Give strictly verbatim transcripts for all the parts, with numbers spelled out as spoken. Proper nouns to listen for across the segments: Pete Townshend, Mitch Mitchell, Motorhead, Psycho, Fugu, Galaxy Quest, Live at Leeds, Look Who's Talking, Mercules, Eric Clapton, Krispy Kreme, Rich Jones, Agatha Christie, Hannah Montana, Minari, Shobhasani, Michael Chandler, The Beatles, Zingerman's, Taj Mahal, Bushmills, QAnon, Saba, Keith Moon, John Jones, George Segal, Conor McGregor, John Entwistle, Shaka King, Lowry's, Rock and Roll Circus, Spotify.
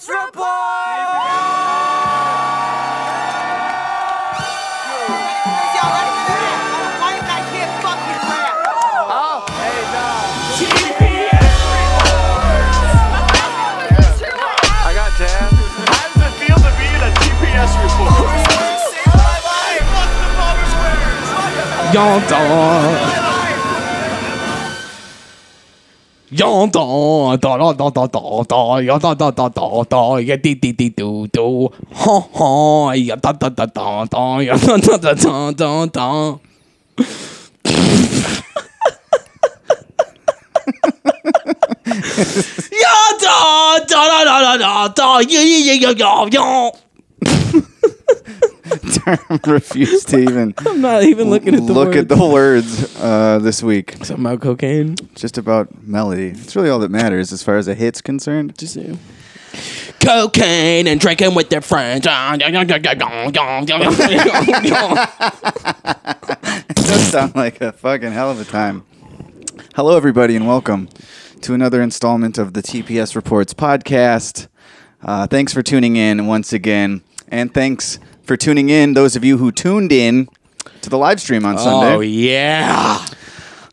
Sports Report! Y'all ready for that? Why did I hear fucking rap? Oh, hey, no. G P S Report! I got jabbed. How does it feel to be in a G P S report? Y'all dog. Yon don don don don don don yon don don don don don yon dee dee dee doo doo ha ha yon don don don don don yon don don don don don don. Yon don don don don don yon yon yon yon yon. Term refuse to even. I'm not even looking at the look words. at the words uh, this week. Something about cocaine. Just about melody. It's really all that matters as far as a hit's concerned. Just you. Cocaine and drinking with their friends. That sounds like a fucking hell of a time. Hello, everybody, and welcome to another installment of the T P S Reports podcast. Uh, thanks for tuning in once again, and thanks. For tuning in, those of you who tuned in to the live stream on Sunday. Oh, yeah.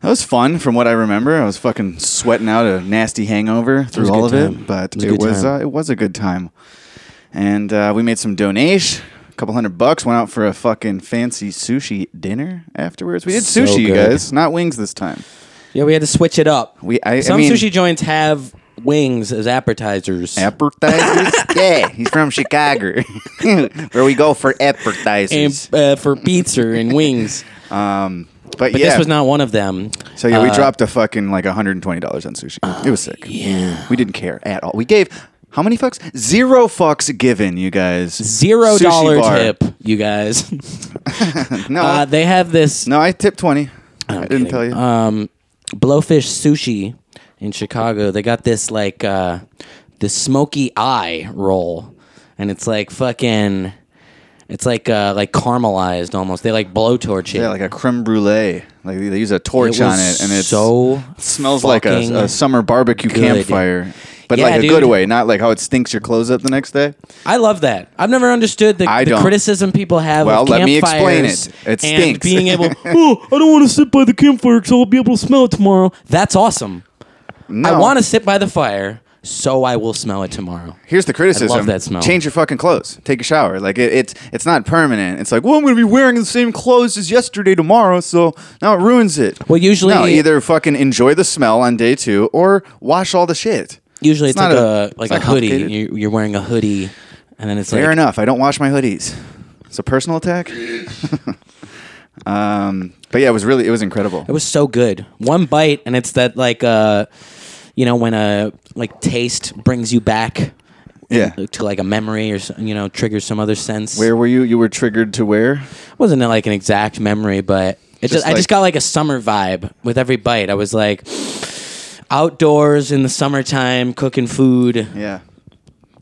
That was fun from what I remember. I was fucking sweating out a nasty hangover through all of it, but it was uh, it was a good time. And uh, we made some donations, a couple hundred bucks, went out for a fucking fancy sushi dinner afterwards. We did sushi, you guys, not wings this time. Yeah, we had to switch it up. We I, Some I mean, sushi joints have... wings as appetizers. Appetizers? Yeah, he's from Chicago, where we go for appetizers. And, uh, for pizza and wings. Um, but, but yeah. This was not one of them. So yeah, uh, we dropped a fucking like one hundred twenty dollars on sushi. Oh, it was sick. Yeah. We didn't care at all. We gave, how many fucks? Zero fucks given, you guys. Zero sushi dollar bar. Tip, you guys. No. Uh, they have this. No, I tipped twenty. I'm I didn't kidding. tell you. Um, Blowfish Sushi. In Chicago, they got this like uh, this smoky eye roll, and it's like fucking, it's like uh, like caramelized almost. They like blowtorch it. Yeah, like a creme brulee. Like they use a torch it on it, and it's so it smells like a, a summer barbecue good. campfire, but yeah, like a dude. good way, not like how it stinks your clothes up the next day. I love that. I've never understood the, the criticism people have. Well, of let me explain it. It stinks. And being able, oh, I don't want to sit by the campfire because I'll be able to smell it tomorrow. That's awesome. No. I want to sit by the fire, so I will smell it tomorrow. Here's the criticism. I love that smell. Change your fucking clothes. Take a shower. Like it, it's it's not permanent. It's like, well, I'm going to be wearing the same clothes as yesterday tomorrow, so now it ruins it. Well, usually... No, either fucking enjoy the smell on day two, or wash all the shit. Usually it's, it's like a, a, like a hoodie. You're wearing a hoodie, and then it's Fair like... Fair enough. I don't wash my hoodies. It's a personal attack. um, But yeah, it was really... It was incredible. It was so good. One bite, and it's that like... Uh, You know, when a like taste brings you back yeah. to like a memory or, you know, triggers some other sense. Where were you? You were triggered to where? Wasn't it like an exact memory, but it just, just like, I just got like a summer vibe with every bite. I was like outdoors in the summertime cooking food. Yeah.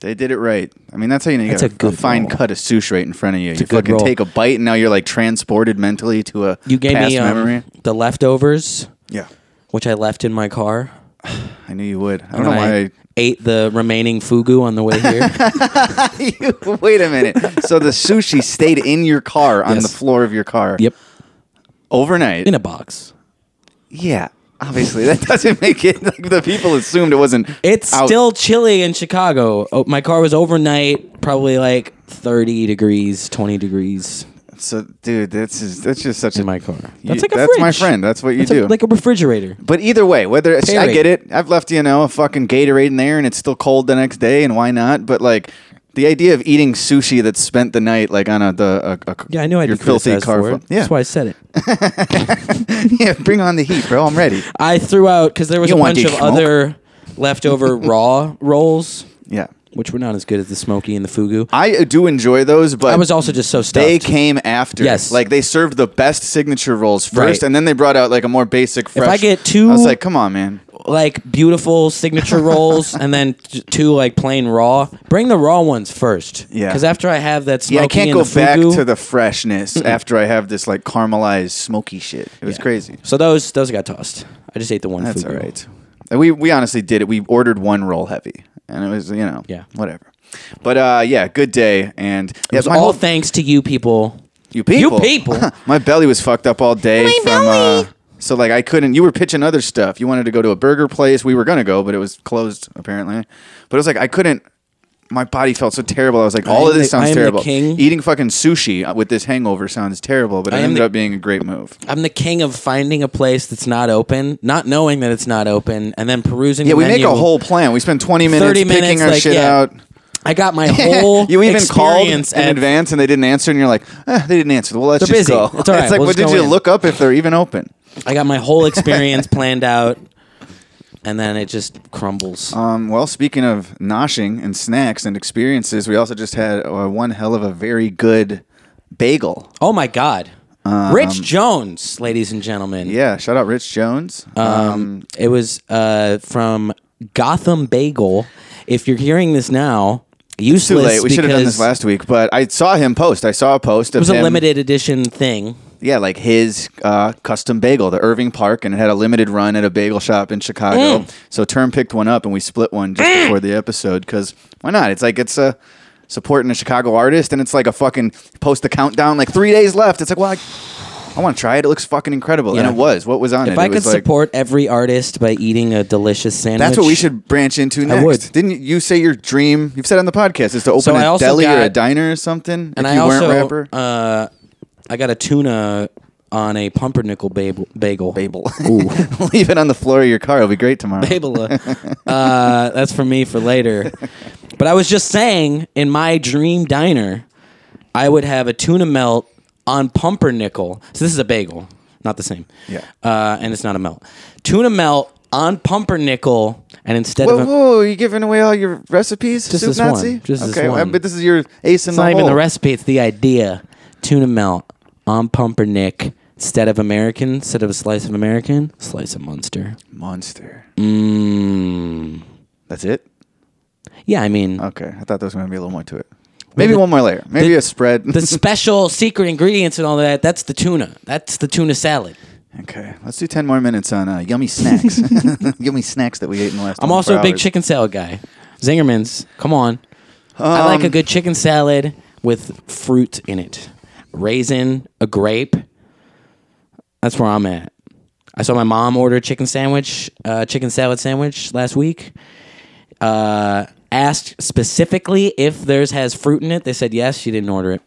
They did it right. I mean, that's how you know you that's got a, good a fine roll. Cut of sushi right in front of you. It's you fucking roll. Take a bite and now you're like transported mentally to a you gave past me, um, memory. The leftovers. Yeah. Which I left in my car. I knew you would. I don't and know why I, I ate the remaining fugu on the way here. you, wait a minute. So the sushi stayed in your car on yes. the floor of your car. Yep. Overnight. In a box. Yeah. Obviously, that doesn't make it. Like, the people assumed it wasn't. It's out. Still chilly in Chicago. Oh, my car was overnight, probably like thirty degrees, twenty degrees. So, dude, that's just, that's just such in a... In my car. You, that's like a That's fridge. My friend. That's what you that's do. A, like a refrigerator. But either way, whether... It's, I get it. I've left, you know, a fucking Gatorade in there, and it's still cold the next day, and why not? But, like, the idea of eating sushi that spent the night, like, on a... The, a, a yeah, I knew I'd be criticized for it. Yeah. That's why I said it. Yeah, bring on the heat, bro. I'm ready. I threw out... Because there was you a bunch of smoke? Other leftover raw rolls. Yeah. Which were not as good as the smoky and the fugu. I do enjoy those, but... I was also just so stuffed. They came after. Yes. Like, they served the best signature rolls first, right. and then they brought out, like, a more basic, fresh... If I get two... I was like, come on, man. Like, beautiful signature rolls, and then two, like, plain raw. Bring the raw ones first. Yeah. Because after I have that smoky and the fugu... Yeah, I can't go back to the freshness after I have this, like, caramelized, smoky shit. It was yeah. crazy. So those those got tossed. I just ate the one That's fugu. That's all right. We, we honestly did it. We ordered one roll heavy. and it was, you know, yeah, whatever. But uh, yeah, good day, and it yeah, was all whole, thanks to you people. You people, you people. My belly was fucked up all day. My from, belly. Uh, so like I couldn't. You were pitching other stuff. You wanted to go to a burger place. We were gonna go, but it was closed apparently. But it was like I couldn't. My body felt so terrible. I was like, all of this sounds terrible. Eating fucking sushi with this hangover sounds terrible, but it ended up being a great move. I'm the king of finding a place that's not open, not knowing that it's not open, and then perusing the menu. Yeah, we make a whole plan. We spend twenty minutes picking our shit out. I got my whole experience. You even called in advance, and they didn't answer, and you're like, eh, they didn't answer. Well, let's just go. It's all right. It's like, what did you look up if they're even open? I got my whole experience planned out. And then it just crumbles. Um, well, speaking of noshing and snacks and experiences, we also just had uh, one hell of a very good bagel. Oh, my God. Um, Rich Jones, ladies and gentlemen. Yeah, shout out Rich Jones. Um, um, it was uh, from Gotham Bagel. If you're hearing this now... Useless. Too late. We should have done this last week, but I saw him post. I saw a post of him. It was a him. limited edition thing. Yeah, like his uh, custom bagel, the Irving Park, and it had a limited run at a bagel shop in Chicago. Mm. So Term picked one up, and we split one just mm. before the episode, because why not? It's like it's a supporting a Chicago artist, and it's like a fucking post the countdown, like three days left. It's like, well, I, I want to try it. It looks fucking incredible. Yeah. And it was. What was on if it? If I it could was support like, every artist by eating a delicious sandwich. That's what we should branch into next. I would. Didn't you say your dream, you've said on the podcast, is to open so a deli got, or a diner or something? And if I you also, weren't rapper? Uh, I got a tuna on a pumpernickel bagel. Bagel. Babel. Ooh. Leave it on the floor of your car. It'll be great tomorrow. Babel. Uh, that's for me for later. But I was just saying, in my dream diner, I would have a tuna melt on pumpernickel. So this is a bagel. Not the same. Yeah. Uh, and it's not a melt. Tuna melt on pumpernickel. And instead whoa, of... A, whoa, are you giving away all your recipes? Just this Nazi? One. Just okay, this one. Okay, but this is your ace in it's the hole. It's not even the recipe. It's the idea. Tuna melt on pumpernickel. Instead of American, instead of a slice of American, slice of Munster. Munster. Mmm. That's it? Yeah, I mean... Okay, I thought there was going to be a little more to it. Maybe the, one more layer. Maybe the, a spread. The special secret ingredients and all that, that's the tuna. That's the tuna salad. Okay. Let's do ten more minutes on uh, yummy snacks. Yummy snacks that we ate in the last I'm also a big hours. Chicken salad guy. Zingerman's. Come on. Um, I like a good chicken salad with fruit in it. Raisin, a grape. That's where I'm at. I saw my mom order a chicken sandwich, uh, chicken salad sandwich last week. Uh... Asked specifically if theirs has fruit in it. They said yes. She didn't order it.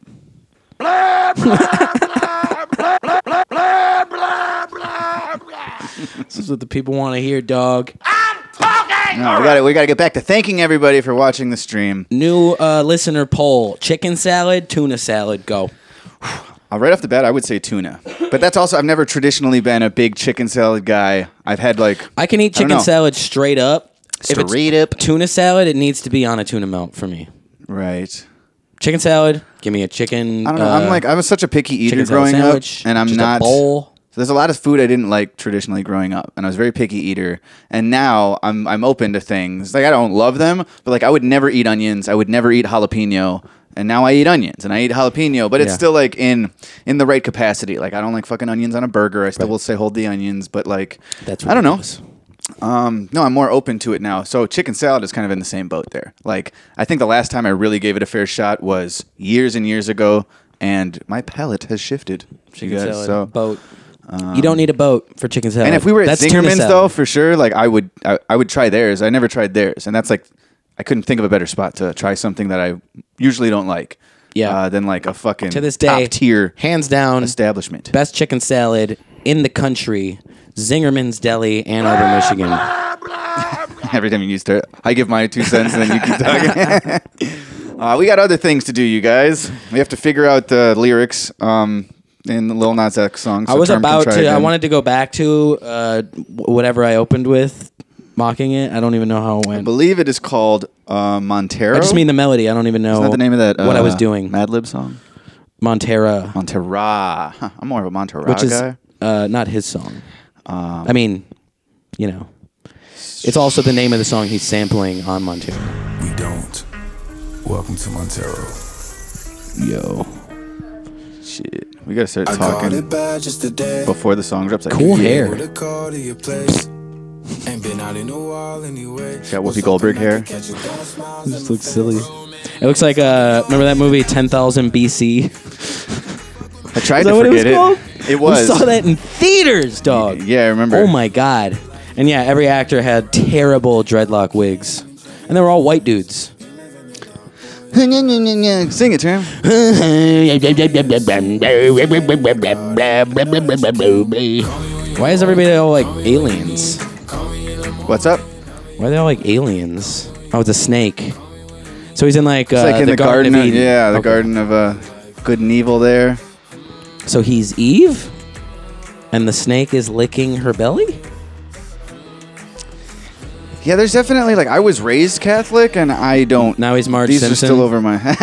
Blah, blah, blah, blah, blah, blah, blah, blah, blah. This is what the people want to hear, dog. I'm talking. No, we got it. We got to get back to thanking everybody for watching the stream. New uh, listener poll: chicken salad, tuna salad. Go. Right off the bat, I would say tuna, but that's also I've never traditionally been a big chicken salad guy. I've had like I can eat chicken salad straight up. If Straight it's up. Tuna salad, it needs to be on a tuna melt for me. Right. Chicken salad, give me a chicken. I don't know. Uh, I'm like, I was such a picky eater growing sandwich, up, and I'm just not. A bowl. So there's a lot of food I didn't like traditionally growing up, and I was a very picky eater. And now I'm I'm open to things. Like I don't love them, but like I would never eat onions. I would never eat jalapeno. And now I eat onions, and I eat jalapeno, but it's yeah. still like in in the right capacity. Like I don't like fucking onions on a burger. I still right. will say hold the onions, but like that's I don't know. Um, no, I'm more open to it now. So chicken salad is kind of in the same boat there. Like, I think the last time I really gave it a fair shot was years and years ago, and my palate has shifted. Chicken guys, salad, so, boat. Um, you don't need a boat for chicken salad. And if we were at that's Zingerman's, though, for sure, like, I would I, I would try theirs. I never tried theirs, and that's like, I couldn't think of a better spot to try something that I usually don't like yeah. uh, than like a fucking to this day, top-tier hands down establishment. Best chicken salad in the country. Zingerman's Deli, Ann Arbor, Michigan. Every time you start, I give my two cents and then you keep talking. uh, we got other things to do, you guys. We have to figure out the lyrics um, in the Lil Nas X song. So I was about to, I wanted to go back to uh, whatever I opened with, mocking it. I don't even know how it went. I believe it is called uh, Montero. I just mean the melody. I don't even know Is that the name of that, uh, what I was doing. Mad Lib song? Montero. Montero. Huh, I'm more of a Montero guy. Which is uh, not his song. Um, I mean, you know, it's also the name of the song he's sampling on Montero. We don't. Welcome to Montero. Yo. Shit. We gotta start talking before the song drops. Like, cool hair. Ain't been out in a while anyway. Got Whoopi Goldberg hair. This looks silly. It looks like uh, remember that movie ten thousand B C? I tried to forget it. Was that what it was called? It was. We saw that in theaters, dog. Yeah, I remember. Oh my god. And yeah, every actor had terrible dreadlock wigs, and they were all white dudes. Sing it, Tram. Why is everybody all like aliens? What's up? Why are they all like aliens? Oh, it's a snake. So he's in like, uh, it's like in the, the Garden, Garden of, of yeah, the okay. Garden of uh, Good and Evil there. So he's Eve, and the snake is licking her belly? Yeah, there's definitely like I was raised Catholic and I don't. Now he's Marge these Simpson. These are still over my head.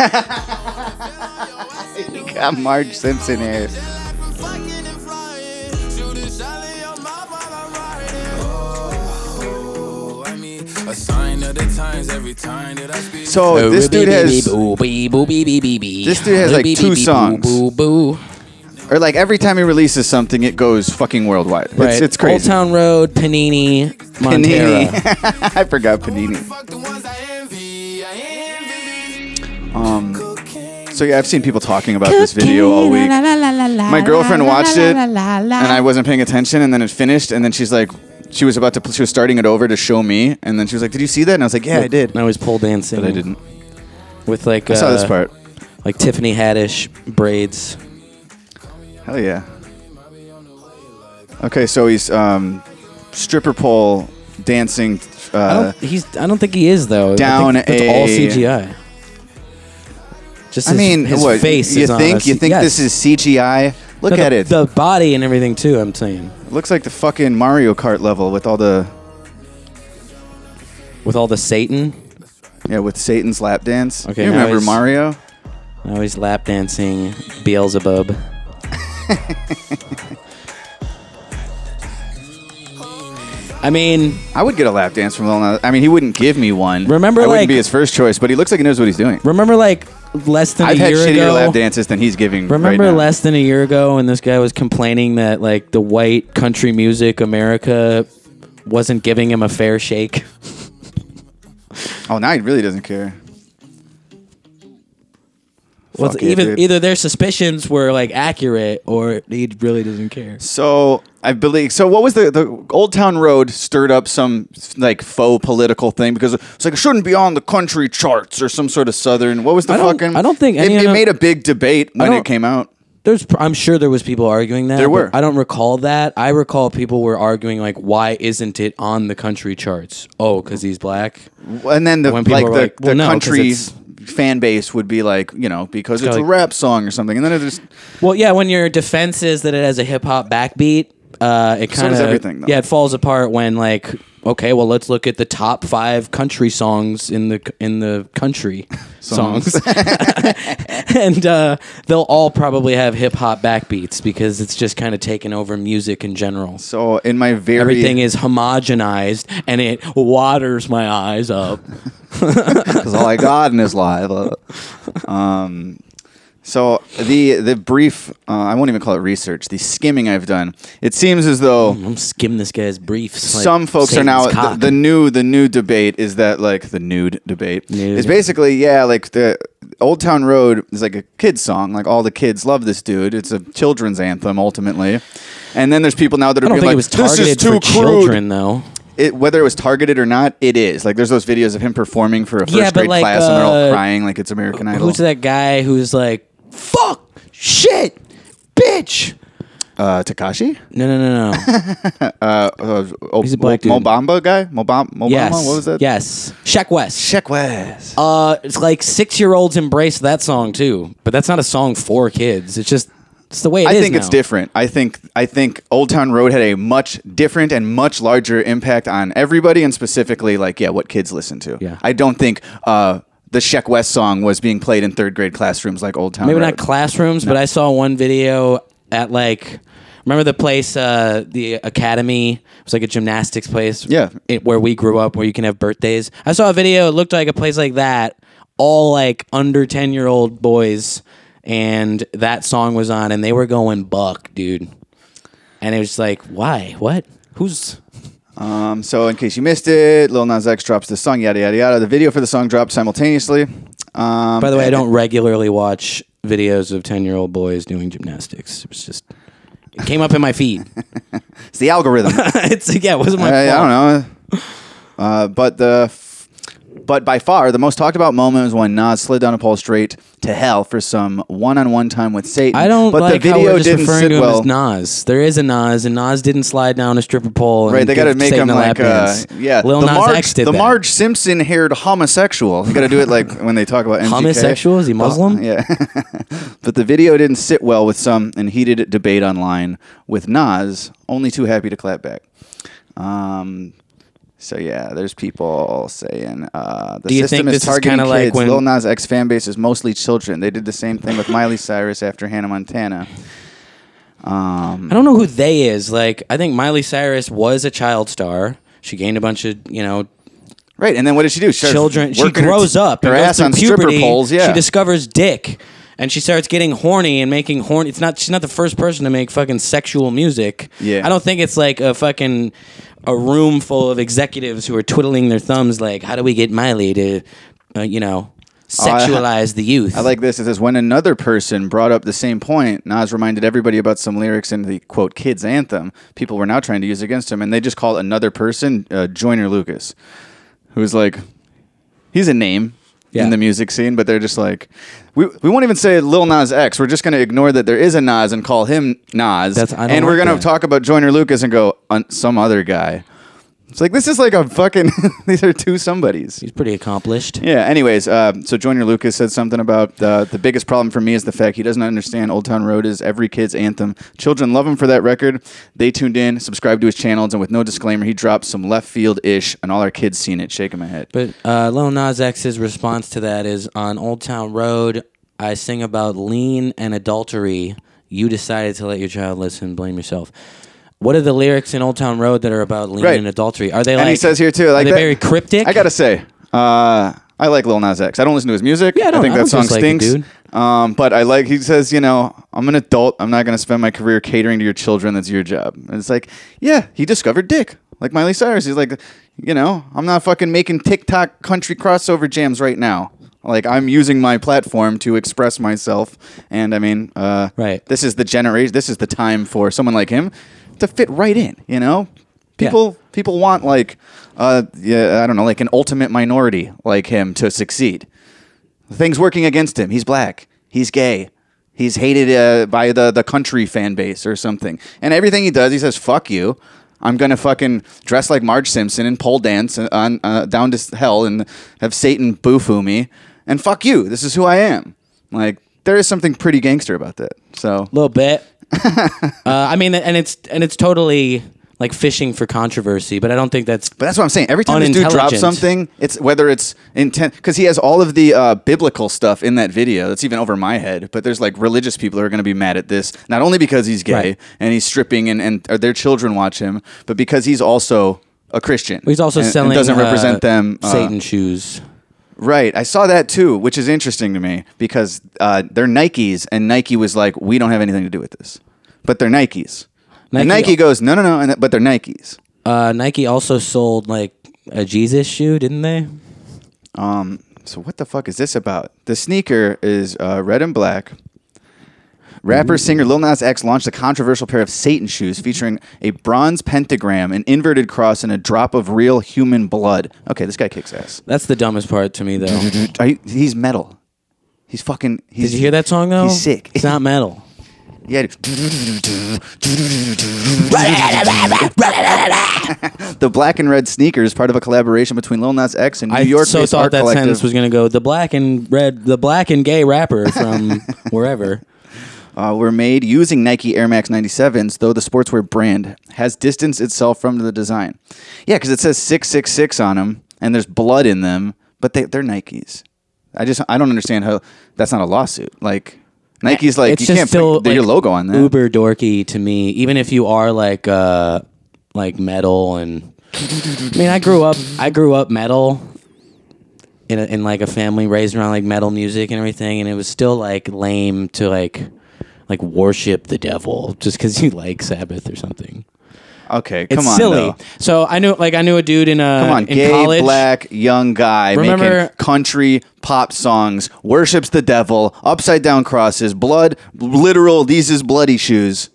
You got Marge Simpson here. So this dude has this dude has like two songs. Or like every time he releases something, it goes fucking worldwide. Right. It's, it's crazy. Old Town Road, Panini, Montero. Panini. I forgot Panini. Um, so yeah, I've seen people talking about this video all week. My girlfriend watched it, and I wasn't paying attention, and then it finished, and then she's like, she was about to, she was starting it over to show me, and then she was like, "Did you see that?" And I was like, "Yeah, well, I did." And I was pole dancing, but I didn't. With like, I uh, saw this part, like Tiffany Haddish braids. Hell yeah. Okay, so he's um, stripper pole dancing. Uh, I don't, he's. I don't think he is though. Down I think a. It's all C G I. Just his, I mean, his what, face. You is think? On a, you think yes. This is C G I? Look no, at the, it. The body and everything too. I'm saying. It looks like the fucking Mario Kart level with all the. With all the Satan. Yeah, with Satan's lap dance. Okay, you remember Mario? Now he's lap dancing Beelzebub. I mean, I would get a lap dance from Lil Nas. I mean, he wouldn't give me one. Remember, I like, wouldn't be his first choice, but he looks like he knows what he's doing. Remember, like less than I've a year ago, I've had shittier lap dances than he's giving. Remember, right now. Less than a year ago, when this guy was complaining that like the white country music America wasn't giving him a fair shake. Oh, now he really doesn't care. Well, it, either, either their suspicions were like accurate, or he really doesn't care. So I believe. So what was the the Old Town Road stirred up some like faux political thing because it's like it shouldn't be on the country charts or some sort of southern. What was the I fucking? I don't think any it, of it made a big debate when it came out. There's, I'm sure there was people arguing that. There were. I don't recall that. I recall people were arguing like, why isn't it on the country charts? Oh, because he's black. And then the like the, like, well, the no, country fan base would be like, you know, because it's, it's like, a rap song or something. And then it just. Well, yeah, when your defense is that it has a hip hop backbeat, uh, it kind of so everything. Though. Yeah, it falls apart when like, okay, well, let's look at the top five country songs in the in the country songs, songs. and uh, they'll all probably have hip hop backbeats because it's just kind of taken over music in general. So in my very everything is homogenized and it waters my eyes up because all I got in this life. Uh, um. So the the brief, uh, I won't even call it research, the skimming I've done, it seems as though... Mm, I'm skimming this guy's briefs. Some like folks Satan's are now... The, the new the new debate is that, like, the nude debate nude. is basically, yeah, like, the Old Town Road is like a kid's song. Like, all the kids love this dude. It's a children's anthem, ultimately. And then there's people now that are being like, this is too crude. I don't think it was targeted for children, though. It, whether it was targeted or not, it is. Like, there's those videos of him performing for a first yeah, grade like, class, uh, and they're all crying like it's American Idol. Who's that guy who's like, fuck, shit, bitch. Uh, Takashi? No, no, no, no. uh, uh, oh, He's a black dude. Mo Bamba guy? Mo Bamba? Mo yes. Bamba? What was that? Yes. Sheck West. Sheck West. Uh, it's like six-year-olds embrace that song, too. But that's not a song for kids. It's just... It's the way it I is think now. It's different. I think I think Old Town Road had a much different and much larger impact on everybody, and specifically, like, yeah, what kids listen to. Yeah. I don't think uh, the Sheck West song was being played in third grade classrooms like Old Town Maybe Road. Maybe not classrooms, no. But I saw one video at, like, remember the place, uh, the academy? It was like a gymnastics place yeah. it, where we grew up, where you can have birthdays. I saw a video. It looked like a place like that, all, like, under ten-year-old boys. And that song was on, and they were going buck, dude. And it was like, why? What? Who's? Um, so in case you missed it, Lil Nas X drops the song, yada, yada, yada. The video for the song dropped simultaneously. Um, By the way, I don't regularly watch videos of ten-year-old boys doing gymnastics. It was just... It came up in my feed. It's the algorithm. It's, yeah, it wasn't my I, fault. I don't know. Uh, but the... But by far, the most talked about moment was when Nas slid down a pole straight to hell for some one-on-one time with Satan. I don't but like the video how we're just referring to him well. as Nas. There is a Nas, and Nas didn't slide down a stripper pole. Right, and they got to make Satan him like uh, yeah. Lil the Nas Marge, X did the that. Marge Simpson haired homosexual. You got to do it like when they talk about M G K. Homosexual? Is he Muslim? Oh, yeah. But the video didn't sit well with some and heated debate online with Nas only too happy to clap back. Um... So yeah, there's people saying uh, the system is targeting is kids. Like Lil Nas X fan base is mostly children. They did the same thing with Miley Cyrus after Hannah Montana. Um, I don't know who they is. Like I think Miley Cyrus was a child star. She gained a bunch of you know. Right, and then what did she do? She children. She grows her t- up. Her and ass goes on puberty, stripper poles. Yeah. She discovers dick, and she starts getting horny and making horny. It's not. She's not the first person to make fucking sexual music. Yeah. I don't think it's like a fucking. A room full of executives who are twiddling their thumbs like, how do we get Miley to, uh, you know, sexualize uh, the youth? I like this. It says, when another person brought up the same point, Nas reminded everybody about some lyrics in the, quote, kids anthem people were now trying to use against him, and they just called another person uh, Joyner Lucas, who's like, he's a name. Yeah. In the music scene, but they're just like, we we won't even say Lil Nas X. We're just going to ignore that there is a Nas and call him Nas. That's, I don't and like we're going to talk about Joyner Lucas and go, some other guy. It's like, this is like a fucking, these are two somebodies. He's pretty accomplished. Yeah, anyways, uh, so Joyner Lucas said something about uh, the biggest problem for me is the fact he doesn't understand Old Town Road is every kid's anthem. Children love him for that record. They tuned in, subscribed to his channels, and with no disclaimer, he dropped some left field-ish, and all our kids seen it, shaking my head. But uh, Lil Nas X's response to that is, on Old Town Road, I sing about lean and adultery. You decided to let your child listen, blame yourself. What are the lyrics in Old Town Road that are about lean right. and adultery? Are they like? And he says here too, like are they that, very cryptic? I gotta say, uh, I like Lil Nas X. I don't listen to his music. Yeah, I, don't, I think I that song like stinks. It, dude. Um, but I like. He says, you know, I'm an adult. I'm not gonna spend my career catering to your children. That's your job. And it's like, yeah, he discovered dick, like Miley Cyrus. He's like, you know, I'm not fucking making TikTok country crossover jams right now. Like, I'm using my platform to express myself. And I mean, uh, right. This is the generation. This is the time for someone like him to fit right in, you know? People yeah. people want, like, uh, yeah, I don't know, like an ultimate minority like him to succeed. The thing's working against him. He's black. He's gay. He's hated uh, by the, the country fan base or something. And everything he does, he says, fuck you. I'm going to fucking dress like Marge Simpson and pole dance on uh, down to hell and have Satan boo-foo me. And fuck you. This is who I am. Like, there is something pretty gangster about that. So a little bit. uh, I mean, and it's and it's totally like fishing for controversy, but I don't think that's. But that's what I'm saying. Every time this dude drops something, it's whether it's intent because he has all of the uh, biblical stuff in that video that's even over my head. But there's like religious people who are going to be mad at this, not only because he's gay right. and he's stripping and and their children watch him, but because he's also a Christian. He's also and, selling and doesn't represent uh, them uh, Satan shoes. Right, I saw that too, which is interesting to me because uh, they're Nikes, and Nike was like, "We don't have anything to do with this," but they're Nikes. Nike, and Nike goes, "No, no, no," and th- but they're Nikes. Uh, Nike also sold like a Jesus shoe, didn't they? Um. So what the fuck is this about? The sneaker is uh, red and black. Rapper, singer Lil Nas X launched a controversial pair of Satan shoes featuring a bronze pentagram, an inverted cross, and a drop of real human blood. Okay, this guy kicks ass. That's the dumbest part to me, though. You, he's metal. He's fucking... He's, Did you hear that song, though? He's sick. It's not metal. Yeah. The black and red sneaker is part of a collaboration between Lil Nas X and New York-based art collective. I so thought that sentence was going to go, the black and red, the black and gay rapper from wherever... Uh, were made using Nike Air Max ninety-sevens, though the sportswear brand has distanced itself from the design. Yeah, because it says six six six on them, and there's blood in them, but they, they're Nikes. I just I don't understand how that's not a lawsuit. Like Nike's like it's you just can't still, put like, your logo on that. Uber dorky to me, even if you are like uh, like metal and I mean I grew up I grew up metal. In a, in like a family raised around like metal music and everything, and it was still like lame to like. Like worship the devil just because you like Sabbath or something. Okay, come it's on. Silly. Though. So I knew, like, I knew a dude in a come on, in gay, college. Black, young guy Remember, making country pop songs, worships the devil, upside down crosses, blood, literal. These is bloody shoes.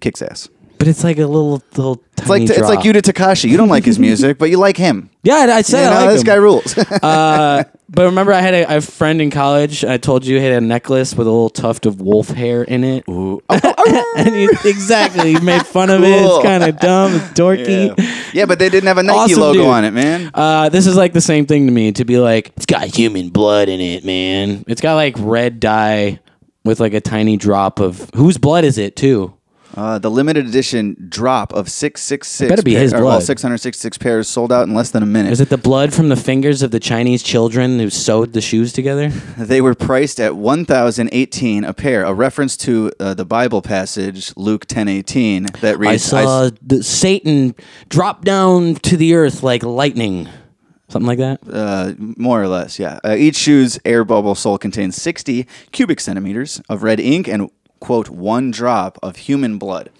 Kicks ass. But it's like a little, little tiny. It's like, it's like Yuta Takashi. You don't like his music, but you like him. Yeah, I said you know, I like this him. guy rules. uh, but remember, I had a, a friend in college. I told you he had a necklace with a little tuft of wolf hair in it. Ooh. and you, exactly, you made fun cool. of it. It's kind of dumb, it's dorky. Yeah. yeah, but they didn't have a Nike awesome logo dude. on it, man. Uh, this is like the same thing to me. To be like, it's got human blood in it, man. It's got like red dye with like a tiny drop of whose blood is it too. Uh, the limited edition drop of six six six better be his blood. All six hundred sixty-six pairs sold out in less than a minute. Is it the blood from the fingers of the Chinese children who sewed the shoes together? They were priced at one thousand eighteen a pair, a reference to uh, the Bible passage, Luke ten eighteen that reads... I saw I s- the Satan drop down to the earth like lightning. Something like that? Uh, more or less, yeah. Uh, each shoe's air bubble sole contains sixty cubic centimeters of red ink and... quote, one drop of human blood.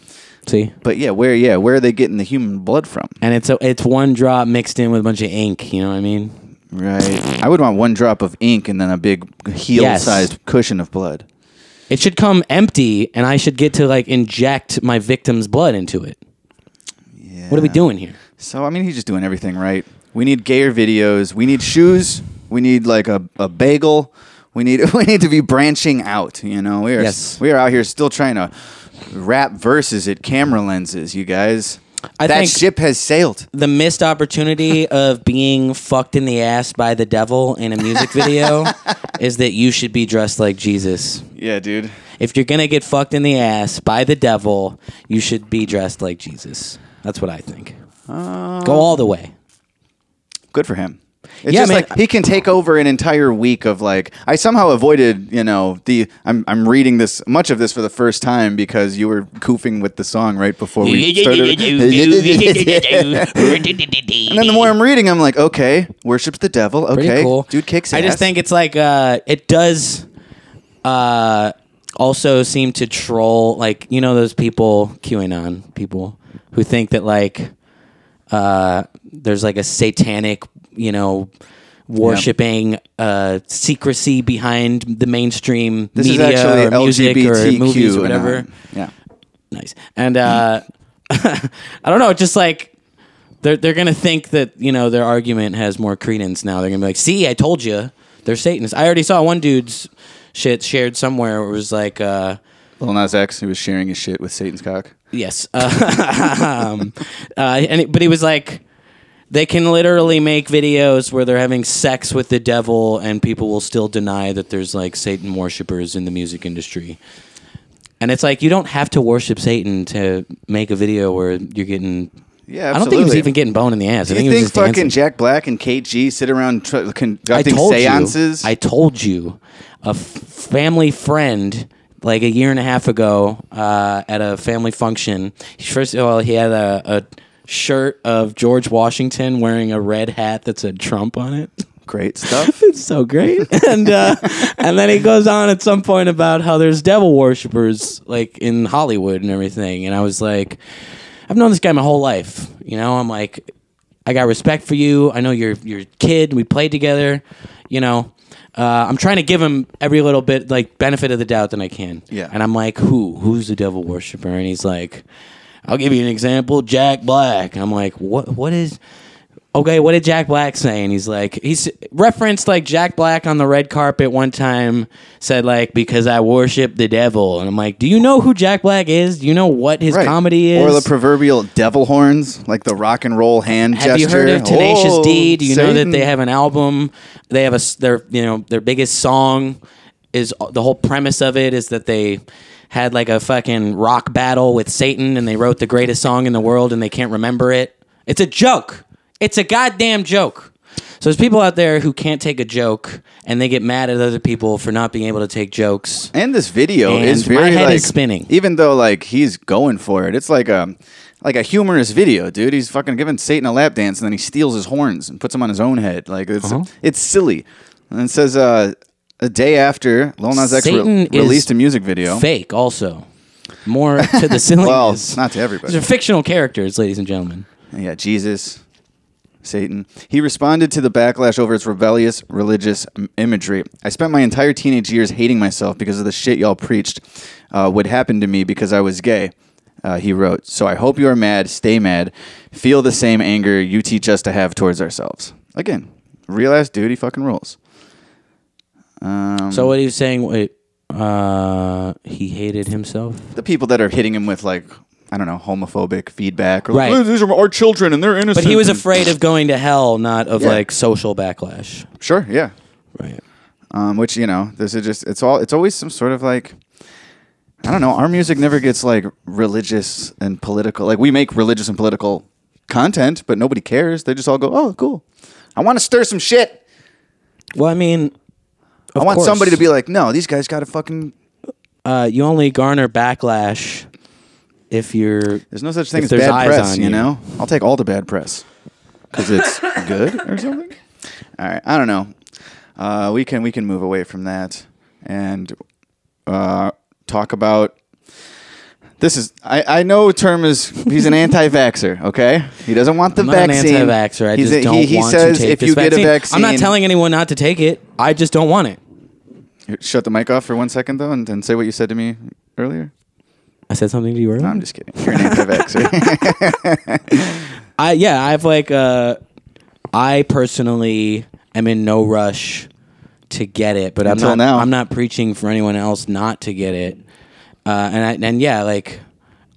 See? But yeah, where yeah, where are they getting the human blood from? And it's a, it's one drop mixed in with a bunch of ink, you know what I mean? Right. I would want one drop of ink and then a big heel-sized yes. cushion of blood. It should come empty, and I should get to like inject my victim's blood into it. Yeah. What are we doing here? So, I mean, he's just doing everything right. We need gayer videos. We need shoes. We need like a, a bagel. We need we need to be branching out, you know. We are yes. we are out here still trying to rap verses at camera lenses, you guys. I that think ship has sailed. The missed opportunity of being fucked in the ass by the devil in a music video is that you should be dressed like Jesus. Yeah, dude. If you're gonna get fucked in the ass by the devil, you should be dressed like Jesus. That's what I think. Uh, Go all the way. Good for him. It's yeah, just man. like he can take over an entire week of like I somehow avoided, you know, the I'm I'm reading this much of this for the first time because you were goofing with the song right before we started. And then the more I'm reading, I'm like, okay, worships the devil, okay. Cool. Dude kicks ass. I just think it's like uh it does uh also seem to troll like, you know, those people, QAnon people, who think that like uh there's like a satanic you know, worshipping yep. uh, secrecy behind the mainstream this media is actually or music L G B T Q or movies or whatever. And yeah, nice. And uh, I don't know, just like they're they're gonna think that you know their argument has more credence now. They're gonna be like, "See, I told you, they're Satanists." I already saw one dude's shit shared somewhere where it was like uh, Lil Nas X who was sharing his shit with Satan's cock. Yes, uh, um, uh, and it, but he was like. They can literally make videos where they're having sex with the devil and people will still deny that there's like Satan worshipers in the music industry. And it's like, you don't have to worship Satan to make a video where you're getting... Yeah, absolutely. I don't think he was even getting boned in the ass. Do I think you think, think fucking dancing. Jack Black and K G sit around tr- conducting I told seances? You, I told you. A f- family friend... Like a year and a half ago uh, at a family function, first of all, he had a... a shirt of George Washington wearing a red hat that said Trump on it. Great stuff. It's so great. And uh, and then he goes on at some point about how there's devil worshippers like in Hollywood and everything. And I was like, I've known this guy my whole life. You know, I'm like, I got respect for you. I know you're you're a kid. We played together. You know, uh, I'm trying to give him every little bit like benefit of the doubt that I can. Yeah. And I'm like, who? Who's the devil worshiper? And he's like. I'll give you an example, Jack Black. I'm like, what? What is... Okay, what did Jack Black say? And he's like... He's referenced, like, Jack Black on the red carpet one time said, like, because I worship the devil. And I'm like, do you know who Jack Black is? Do you know what his right. comedy is? Or the proverbial devil horns, like the rock and roll hand have gesture. Have you heard of Tenacious oh, D? Do you Satan. know that they have an album? They have a... Their, you know, their biggest song is... The whole premise of it is that they... had like a fucking rock battle with Satan and they wrote the greatest song in the world and they can't remember it. It's a joke. It's a goddamn joke. So there's people out there who can't take a joke and they get mad at other people for not being able to take jokes. And this video and is very my head like is spinning. Even though like he's going for it, it's like a like a humorous video, dude. He's fucking giving Satan a lap dance and then he steals his horns and puts them on his own head. Like it's uh-huh. it's silly. And it says uh the day after Lil Nas X re- released a music video. Fake also. more to the silliness. Well, not to everybody. These are fictional characters, ladies and gentlemen. Yeah, Jesus, Satan. He responded to the backlash over his rebellious religious imagery. I spent my entire teenage years hating myself because of the shit y'all preached uh, would happen to me because I was gay. Uh, he wrote, so I hope you are mad, stay mad, feel the same anger you teach us to have towards ourselves. Again, real ass dude, he fucking rules. Um, so what he was saying, wait, uh, he hated himself? The people that are hitting him with, like, I don't know, homophobic feedback. Or right. Like, oh, these are our children and they're innocent. But he was afraid of going to hell, not of yeah. like social backlash. Sure, yeah. Right. Um, which, you know, this is just, it's all, it's always some sort of like, I don't know. Our music never gets like religious and political. Like we make religious and political content, but nobody cares. They just all go, "Oh, cool. I want to stir some shit." Well, I mean, I want course. somebody to be like, "No, these guys got to fucking." Uh, you only garner backlash if you're. There's no such thing as bad press, you, you know. I'll take all the bad press because it's good or something. All right, I don't know. Uh, we can we can move away from that and. Uh, Talk about this is I, I know term is he's an anti-vaxxer, okay? He doesn't want the I'm not vaccine. An anti-vaxxer. I he's just a, don't he, want he says to take if this you vaccine. Get a vaccine. I'm not telling anyone not to take it. I just don't want it. Shut the mic off for one second though and, and say what you said to me earlier. I said something to you earlier? No, I'm just kidding. You're an anti-vaxxer. I yeah, I've like uh I personally am in no rush to get it, but Until I'm not. Now. I'm not preaching for anyone else not to get it, uh, and I, and yeah, like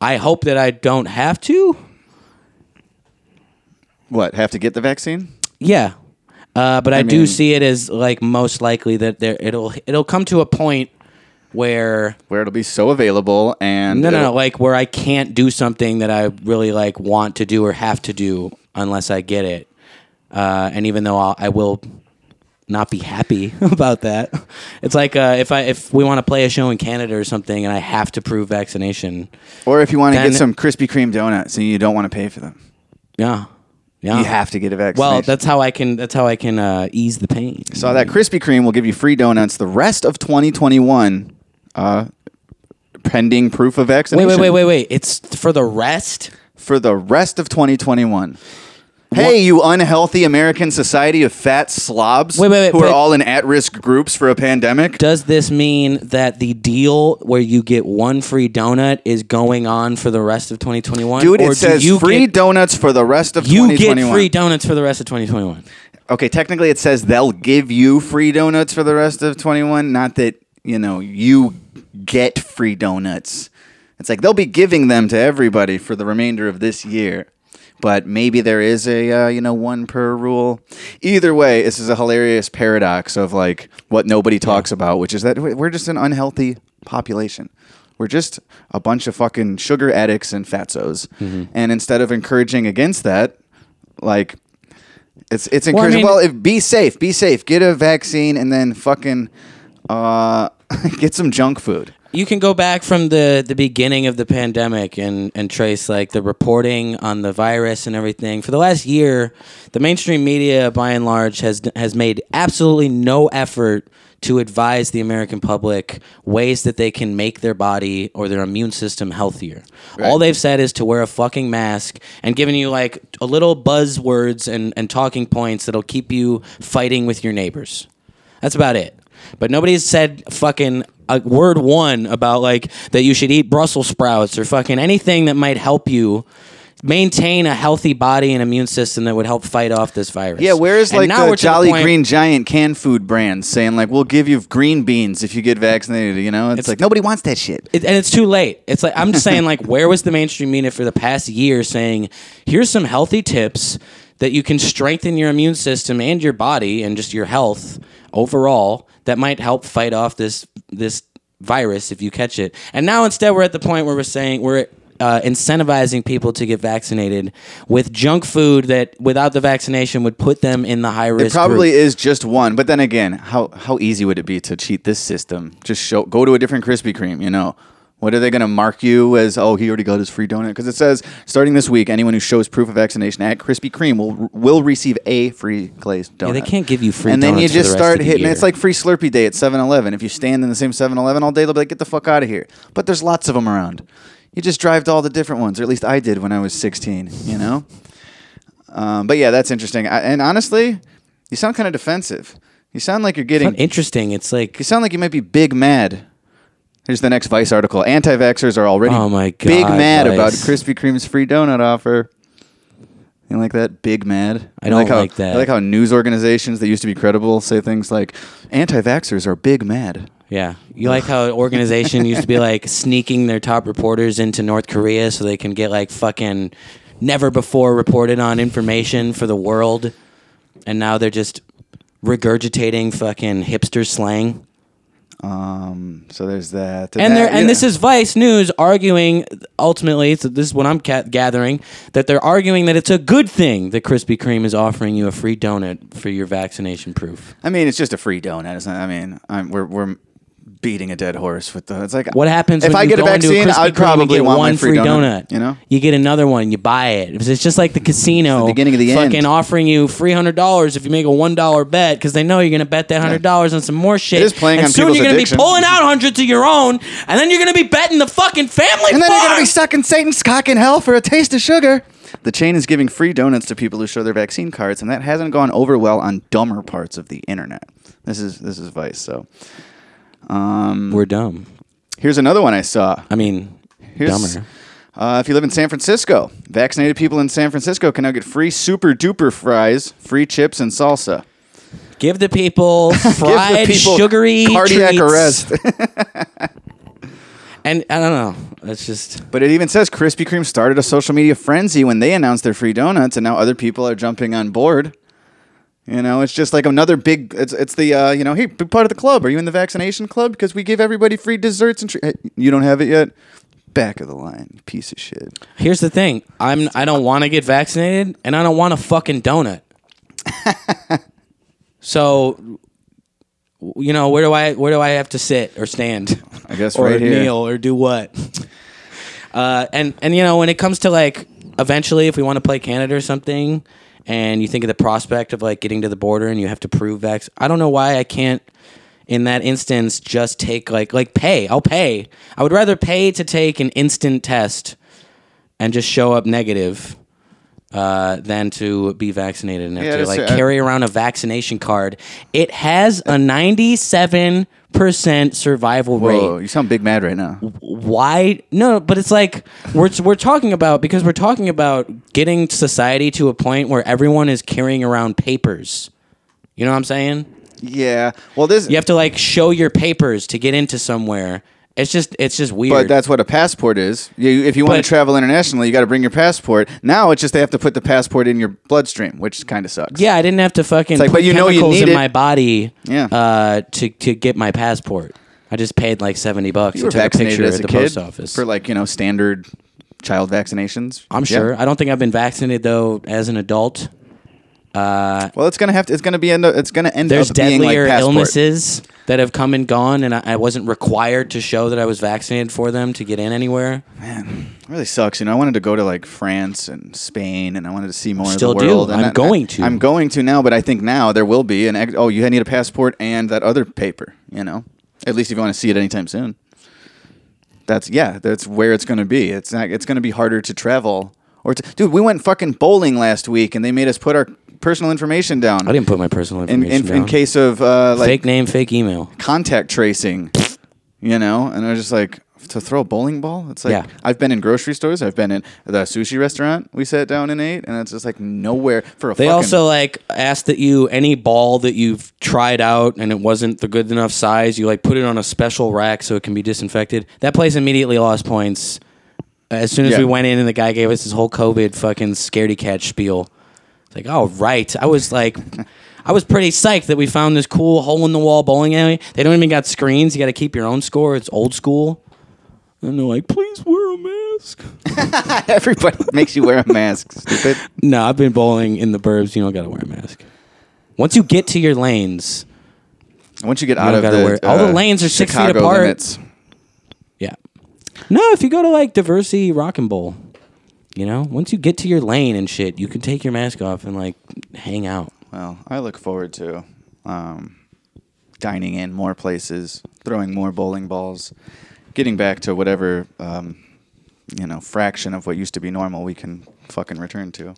I hope that I don't have to. What have to get the vaccine? Yeah, uh, but I, I mean, do see it as like most likely that there it'll it'll come to a point where where it'll be so available and no no no like where I can't do something that I really like want to do or have to do unless I get it, uh, and even though I'll, I will. Not be happy about that. It's like uh, if I if we want to play a show in Canada or something, and I have to prove vaccination, or if you want to get some Krispy Kreme donuts and you don't want to pay for them, yeah, yeah, you have to get a vaccine. Well, that's how I can. That's how I can uh, ease the pain. So that Krispy Kreme will give you free donuts the rest of twenty twenty-one, uh, pending proof of vaccination. Wait, wait, wait, wait, wait! It's for the rest. For the rest of twenty twenty-one. Hey, you unhealthy American society of fat slobs wait, wait, wait, who are all in at-risk groups for a pandemic. Does this mean that the deal where you get one free donut is going on for the rest of twenty twenty-one? Dude, or it says you free get, donuts for the rest of twenty twenty-one. You get free donuts for the rest of twenty twenty-one. Okay, technically it says they'll give you free donuts for the rest of twenty-one, not that, you know, you get free donuts. It's like they'll be giving them to everybody for the remainder of this year. But maybe there is a, uh, you know, one per rule. Either way, this is a hilarious paradox of, like, what nobody talks about, which is that we're just an unhealthy population. We're just a bunch of fucking sugar addicts and fatsos. Mm-hmm. And instead of encouraging against that, like, it's it's encouraging. Well, I mean, well if, be safe. Be safe. Get a vaccine and then fucking uh, get some junk food. You can go back from the, the beginning of the pandemic and, and trace like the reporting on the virus and everything. For the last year, the mainstream media, by and large, has has made absolutely no effort to advise the American public ways that they can make their body or their immune system healthier. Right. All they've said is to wear a fucking mask and giving you like a little buzzwords and, and talking points that'll keep you fighting with your neighbors. That's about it. But nobody's said fucking a word one about like that you should eat Brussels sprouts or fucking anything that might help you maintain a healthy body and immune system that would help fight off this virus. Yeah, where is like the Jolly the Green Giant canned food brands saying like we'll give you green beans if you get vaccinated, you know? It's, it's like nobody wants that shit. It, and it's too late. It's like I'm just saying like where was the mainstream media for the past year saying here's some healthy tips that you can strengthen your immune system and your body and just your health overall that might help fight off this this virus if you catch it. And now instead we're at the point where we're saying we're uh, incentivizing people to get vaccinated with junk food that without the vaccination would put them in the high risk. It probably group. Is just one, but then again, how how easy would it be to cheat this system? Just show go to a different Krispy Kreme, you know. What are they going to mark you as? Oh, he already got his free donut. Because it says, starting this week, anyone who shows proof of vaccination at Krispy Kreme will will receive a free glazed donut. Yeah, they can't give you free donuts. And then you just start hitting it. It's like free Slurpee day at seven eleven. If you stand in the same seven eleven all day, they'll be like, get the fuck out of here. But there's lots of them around. You just drive to all the different ones, or at least I did when I was sixteen, you know? Um, but yeah, that's interesting. I, and honestly, you sound kind of defensive. You sound like you're getting... It's not interesting. It's like... You sound like you might be big mad. Here's the next Vice article. Anti-vaxxers are already oh my God, big mad Vice. About Krispy Kreme's free donut offer. You like that? Big mad? I don't I like, how, like that. I like how news organizations that used to be credible say things like, anti-vaxxers are big mad. Yeah. You like how an organization used to be like sneaking their top reporters into North Korea so they can get like fucking never before reported on information for the world. And now they're just regurgitating fucking hipster slang. Um. So there's that, and, and there, and yeah. This is Vice News arguing. Ultimately, so this is what I'm ca- gathering that they're arguing that it's a good thing that Krispy Kreme is offering you a free donut for your vaccination proof. I mean, it's just a free donut. It's not, I mean, I'm, we're we're beating a dead horse with the. It's like what happens if when I you get go a vaccine? I'd probably want one free donut, donut. You know, you get another one, you buy it. It's just like the casino. It's the beginning of the fucking end. Offering you three hundred dollars if you make a one dollar bet because they know you're gonna bet that hundred dollars yeah. on some more shit. It is playing and on soon you're gonna addiction. Be pulling out hundreds of your own, and then you're gonna be betting the fucking family. And then bar. You're gonna be sucking Satan's cock in hell for a taste of sugar. The chain is giving free donuts to people who show their vaccine cards, and that hasn't gone over well on dumber parts of the internet. This is this is Vice. So. Um, We're dumb. Here's another one I saw. I mean, here's, dumber. Uh, if you live in San Francisco, vaccinated people in San Francisco can now get free super duper fries, free chips, and salsa. Give the people fried, Give the people sugary cardiac treats. Arrest. And I don't know. It's just. But it even says Krispy Kreme started a social media frenzy when they announced their free donuts, and now other people are jumping on board. You know, it's just like another big, it's it's the, uh, you know, hey, big part of the club. Are you in the vaccination club? Because we give everybody free desserts and, tr- hey, you don't have it yet? Back of the line, piece of shit. Here's the thing. I'm, I don't want to get vaccinated and I don't want a fucking donut. So, you know, where do I, where do I have to sit or stand? I guess or right here. Or kneel or do what? Uh, and, and, you know, when it comes to like, eventually if we want to play Canada or something, and you think of the prospect of like getting to the border and you have to prove vax. I don't know why I can't, in that instance, just take like, like pay. I'll pay. I would rather pay to take an instant test and just show up negative uh, than to be vaccinated and have yeah, to like uh, carry around a vaccination card. It has a ninety-seven percent survival rate. Whoa, you sound big mad right now. Why? No, but it's like we're we're talking about because we're talking about getting society to a point where everyone is carrying around papers. You know what I'm saying? Yeah. Well, this you have to like show your papers to get into somewhere. It's just it's just weird. But that's what a passport is. You, if you want but, to travel internationally, you got to bring your passport. Now it's just they have to put the passport in your bloodstream, which kind of sucks. Yeah, I didn't have to fucking like, put but you chemicals know you need in it. My body yeah. uh, to to get my passport. I just paid like seventy bucks. You were vaccinated as a kid post office for like you know standard child vaccinations. I'm yeah. sure. I don't think I've been vaccinated though as an adult. Uh, well, it's gonna have to. It's gonna be. End up, it's gonna end up being like passport. There's deadlier illnesses that have come and gone, and I, I wasn't required to show that I was vaccinated for them to get in anywhere. Man, it really sucks. You know, I wanted to go to like France and Spain, and I wanted to see more Still of the world. Still do. And I'm I, going I, to. I'm going to now, but I think now there will be an. Ex- oh, you need a passport and that other paper. You know, at least if you want to see it anytime soon. That's yeah. That's where it's gonna be. It's not. It's gonna be harder to travel. Or to, dude, we went fucking bowling last week, and they made us put our personal information down. I didn't put my personal information in, in, down. In case of uh, like fake name, fake email, contact tracing, you know. And I was just like, to throw a bowling ball? It's like, yeah. I've been in grocery stores. I've been in the sushi restaurant we sat down and ate. And it's just like nowhere for a they fucking... They also like asked that you, any ball that you've tried out and it wasn't the good enough size, you like put it on a special rack so it can be disinfected. That place immediately lost points. As soon as yeah. we went in and the guy gave us his whole COVID fucking scaredy cat spiel. It's like, oh, right. I was like, I was pretty psyched that we found this cool hole-in-the-wall bowling alley. They don't even got screens. You got to keep your own score. It's old school. And they're like, please wear a mask. Everybody makes you wear a mask, stupid. No, I've been bowling in the burbs. You don't got to wear a mask. Once you get to your lanes. Once you get you out of the... Wear, uh, all the lanes are six Chicago feet apart. Limits. Yeah. No, if you go to like Diversity Rock and Bowl, you know, once you get to your lane and shit, you can take your mask off and like hang out. Well, I look forward to um, dining in more places, throwing more bowling balls, getting back to whatever um, you know, fraction of what used to be normal we can fucking return to.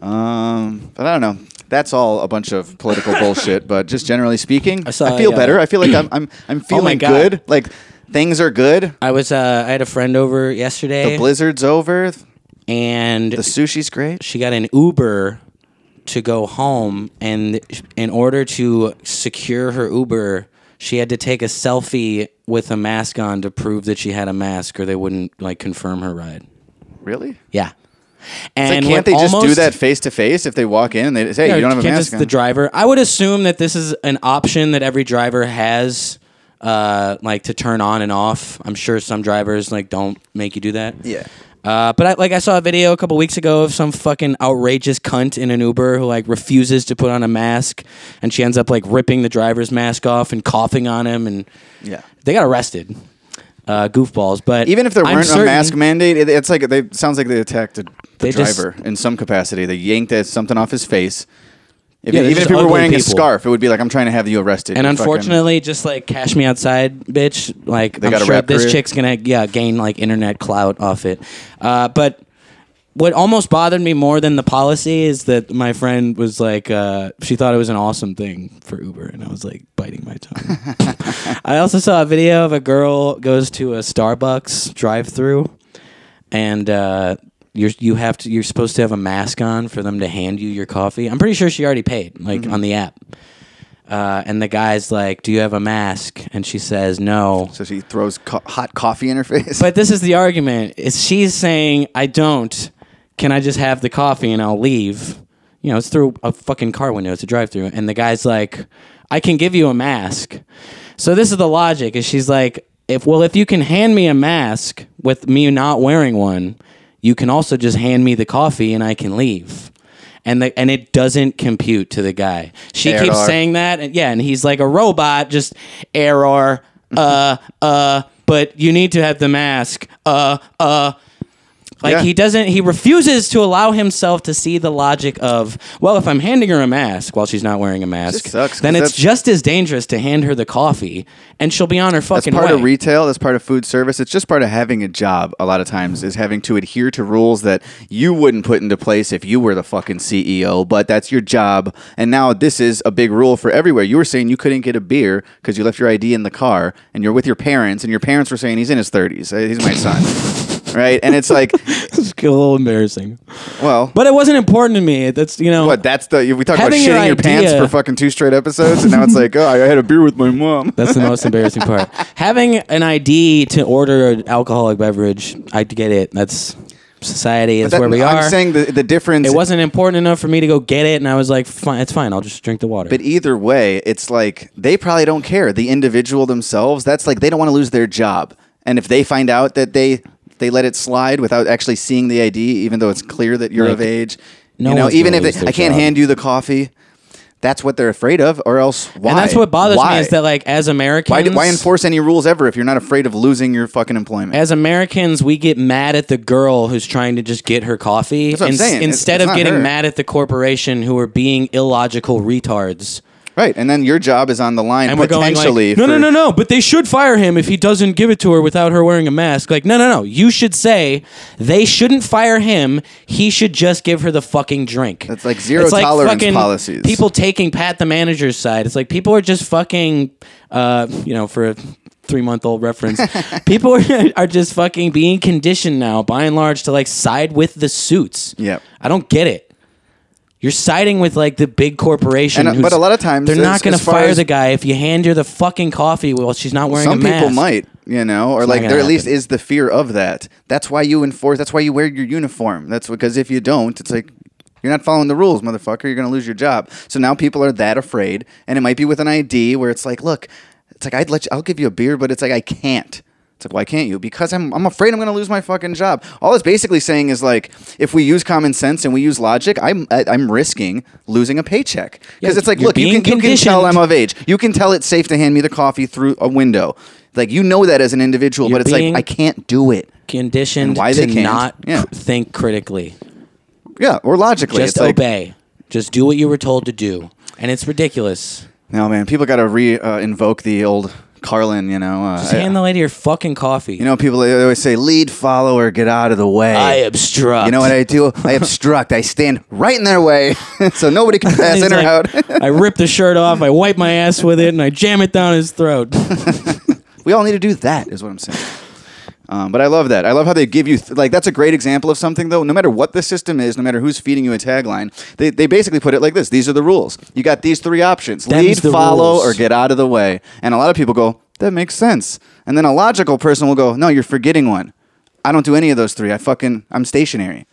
Um, but I don't know. That's all a bunch of political bullshit. But just generally speaking, I, saw, I feel uh, better. I feel like I'm I'm I'm feeling oh good. Like things are good. I was uh, I had a friend over yesterday. The blizzard's over, and the sushi's great. She got an Uber to go home, and in order to secure her Uber, she had to take a selfie with a mask on to prove that she had a mask, or they wouldn't like confirm her ride. Really? Yeah. And like, can't they just almost do that face to face if they walk in and they say, hey, no, you don't have a mask on? The driver. I would assume that this is an option that every driver has, uh, like to turn on and off. I'm sure some drivers like don't make you do that. Yeah. Uh, but I, like I saw a video a couple weeks ago of some fucking outrageous cunt in an Uber who like refuses to put on a mask, and she ends up like ripping the driver's mask off and coughing on him, and yeah, they got arrested. Uh, goofballs, but even if there weren't certain, a mask mandate, it, it's like they it sounds like they attacked the they driver just, in some capacity. They yanked something off his face. If, yeah, even if he were wearing people. a scarf, it would be like, I'm trying to have you arrested. And unfortunately, fucking, just like cash me outside, bitch. Like I'm sure this career. chick's gonna yeah gain like internet clout off it. Uh, but what almost bothered me more than the policy is that my friend was like, uh, she thought it was an awesome thing for Uber, and I was like biting my tongue. I also saw a video of a girl goes to a Starbucks drive-through, and uh, you're you have to you're supposed to have a mask on for them to hand you your coffee. I'm pretty sure she already paid, like mm-hmm. on the app. Uh, and the guy's like, do you have a mask? And she says, no. So she throws co- hot coffee in her face. But this is the argument: is she's saying, I don't. Can I just have the coffee and I'll leave? You know, it's through a fucking car window. It's a drive-thru. And the guy's like, I can give you a mask. So this is the logic. Is she's like, if well, if you can hand me a mask with me not wearing one, you can also just hand me the coffee and I can leave. And the, and it doesn't compute to the guy. She error. keeps saying that. And yeah, and he's like a robot, just error, uh, uh, but you need to have the mask, uh, uh. Like, yeah. he doesn't, he refuses to allow himself to see the logic of, well, if I'm handing her a mask while she's not wearing a mask, sucks, then it's just as dangerous to hand her the coffee, and she'll be on her fucking way. That's part way. of retail, that's part of food service, it's just part of having a job a lot of times, is having to adhere to rules that you wouldn't put into place if you were the fucking C E O, but that's your job, and now this is a big rule for everywhere. You were saying you couldn't get a beer because you left your I D in the car, and you're with your parents, and your parents were saying he's in his thirties, he's my son. Right, and it's like it's a little embarrassing. Well, but it wasn't important to me. That's you know what that's the we talked about shitting your, your pants for fucking two straight episodes, and now it's like oh, I had a beer with my mom. That's the most embarrassing part. Having an I D to order an alcoholic beverage, I get it. That's society. That's that, where we I'm are. I'm saying the the difference. It wasn't important enough for me to go get it, and I was like, fine, it's fine. I'll just drink the water. But either way, it's like they probably don't care. The individual themselves, that's like they don't want to lose their job, and if they find out that they. They let it slide without actually seeing the I D, even though it's clear that you're like, of age. No, you know, even if they, I can't job. hand you the coffee, that's what they're afraid of, or else why? And that's what bothers why? me is that, like, as Americans, why, do, why enforce any rules ever if you're not afraid of losing your fucking employment? As Americans, we get mad at the girl who's trying to just get her coffee that's what I'm in, saying. instead it's, it's of getting her. mad at the corporation who are being illogical retards. Right, and then your job is on the line and potentially. We're going like, no, no, no, no, but they should fire him if he doesn't give it to her without her wearing a mask. Like, no, no, no, you should say they shouldn't fire him. He should just give her the fucking drink. That's like zero it's tolerance like policies. People taking Pat the manager's side. It's like people are just fucking, uh, you know, for a three-month-old reference, people are, are just fucking being conditioned now, by and large, to like side with the suits. Yeah, I don't get it. You're siding with like the big corporation, and, but a lot of times they're not going to fire the guy if you hand her the fucking coffee while she's not wearing a mask. Some people might, you know, or like there at least is the fear of that. That's why you enforce. That's why you wear your uniform. That's because if you don't, it's like you're not following the rules, motherfucker. You're going to lose your job. So now people are that afraid, and it might be with an I D where it's like, look, it's like I'd let you, I'll give you a beer, but it's like I can't. It's like, why can't you? Because I'm I'm afraid I'm going to lose my fucking job. All it's basically saying is like, if we use common sense and we use logic, I'm I'm risking losing a paycheck. Because yeah, it's like, look, you can, you can tell I'm of age. You can tell it's safe to hand me the coffee through a window. Like, you know that as an individual, You're but it's like, I can't do it. Conditioned and why to they can't. not yeah. cr- think critically. Yeah, or logically. Just it's obey. Like, Just do what you were told to do. And it's ridiculous. No, man, people got to re uh, invoke the old Carlin, you know. Uh, Just hand the lady your fucking coffee. You know, people, they always say, lead, follow, or get out of the way. I obstruct. You know what I do? I obstruct. I stand right in their way so nobody can pass in like, or out. I rip the shirt off, I wipe my ass with it, and I jam it down his throat. We all need to do that, is what I'm saying. Um, but I love that. I love how they give you, th- like, that's a great example of something, though. No matter what the system is, no matter who's feeding you a tagline, they, they basically put it like this. These are the rules. You got these three options. Lead, follow, rules. or get out of the way. And a lot of people go, that makes sense. And then a logical person will go, no, you're forgetting one. I don't do any of those three. I fucking, I'm stationary.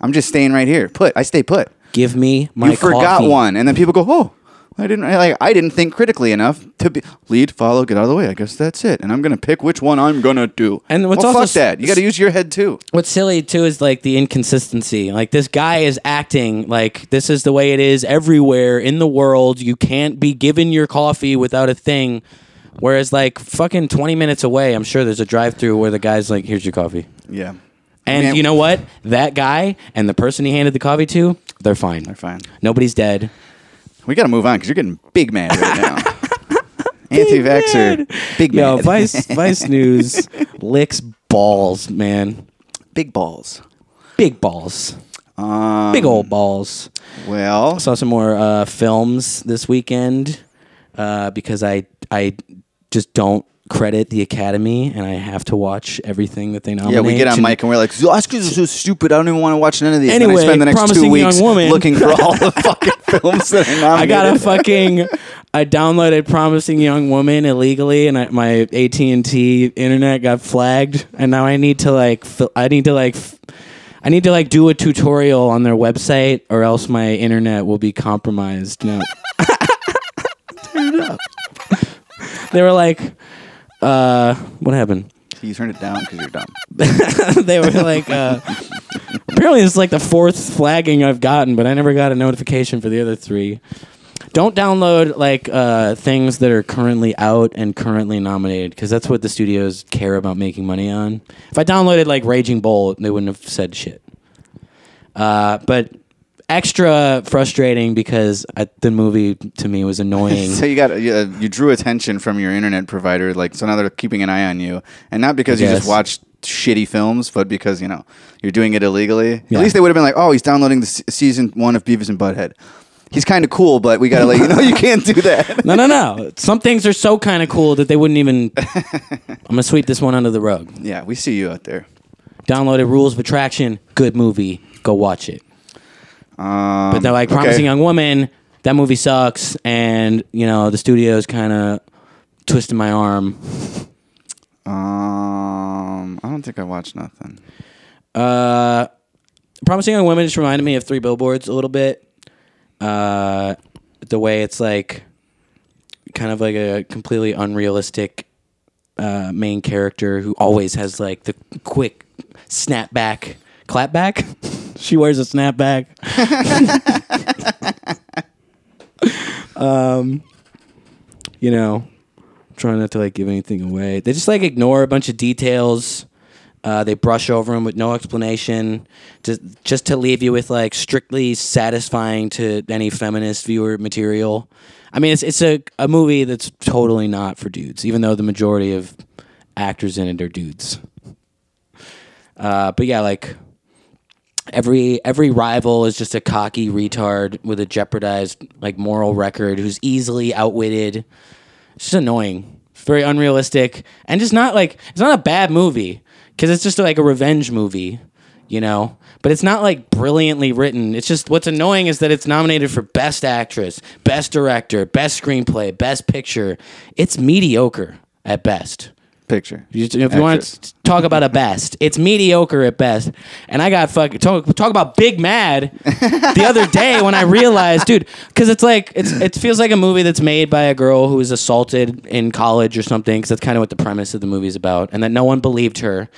I'm just staying right here. Put. I stay put. Give me my You coffee. forgot one. And then people go, oh. I didn't like. I didn't think critically enough to be lead, follow, get out of the way. I guess that's it. And I'm gonna pick which one I'm gonna do. And what's well, also fuck that. You got to use your head too. What's silly too is like the inconsistency. Like this guy is acting like this is the way it is everywhere in the world. You can't be given your coffee without a thing. Whereas like fucking twenty minutes away, I'm sure there's a drive-through where the guy's like, "Here's your coffee." Yeah. And Man. you know what? That guy and the person he handed the coffee to, they're fine. They're fine. Nobody's dead. We got to move on because you're getting big mad right now. Anti-vaxxer. Big mad. Yo, Vice, Vice News licks balls, man. Big balls. Big balls. Um, big old balls. Well. I saw some more uh, films this weekend uh, because I I just don't credit the Academy and I have to watch everything that they nominate. Yeah, we get on mic and we're like, Oscars are so stupid, I don't even want to watch none of these. Anyway, and I spend the next two weeks woman. looking for all the fucking films that are nominated. I got a fucking, I downloaded Promising Young Woman illegally and I, my A T and T internet got flagged and now I need to like, I need to like, I need to like do a tutorial on their website or else my internet will be compromised. No. Turn it up. They were like, Uh, what happened? You turned it down because you're dumb. They were like, uh, apparently it's like the fourth flagging I've gotten, but I never got a notification for the other three. Don't download like uh, things that are currently out and currently nominated because that's what the studios care about making money on. If I downloaded like Raging Bull, they wouldn't have said shit. Uh, but extra frustrating because I, the movie to me was annoying. So you got you, you drew attention from your internet provider, like so now they're keeping an eye on you, and not because you just watched shitty films, but because you know you're doing it illegally. Yeah. At least they would have been like, "Oh, he's downloading the s- season one of Beavis and Butthead. He's kind of cool, but we gotta let you know you can't do that." No, no, no. Some things are so kind of cool that they wouldn't even. I'm gonna sweep this one under the rug. Yeah, we see you out there. Downloaded Rules of Attraction. Good movie. Go watch it. Um, but they're like okay. Promising Young Woman, that movie sucks, and you know the studio's kind of twisting my arm. Um, I don't think I watched nothing. Uh, Promising Young Woman just reminded me of Three Billboards a little bit. Uh, the way it's like kind of like a completely unrealistic uh, main character who always has like the quick snapback, clapback. She wears a snapback. um, you know, I'm trying not to like give anything away. They just like ignore a bunch of details. Uh, they brush over them with no explanation, to, just to leave you with like strictly satisfying to any feminist viewer material. I mean, it's it's a, a movie that's totally not for dudes, even though the majority of actors in it are dudes. Uh, but yeah, like. Every every rival is just a cocky retard with a jeopardized like moral record who's easily outwitted. It's just annoying. It's very unrealistic and just not like it's not a bad movie because it's just like a revenge movie, you know. But it's not like brilliantly written. It's just what's annoying is that it's nominated for Best Actress, Best Director, Best Screenplay, Best Picture. It's mediocre at best. Picture. If you Actress. want to talk about a best, it's mediocre at best. And I got fucking talk, talk about big mad the other day when I realized, dude, because it's like it's it feels like a movie that's made by a girl who was assaulted in college or something. Because that's kind of what the premise of the movie is about, and that no one believed her.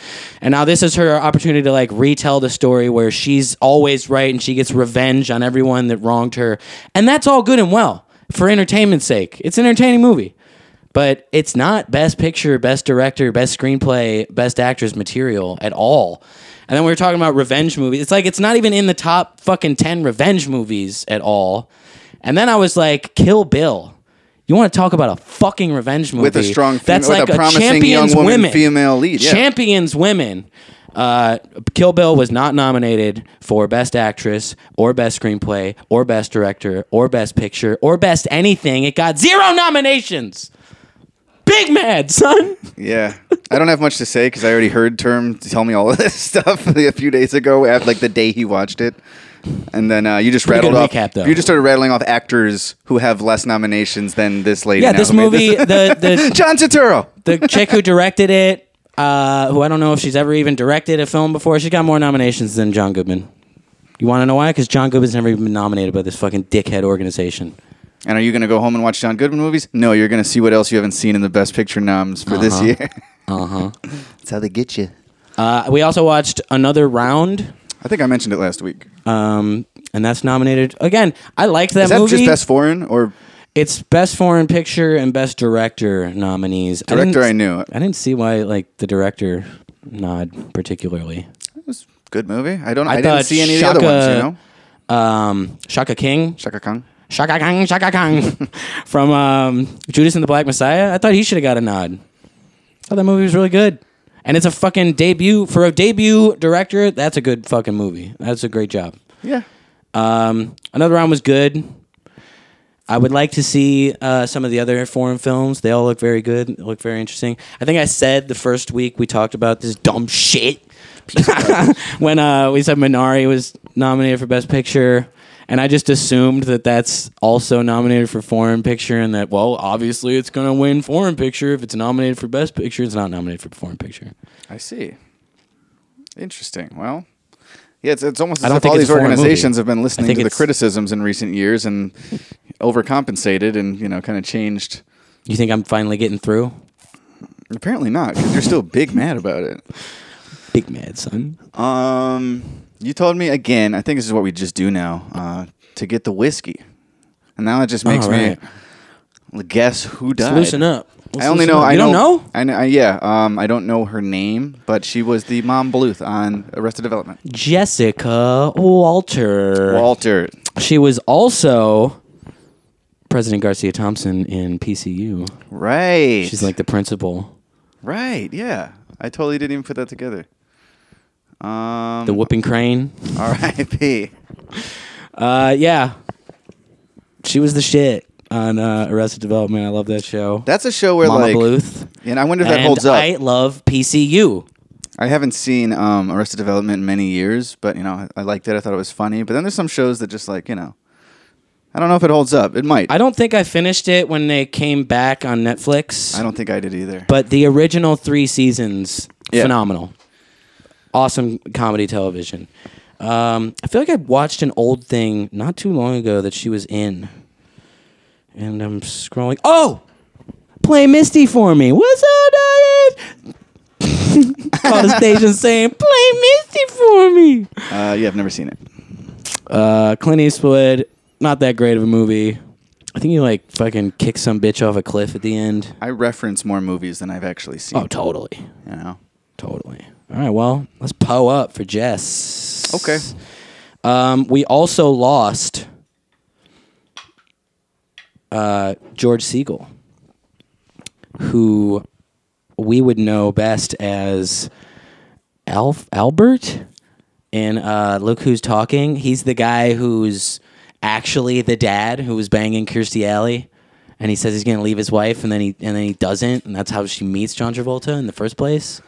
And now this is her opportunity to like retell the story where she's always right and she gets revenge on everyone that wronged her. And that's all good and well for entertainment's sake. It's an entertaining movie. But it's not Best Picture, Best Director, Best Screenplay, Best Actress material at all. And then we were talking about revenge movies. It's like it's not even in the top fucking ten revenge movies at all. And then I was like, Kill Bill. You want to talk about a fucking revenge movie with a strong, fema- that's with like a, a promising young woman, women. female lead, yeah. Champions women. Uh, Kill Bill was not nominated for Best Actress or Best Screenplay or Best Director or Best Picture or Best anything. It got zero nominations. Big mad, son. Yeah. I don't have much to say because I already heard Term tell me all of this stuff a few days ago, after, like the day he watched it. And then uh, you just Pretty rattled off. Recap, though. You just started rattling off actors who have less nominations than this lady. Yeah, now this movie, this. the the John Turturro, the chick who directed it, uh, who I don't know if she's ever even directed a film before. She got more nominations than John Goodman. You want to know why? Because John Goodman's never even been nominated by this fucking dickhead organization. And are you going to go home and watch John Goodman movies? No, you're going to see what else you haven't seen in the Best Picture noms for uh-huh. this year. uh huh. That's how they get you. Uh, we also watched Another Round. I think I mentioned it last week. Um, and that's nominated again. I liked that, Is that movie. Is that just Best Foreign, or it's Best Foreign Picture and Best Director nominees? Director, I, I knew. I didn't see why like the director nod particularly. It was a good movie. I don't. I, I didn't see any Shaka, of the other ones. You know, um, Shaka King. Shaka Khan. Shaka Khan. Shaka Khan from um, Judas and the Black Messiah. I thought he should have got a nod. I thought that movie was really good. And it's a fucking debut. For a debut director, that's a good fucking movie. That's a great job. Yeah. Um, Another Round was good. I would like to see uh, some of the other foreign films. They all look very good. They look very interesting. I think I said the first week we talked about this dumb shit. When uh, we said Minari was nominated for Best Picture. And I just assumed that that's also nominated for Foreign Picture and that, well, obviously it's going to win Foreign Picture. If it's nominated for Best Picture, it's not nominated for Foreign Picture. I see. Interesting. Well, yeah, it's, it's almost as if all these organizations have been listening to the criticisms in recent years and overcompensated and, you know, kind of changed. You think I'm finally getting through? Apparently not, because you're still big mad about it. Big mad, son. Um... You told me again, I think this is what we just do now, uh, to get the whiskey. And now it just makes oh, right. me guess who died. Let's loosen up. Let's I only know. Up. I you know, don't know? I know I, yeah, um, I don't know her name, but she was the mom Bluth on Arrested Development. Jessica Walter. Walter. She was also President Garcia Thompson in P C U. Right. She's like the principal. Right, yeah. I totally didn't even put that together. Um, the Whooping Crane. R I P Uh, yeah. She was the shit on uh, Arrested Development. I love that show. That's a show where Mama like... Bluth. And I wonder if that and holds up. I love P C U. I haven't seen um, Arrested Development in many years, but, you know, I liked it. I thought it was funny. But then there's some shows that just like, you know... I don't know if it holds up. It might. I don't think I finished it when they came back on Netflix. I don't think I did either. But the original three seasons, yeah. Phenomenal. Awesome comedy television. Um, I feel like I watched an old thing not too long ago that she was in. And I'm scrolling. Oh! Play Misty for Me. What's up, Diane? Call the station saying, play Misty for me. Uh, yeah, I've never seen it. Uh, Clint Eastwood, not that great of a movie. I think you like fucking kick some bitch off a cliff at the end. I reference more movies than I've actually seen. Oh, totally. You know? Totally. All right, well, let's pow up for Jess. Okay. Um, we also lost uh, George Segal, who we would know best as Alf Albert in uh, Look Who's Talking. He's the guy who's actually the dad who was banging Kirstie Alley, and he says he's going to leave his wife, and then he and then he doesn't, and that's how she meets John Travolta in the first place.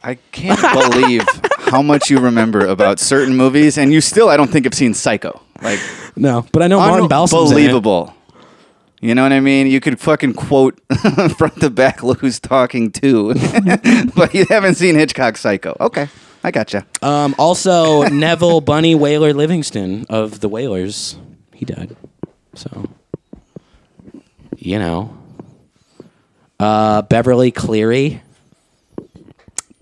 I can't believe how much you remember about certain movies, and you still, I don't think, have seen Psycho. Like, no, but I know Martin Balsam's unbelievable. You know what I mean? You could fucking quote front to back, Look Who's Talking to, but you haven't seen Hitchcock's Psycho. Okay, I gotcha. Um, also, Neville Bunny Whaler Livingston of the Whalers, he died. So, you know, uh, Beverly Cleary.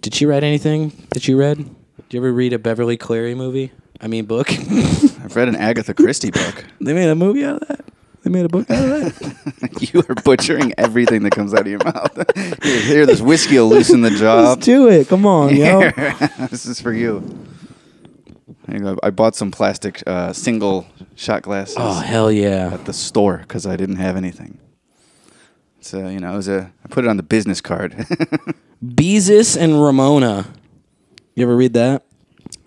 Did she write anything that you read? Did you ever read a Beverly Cleary movie? I mean, book? I've read an Agatha Christie book. They made a movie out of that? They made a book out of that. You are butchering everything that comes out of your mouth. Here, here, this whiskey will loosen the jaw. Let's do it. Come on, here. Yo. This is for you. I bought some plastic uh, single shot glasses. Oh, hell yeah. At the store because I didn't have anything. So, you know, it was a, I put it on the business card. Beezus and Ramona. You ever read that?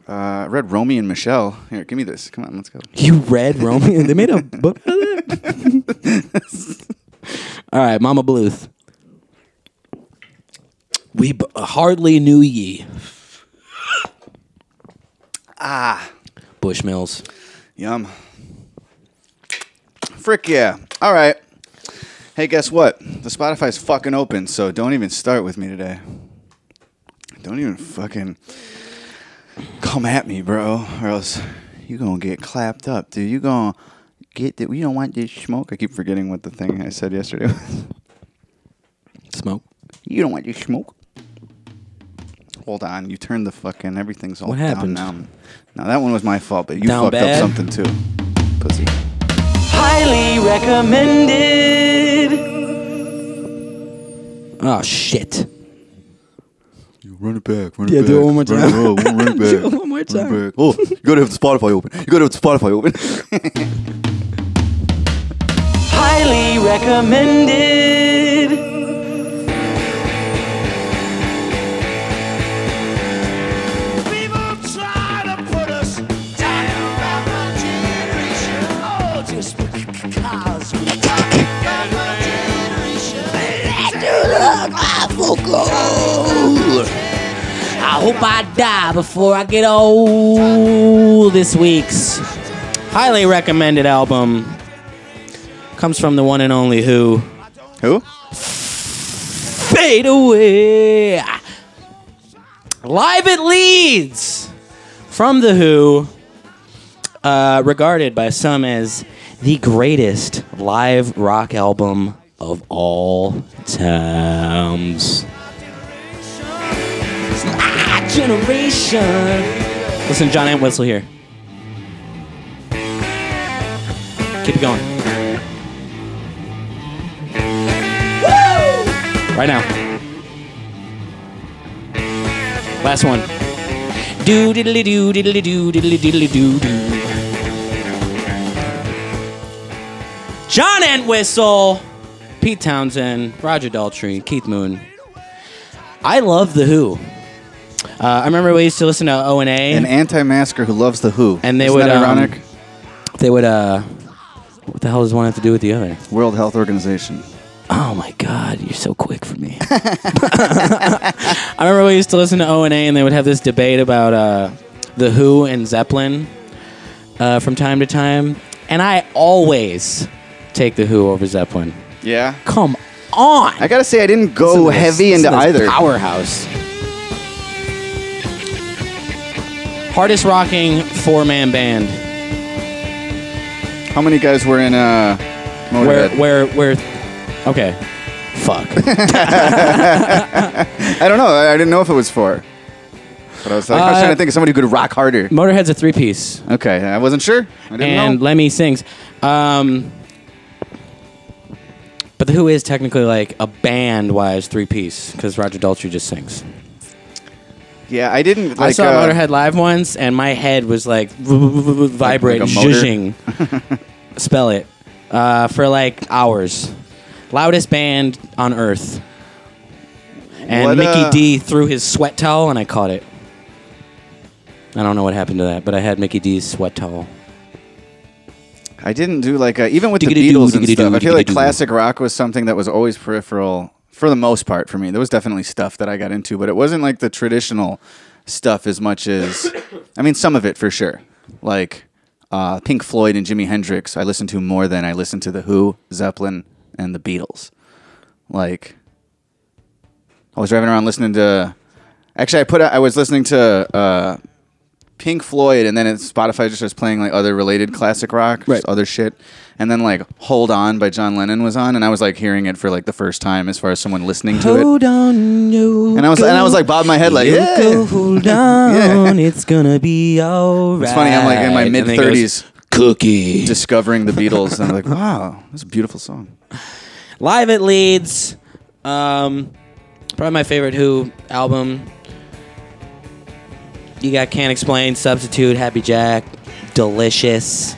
Uh, I read Romy and Michelle. Here, give me this. Come on, let's go. You read Romy? They made a book out of that? All right, Mama Bluth. We b- hardly knew ye. Ah. Bushmills. Yum. Frick yeah. All right. Hey, guess what? The Spotify's fucking open, so don't even start with me today. Don't even fucking come at me, bro, or else you gonna get clapped up, dude. You gonna get that? We don't want this smoke. I keep forgetting what the thing I said yesterday was. Smoke. You don't want this smoke. Hold on, you turned the fucking everything's all what down now. Now that one was my fault, but you down fucked bad. Up something too, pussy. Highly recommended. Oh shit. Run it back. Run it yeah, back. Yeah, do it one more time. Run it, oh, run it back. Do it one more time. Run it back. Oh, you gotta have the Spotify open. You gotta have the Spotify open. Highly recommended. People try to put us down by my generation. Oh, just because we die by my generation. That do look awful cool. I hope I die before I get old. This week's highly recommended album comes from the one and only Who. Who? Fade Away. Live at Leeds from The Who. Uh, regarded by some as the greatest live rock album of all times. Generation. Listen, John Entwistle here. Keep it going. Woo! Right now. Last one. Do diddly do diddly do diddly diddly do do. John Entwistle, Pete Townsend, Roger Daltrey, Keith Moon. I love The Who. Uh, I remember we used to listen to O and A. An anti-masker who loves The Who. And they Isn't would that ironic. Um, they would. Uh, what the hell does one have to do with the other? World Health Organization. Oh my God, you're so quick for me. I remember we used to listen to O and A, and they would have this debate about uh, The Who and Zeppelin uh, from time to time. And I always take The Who over Zeppelin. Yeah. Come on. I gotta say, I didn't go listen heavy this, into either. Powerhouse. Hardest rocking four-man band. How many guys were in uh, Motorhead? Where, where, where... Okay. Fuck. I don't know. I didn't know if it was four. But I was, like, uh, I was trying to think of somebody who could rock harder. Motorhead's a three-piece. Okay. I wasn't sure. I didn't and know. And Lemmy sings. Um, but The Who is technically like a band-wise three-piece because Roger Daltrey just sings. Yeah, I didn't. Like, I saw uh, Motorhead live once, and my head was like vibrating, zhuzhing. Spell it uh, for like hours. Loudest band on earth. And what, Mickey uh, D threw his sweat towel, and I caught it. I don't know what happened to that, but I had Mickey D's sweat towel. I didn't do like a, even with the Beatles and stuff. I feel like classic rock was something that was always peripheral. For the most part, for me, there was definitely stuff that I got into, but it wasn't like the traditional stuff as much as, I mean, some of it for sure. Like uh, Pink Floyd and Jimi Hendrix, I listened to more than I listened to The Who, Zeppelin, and The Beatles. Like, I was driving around listening to, actually, I put, I was listening to uh, Pink Floyd, and then it, Spotify just was playing like other related classic rock, right. Just other shit. And then like Hold On by John Lennon was on, and I was like hearing it for like the first time as far as someone listening to hold it. Hold on, you and I was go, and I was like bobbing my head like yeah. Go, hold on, yeah. It's gonna be alright. It's funny, I'm like in my mid thirties. cookie. Discovering the Beatles. And I'm like, wow, that's a beautiful song. Live at Leeds. Um, probably my favorite Who album. You got Can't Explain, Substitute, Happy Jack, Delicious.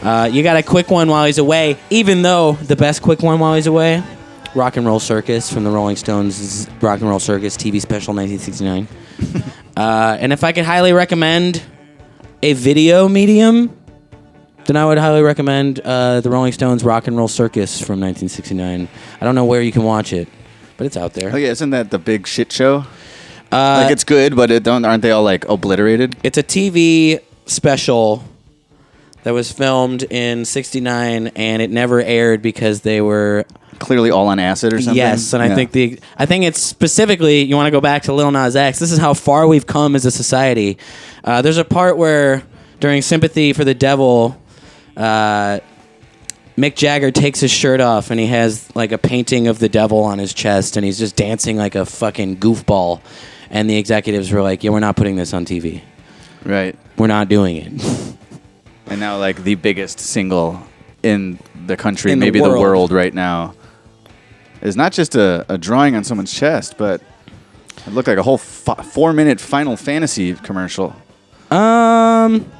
Uh, you got a quick one while he's away, even though the best quick one while he's away, Rock and Roll Circus from the Rolling Stones' Rock and Roll Circus T V special nineteen sixty-nine. uh, and if I could highly recommend a video medium, then I would highly recommend uh, the Rolling Stones' Rock and Roll Circus from nineteen sixty-nine. I don't know where you can watch it, but it's out there. Oh yeah, isn't that the big shit show? Uh, like it's good, but it don't aren't they all like obliterated? It's a T V special that was filmed in sixty-nine, and it never aired because they were clearly all on acid or something. Yes, and yeah. I think the I think it's specifically you want to go back to Lil Nas X. This is how far we've come as a society. Uh, there's a part where during "Sympathy for the Devil," uh, Mick Jagger takes his shirt off and he has like a painting of the devil on his chest, and he's just dancing like a fucking goofball. And the executives were like, yeah, we're not putting this on T V. Right. We're not doing it. And now, like, the biggest single in the country, in maybe the world. the world right now, is not just a, a drawing on someone's chest, but it looked like a whole f- four-minute Final Fantasy commercial. Um...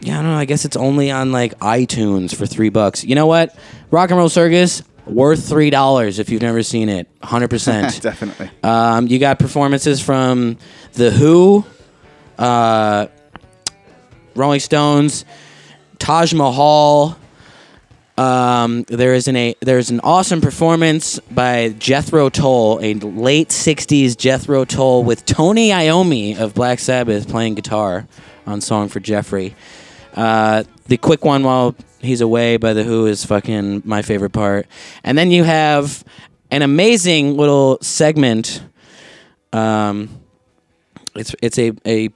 Yeah, I don't know. I guess it's only on, like, iTunes for three bucks. You know what? Rock and Roll Circus... worth three dollars if you've never seen it. one hundred percent Definitely. Um, you got performances from The Who, uh, Rolling Stones, Taj Mahal. Um, there is an a there is an awesome performance by Jethro Tull, a late sixties Jethro Tull with Tony Iommi of Black Sabbath playing guitar on "Song for Jeffrey." Uh, the quick one while he's away by The Who is fucking my favorite part. And then you have an amazing little segment. Um, it's it's a, a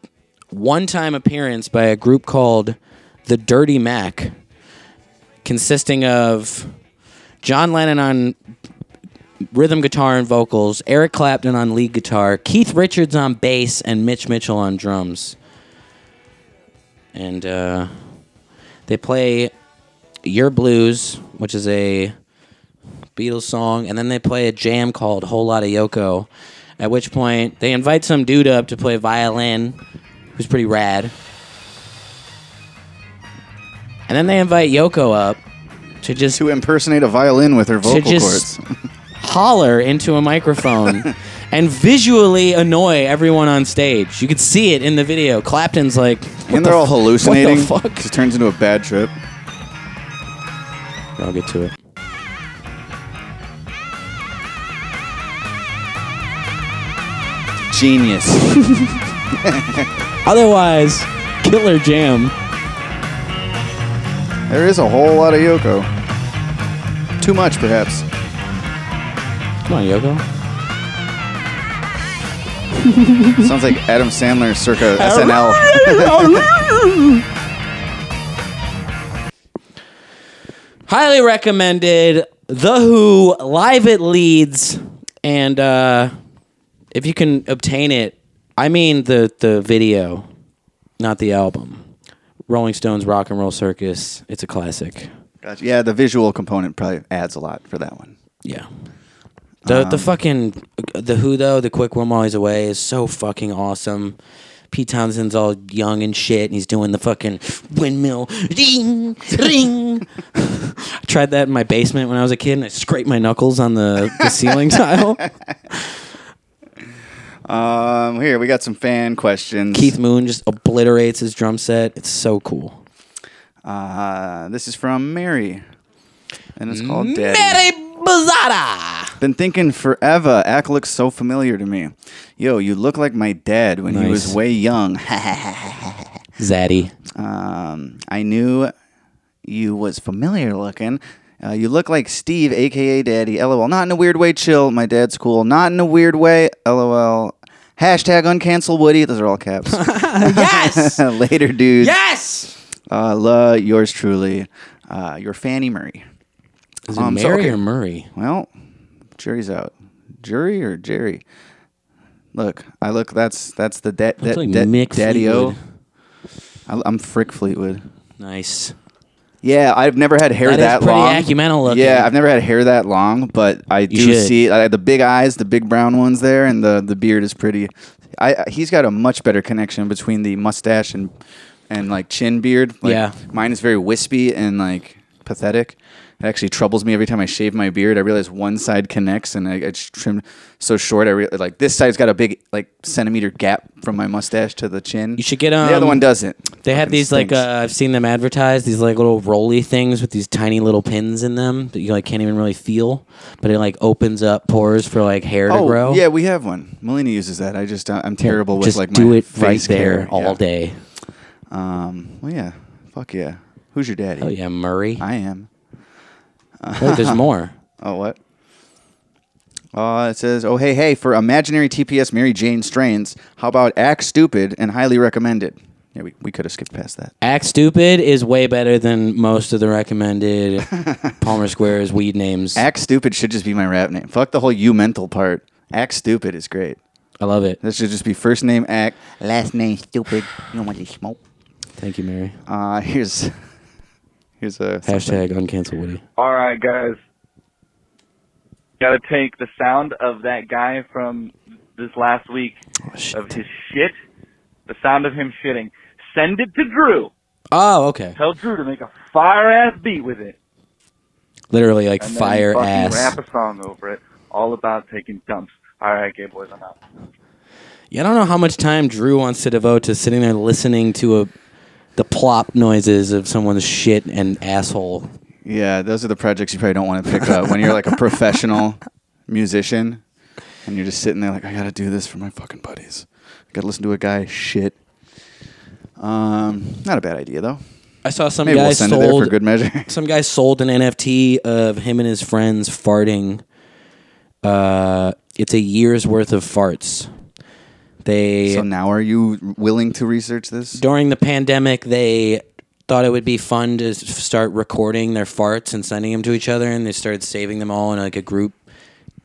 one-time appearance by a group called The Dirty Mac, consisting of John Lennon on rhythm guitar and vocals, Eric Clapton on lead guitar, Keith Richards on bass, and Mitch Mitchell on drums. And uh, they play Your Blues, which is a Beatles song, and then they play a jam called Whole Lotta Yoko, at which point they invite some dude up to play violin, who's pretty rad. And then they invite Yoko up to just... to impersonate a violin with her vocal to just cords. Holler into a microphone and visually annoy everyone on stage. You could see it in the video. Clapton's like... And they're the all hallucinating. What the fuck? It turns into a bad trip. I'll get to it. Genius. Otherwise, killer jam. There is a whole lot of Yoko. Too much, perhaps. Come on, Yoko. Sounds like Adam Sandler circa S N L. Highly recommended The Who Live at Leeds, and uh, if you can obtain it, I mean the, the video, not the album. Rolling Stones Rock and Roll Circus, it's a classic. Gotcha. Yeah, the visual component probably adds a lot for that one. Yeah. The the fucking the Who though, the quick one while he's away is so fucking awesome. Pete Townshend's all young and shit, and he's doing the fucking windmill ring ring. I tried that in my basement when I was a kid, and I scraped my knuckles on the, the ceiling tile. Um, here we got some fan questions. Keith Moon just obliterates his drum set. It's so cool. Uh, this is from Mary, and it's called Daddy. Mary Bazada. Been thinking forever. Ack looks so familiar to me. Yo, you look like my dad when nice. He was way young. Zaddy. Um, I knew you was familiar looking. Uh, you look like Steve, a k a. Daddy. LOL. Not in a weird way, chill. My dad's cool. Not in a weird way. LOL. Hashtag uncancel Woody. Those are all caps. Yes! Later, dude. Yes! Uh, love yours truly. Uh, your Fanny Murray. Is it um, Mary so, okay. or Murray? Well, jury's out. Jury or Jerry? Look, I look. That's that's the da- da- like da- Daddy-O. I'm Frick Fleetwood. Nice. Yeah, I've never had hair that, that is pretty long. Acumenal looking. Yeah, I've never had hair that long, but I you do should. see. I have the big eyes, the big brown ones there, and the, the beard is pretty. I he's got a much better connection between the mustache and and like chin beard. Like, yeah, mine is very wispy and like pathetic. It actually troubles me every time I shave my beard. I realize one side connects, and I, I trim so short. I re- like this side's got a big like centimeter gap from my mustache to the chin. You should get um, the other one doesn't. They have these stinks. like uh, I've seen them advertised. These like little rolly things with these tiny little pins in them that you like can't even really feel, but it like opens up pores for like hair oh, to grow. Yeah, we have one. Melina uses that. I just I'm terrible yeah, with just like do my it face right there hair. all yeah. day. Um. Well, yeah. Fuck yeah. Who's your daddy? Oh yeah, Murray. I am. Wait, there's more. Oh, what? Uh, it says, oh, hey, hey, for imaginary T P S Mary Jane strains, how about Act Stupid and highly recommended? Yeah, we, we could have skipped past that. Act Stupid is way better than most of the recommended Palmer Square's weed names. Act Stupid should just be my rap name. Fuck the whole you mental part. Act Stupid is great. I love it. This should just be first name Act, last name Stupid. You don't want to smoke. Thank you, Mary. Uh, here's... Here's a hashtag uncancel Woody. All right, guys. Gotta take the sound of that guy from this last week oh, of his shit. The sound of him shitting. Send it to Drew. Oh, okay. Tell Drew to make a fire ass beat with it. Literally, like and fire ass. Rap a song over it, all about taking dumps. All right, gay boys, I'm out. Yeah, I don't know how much time Drew wants to devote to sitting there listening to a. The plop noises of someone's shit and asshole. Yeah, those are the projects you probably don't want to pick up when you're like a professional musician and you're just sitting there like, I gotta do this for my fucking buddies. I gotta listen to a guy shit. Um, not a bad idea though. I saw some Maybe guy we'll send sold it there for good measure. Some guy sold an N F T of him and his friends farting. Uh, it's a year's worth of farts. They, so now are you willing to research this? During the pandemic, they thought it would be fun to start recording their farts and sending them to each other, and they started saving them all in like a group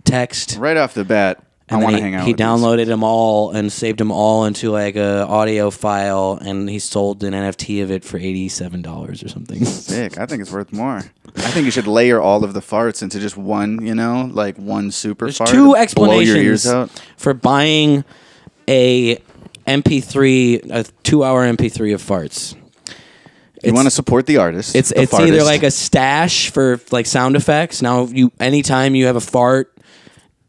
text. Right off the bat, and I want to hang out he with He downloaded these. them all and saved them all into like a audio file, and he sold an N F T of it for eighty-seven dollars or something. Sick. I think it's worth more. I think you should layer all of the farts into just one, you know, like one super There's fart. There's two explanations blow your ears out. For buying... A M P three, a two-hour M P three of farts. It's, you want to support the artist. It's the it's fartist. Either like a stash for like sound effects. Now, you anytime you have a fart,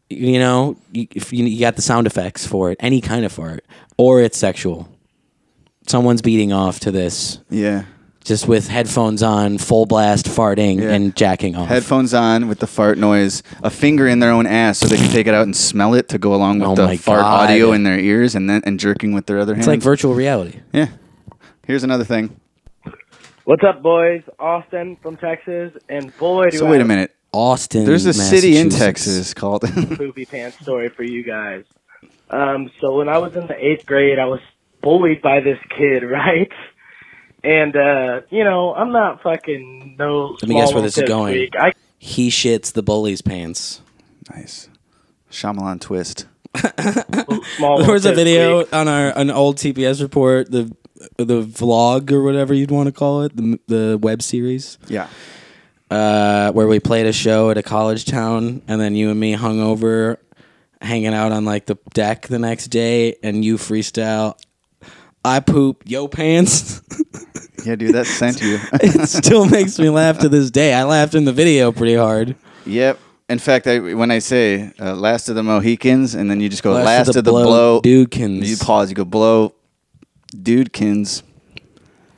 you know, you, if you, you got the sound effects for it, any kind of fart, or it's sexual. Someone's beating off to this. Yeah. Just with headphones on, full blast farting yeah. and jacking off. Headphones on with the fart noise, a finger in their own ass so they can take it out and smell it to go along with oh the fart God. audio in their ears and then and jerking with their other hand. It's like virtual reality. Yeah. Here's another thing. What's up, boys? Austin from Texas, and boy do So I wait a minute. Austin, there's a city in Texas called Poopy Pants story for you guys. Um, so when I was in the eighth grade, I was bullied by this kid, right? And, uh, you know, I'm not fucking no... Let me guess where this is going. I- he shits the bully's pants. Nice. Shyamalan twist. There was a video week. on our an old T P S report, the the vlog or whatever you'd want to call it, the, the web series. Yeah. Uh, where we played a show at a college town, and then you and me hung over, hanging out on, like, the deck the next day, and you freestyle... I poop yo pants. Yeah, dude, that sent you. It still makes me laugh to this day. I laughed in the video pretty hard. Yep. In fact, I, when I say uh, last of the Mohicans, and then you just go last, last of the, of the blow, blow dudekins. You pause. You go blow dudekins.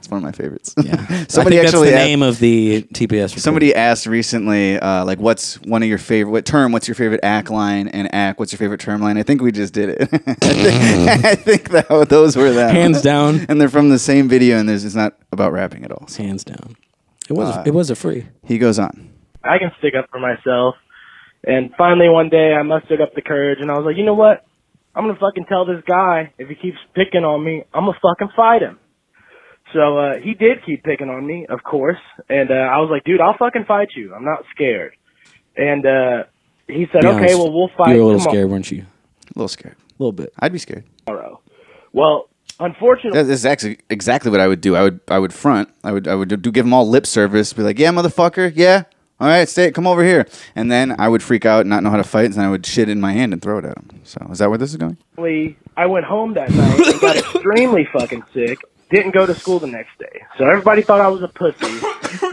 It's one of my favorites. Yeah. Somebody I think actually that's the asked, name of the T P S report. Somebody asked recently, uh, like, what's one of your favorite what term? What's your favorite act line? And act, what's your favorite term line? I think we just did it. I think, I think that those were that hands down. And they're from the same video, and there's it's not about rapping at all. So. Hands down. It was uh, it was a free. He goes on. I can stick up for myself. And finally, one day, I mustered up the courage, and I was like, you know what? I'm gonna fucking tell this guy if he keeps picking on me, I'm gonna fucking fight him. So uh, he did keep picking on me, of course, and uh, I was like, dude, I'll fucking fight you. I'm not scared. And uh, he said, okay, well, we'll fight. You were a little scared, weren't you? A little scared. A little bit. I'd be scared. Well, Unfortunately, this is actually exactly what I would do. I would I would front. I would I would do give them all lip service. Be like, yeah, motherfucker, yeah. All right, stay. Come over here. And then I would freak out and not know how to fight, and then I would shit in my hand and throw it at him. So is that where this is going? I went home that night and got extremely fucking sick. Didn't go to school the next day. So everybody thought I was a pussy,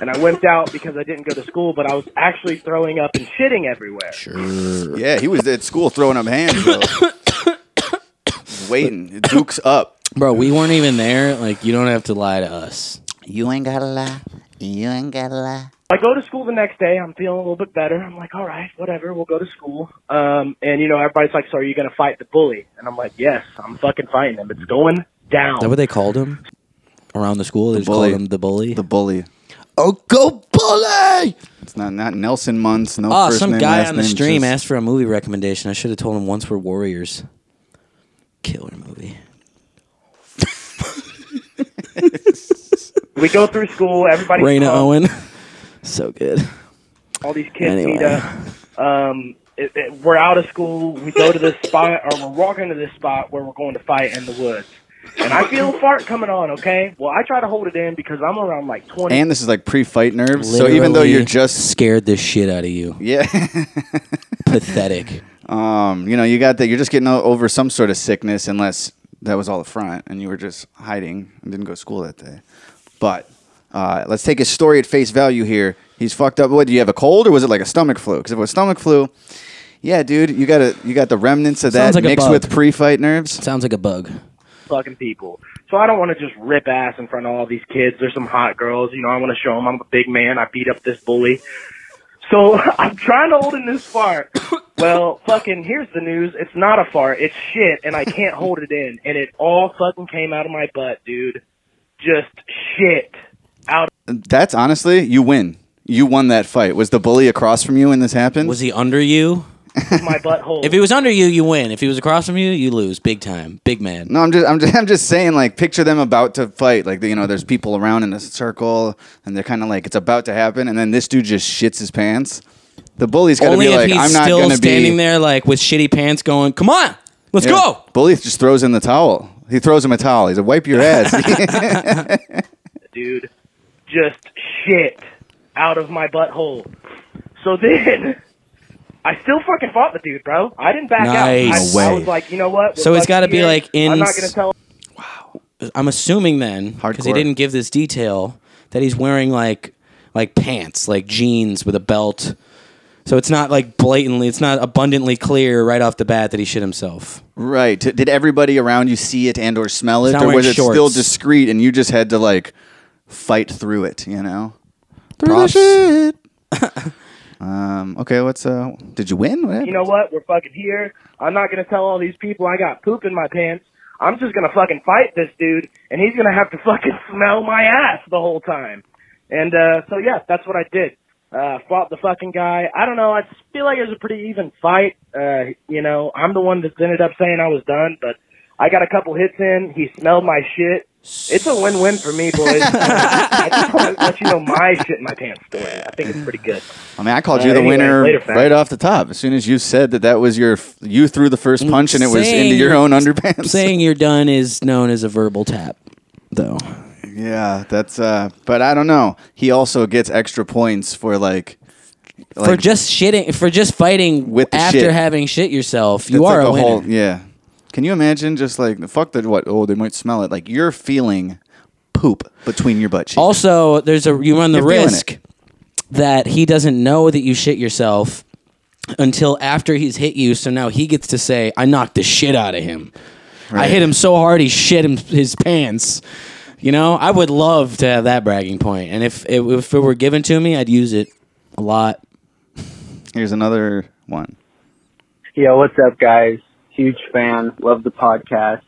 and I wimped out because I didn't go to school, but I was actually throwing up and shitting everywhere. Sure. Yeah, he was at school throwing up hands, bro. Waiting. Duke's up. Bro, we weren't even there. Like, you don't have to lie to us. You ain't gotta lie. You ain't gotta lie. I go to school the next day. I'm feeling a little bit better. I'm like, all right, whatever. We'll go to school. Um, and, you know, everybody's like, so are you going to fight the bully? And I'm like, yes, I'm fucking fighting him. It's going down. Is that what they called him around the school? They the just bully. called him the bully? The bully. Oh, go bully! It's not, not Nelson Muntz. No oh, first some name, guy on the stream just... asked for a movie recommendation. I should have told him Once We're Warriors. Killer movie. We go through school. Everybody. Raina Owen. So good. All these kids anyway. meet up. Um, it, it, we're out of school. We go to this spot, or we're walking to this spot where we're going to fight in the woods. And I feel a fart coming on, okay? Well, I try to hold it in because I'm around like twenty. And this is like pre-fight nerves. Literally so even though you're just... scared the shit out of you. Yeah. Pathetic. Um, you know, you got that. You're just getting over some sort of sickness unless that was all the front and you were just hiding and didn't go to school that day. But... Uh, let's take his story at face value here. He's fucked up. What, do you have a cold or was it like a stomach flu? Because if it was stomach flu, yeah, dude, you got a, you got the remnants of that like mixed with pre-fight nerves. Sounds like a bug. Fucking people. So I don't want to just rip ass in front of all these kids. There's some hot girls. You know, I want to show them I'm a big man. I beat up this bully. So I'm trying to hold in this fart. Well, fucking, here's the news. It's not a fart. It's shit, and I can't hold it in. And it all fucking came out of my butt, dude. Just shit. Out. That's honestly, you win. You won that fight. Was the bully across from you when this happened? Was he under you? My butthole. If he was under you, you win. If he was across from you, you lose. Big time. Big man. No, I'm just, I'm just, I'm just saying. Like, picture them about to fight. Like, you know, there's people around in a circle, and they're kind of like, it's about to happen, and then this dude just shits his pants. The bully's gotta Only be if like, he's I'm not still gonna standing be... there like with shitty pants, going, come on, let's yeah. go. Bully just throws in the towel. He throws him a towel. He's like, wipe your ass, dude. Just shit out of my butthole. So then, I still fucking fought the dude, bro. I didn't back nice. out. I, I was like, you know what? We're so it's got to be like in... I'm not going to tell... Wow. I'm assuming then, because he didn't give this detail, that he's wearing like like pants, like jeans with a belt. So it's not like blatantly, it's not abundantly clear right off the bat that he shit himself. Right. Did everybody around you see it and or smell it? Or was it shorts. Still discreet and you just had to like... fight through it, you know? Through Props. the shit! um, okay, what's, uh, did you win? What you know what? We're fucking here. I'm not gonna tell all these people I got poop in my pants. I'm just gonna fucking fight this dude, and he's gonna have to fucking smell my ass the whole time. And, uh, so yeah, that's what I did. Uh, fought the fucking guy. I don't know, I feel like it was a pretty even fight. Uh, you know, I'm the one that ended up saying I was done, but I got a couple hits in, he smelled my shit. It's a win-win for me, boys. I just want to let you know my shit in my pants story. I think it's pretty good. I mean, I called you uh, the anyway, winner later, right off the top. As soon as you said that that was your... You threw the first punch and it was into your own underpants. Saying you're done is known as a verbal tap, though. Yeah, that's... uh But I don't know. He also gets extra points for, like... like for just shitting... For just fighting with after shit. having shit yourself. You that's are like a, a winner. Whole, yeah. Can you imagine just like, fuck the what? Oh, they might smell it. Like you're feeling poop between your butt cheeks. Also, there's a you run the you're risk that he doesn't know that you shit yourself until after he's hit you. So now he gets to say, I knocked the shit out of him. Right. I hit him so hard he shit him, his pants. You know, I would love to have that bragging point. And if, if it were given to me, I'd use it a lot. Here's another one. Yo, what's up, guys? Huge fan. Love the podcast.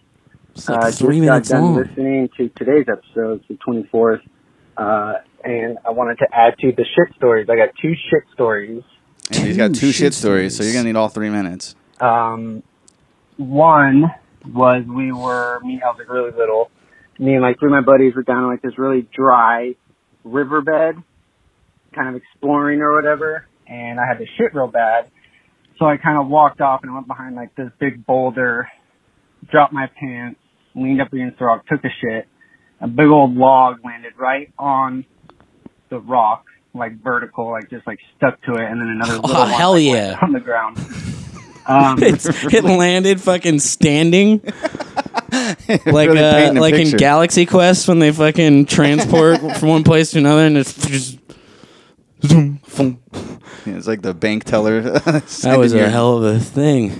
It's like uh, three just minutes got done long. listening to today's episode, the twenty-fourth, uh, and I wanted to add to the shit stories. I got two shit stories. And two he's got two shit, shit stories, stories, so you're going to need all three minutes. Um, one was we were, me, I was like really little. Me and like three of my buddies were down in like this really dry riverbed, kind of exploring or whatever, and I had to shit real bad. So I kind of walked off and went behind like this big boulder, dropped my pants, leaned up against the rock, took a shit. A big old log landed right on the rock, like vertical, like just like stuck to it, and then another little oh, one hell like, yeah. on the ground. Um, it's, it landed fucking standing, like really uh, like picture. in Galaxy Quest when they fucking transport from one place to another, and it's just zoom, boom. Yeah, it's like the bank teller. That was here. a hell of a thing.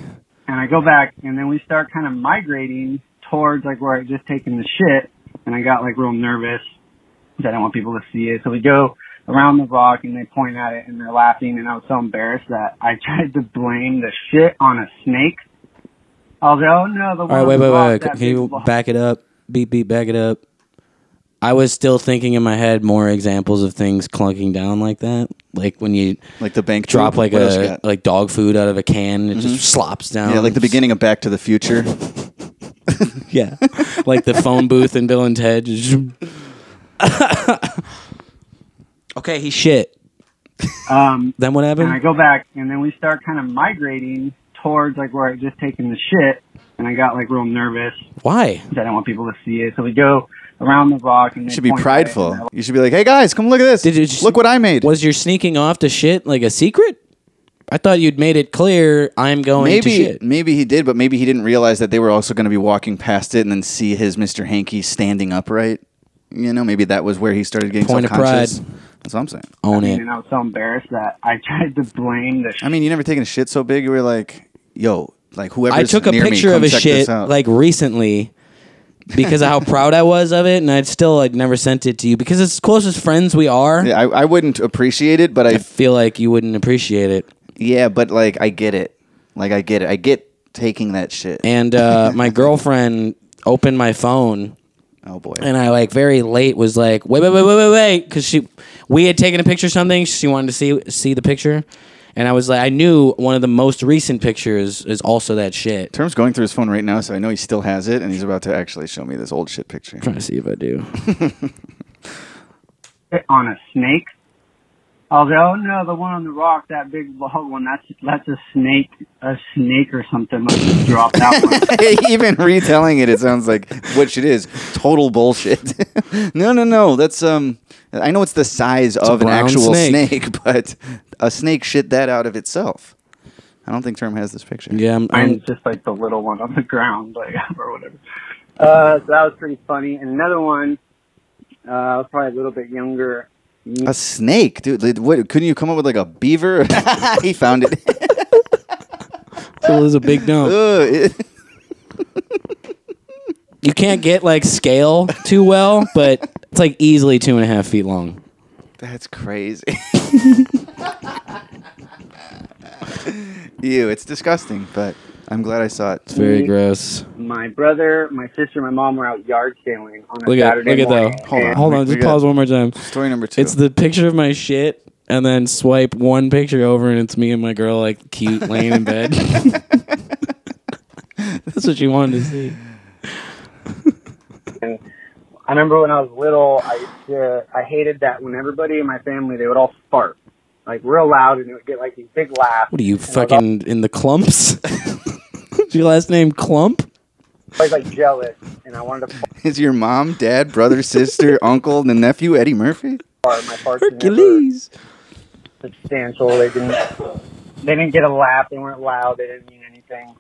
And I go back, and then we start kind of migrating towards like where I just taken the shit, and I got like real nervous because I didn't want people to see it. So we go around the rock, and they point at it, and they're laughing, and I was so embarrassed that I tried to blame the shit on a snake. I was like, oh, no, the one All right, wait, wait, wait, wait. Can you block. back it up? Beep, beep, back it up. I was still thinking in my head more examples of things clunking down like that. Like when you like the bank drop like a like dog food out of a can, it mm-hmm. just slops down. Yeah, like the beginning of Back to the Future. Yeah. Like the phone booth in Bill and Ted. Okay, he shit. Um, then what happened? And I go back, and then we start kind of migrating towards like where I just taken the shit, and I got like real nervous. Why? Because I didn't want people to see it. So we go around the rock. And you should be prideful. Like, you should be like, hey guys, come look at this. Did you just, look what I made. Was your sneaking off to shit like a secret? I thought you'd made it clear I'm going maybe, to shit. Maybe he did, but maybe he didn't realize that they were also going to be walking past it and then see his Mister Hanky standing upright. You know, maybe that was where he started getting Point self-conscious. Of pride. That's what I'm saying. Own I mean, it. And I was so embarrassed that I tried to blame the shit. I mean, you never taken a shit so big. You were like, yo, like whoever's near me, I took a picture me, of a shit like recently because of how proud I was of it, and I'd still like never sent it to you because it's as close as friends we are. Yeah, I, I wouldn't appreciate it, but I, I feel like you wouldn't appreciate it. Yeah, but like I get it. Like I get it. I get taking that shit. And uh, my girlfriend opened my phone. Oh boy! And I like very late was like, wait, wait, wait, wait, wait, wait, because she, we had taken a picture of something. She wanted to see see the picture, and I was like, I knew one of the most recent pictures is also that shit. Term's going through his phone right now, so I know he still has it, and he's about to actually show me this old shit picture. I'm trying to see if I do. On a snake. I was like, oh no, the one on the rock, that big log one, that's that's a snake, a snake or something. Let's just drop that one. Even retelling it, it sounds like, which it is, total bullshit. no, no, no, that's, um, I know it's the size it's of an actual snake. snake, but a snake shit that out of itself. I don't think Term has this picture. Yeah, I'm, I'm, I'm just like the little one on the ground, like, or whatever. Uh, so that was pretty funny. And another one, uh, I was probably a little bit younger. A snake, dude. What, couldn't you come up with like a beaver? He found it. So it was a big dump. You can't get like scale too well, but it's like easily two and a half feet long. That's crazy. Ew, it's disgusting, but I'm glad I saw it. It's very Me, gross. My brother, my sister, and my mom were out yard sailing on a look at, Saturday look morning. Look at that. Hold on. Hold on. Just pause one more time. Story number two. It's the picture of my shit, and then swipe one picture over, and it's me and my girl, like, cute, laying in bed. That's what you wanted to see. And I remember when I was little, I used to, I hated that when everybody in my family, they would all fart. Like, real loud, and it would get, like, these big laughs. What are you, fucking all- in the clumps? Is your last name Clump? I was, like, jealous, and I wanted to... Is your mom, dad, brother, sister, uncle, and nephew Eddie Murphy? My Hercules! Substantial. They didn't, they didn't get a laugh. They weren't loud. They didn't mean anything.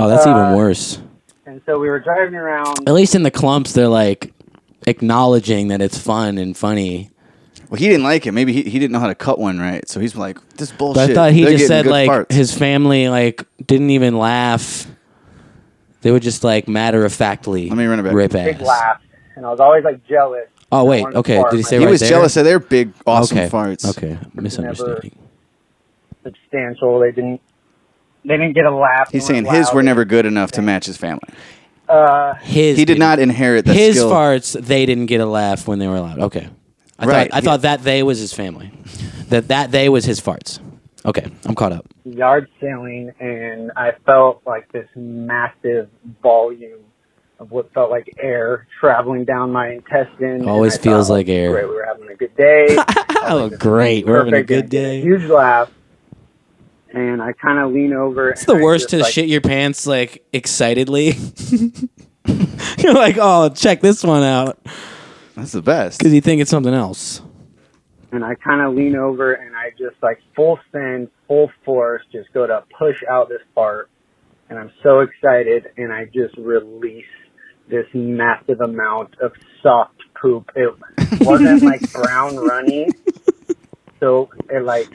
Oh, that's uh, even worse. And so we were driving around... At least in the clumps, they're, like, acknowledging that it's fun and funny. Well, he didn't like it. Maybe he, he didn't know how to cut one right. So he's like, this bullshit. But I thought he They're just said like parts. His family like didn't even laugh. They would just like matter of factly. Let me run it back. Rip ass. Big laugh, and I was always like jealous. Oh wait, okay. Did he say he right was there? Jealous of their big awesome okay. farts? Okay, misunderstanding. Substantial. They didn't. They didn't get a laugh. He's saying his were never good enough to match his family. Uh, his he did not inherit the his skill. farts. They didn't get a laugh when they were loud. Okay. I right. thought I yeah. thought that they was his family. That that they was his farts. Okay, I'm caught up. Yard sailing, and I felt like this massive volume of what felt like air traveling down my intestine. Always feels thought, like air. Great, we were having a good day. Oh, great. We're having a good day. Huge laugh. And I kind of lean over. It's the I worst to like, shit your pants, like, excitedly. You're like, oh, check this one out. That's the best. Because you think it's something else. And I kind of lean over and I just like full send, full force, just go to push out this part. And I'm so excited. And I just release this massive amount of soft poop. It wasn't like brown runny. So it like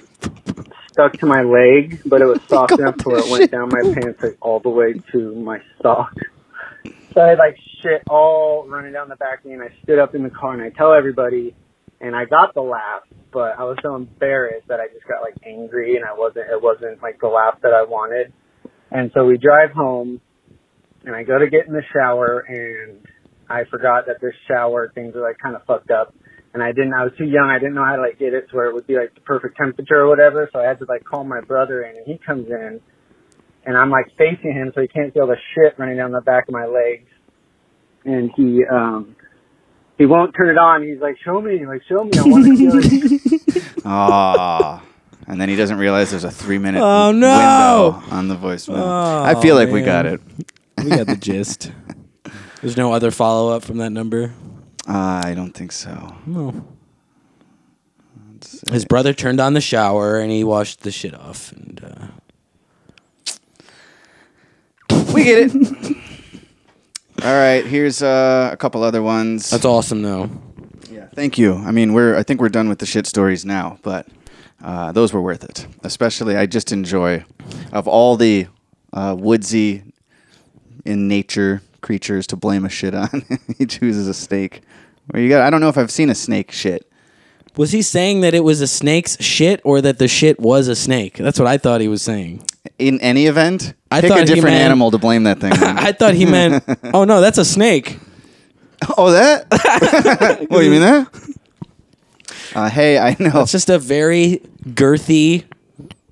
stuck to my leg, but it was soft enough where it went down my pants like all the way to my sock. So I had like shit all running down the back and I stood up in the car and I tell everybody, and I got the laugh, but I was so embarrassed that I just got like angry and I wasn't, it wasn't like the laugh that I wanted. And so we drive home and I go to get in the shower and I forgot that this shower things are like kind of fucked up. And I didn't, I was too young. I didn't know how to like get it to where it would be like the perfect temperature or whatever. So I had to like call my brother in and he comes in. And I'm like facing him so he can't feel the shit running down the back of my legs. And he, um, he won't turn it on. He's like, show me, like, show me. I want to feel it. Aww. And then he doesn't realize there's a three minute oh, no. window on the voicemail. Oh, I feel like man. we got it. We got the gist. There's no other follow up from that number? Uh, I don't think so. No. His brother turned on the shower and he washed the shit off. And, uh, we get it. All right, here's uh, a couple other ones. That's awesome, though. Yeah, thank you. I mean, we're I think we're done with the shit stories now, but uh, those were worth it. Especially, I just enjoy of all the uh, woodsy in nature creatures to blame a shit on. He chooses a snake. Where you got? I don't know if I've seen a snake shit. Was he saying that it was a snake's shit, or that the shit was a snake? That's what I thought he was saying. In any event, I pick a different meant, animal to blame that thing on. I thought he meant, oh, no, that's a snake. Oh, that? What, do you mean that? Uh, hey, I know. It's just a very girthy,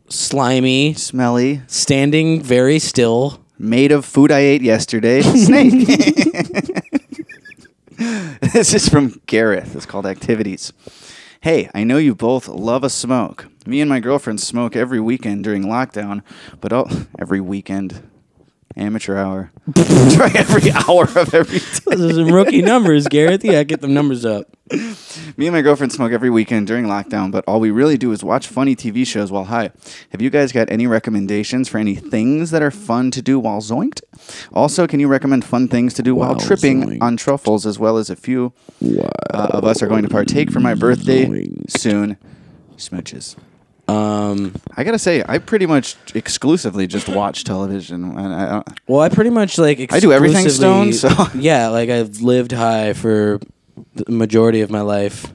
slimy, smelly, standing very still, made of food I ate yesterday, snake. This is from Gareth. It's called Activities. Hey, I know you both love a smoke. Me and my girlfriend smoke every weekend during lockdown, but all, every weekend, amateur hour. Try every hour of every day. Those are some rookie numbers, Gareth. Yeah, get them numbers up. Me and my girlfriend smoke every weekend during lockdown, but all we really do is watch funny T V shows while high. Have you guys got any recommendations for any things that are fun to do while zoinked? Also, can you recommend fun things to do while, while tripping zoinked. on truffles, as well as a few wow. uh, of us are going to partake for my birthday zoinked. soon? Smooches. Um, I gotta say, I pretty much exclusively just watch television. And I, I, well, I pretty much like exclusively, I do everything stoned. So yeah, like I've lived high for the majority of my life,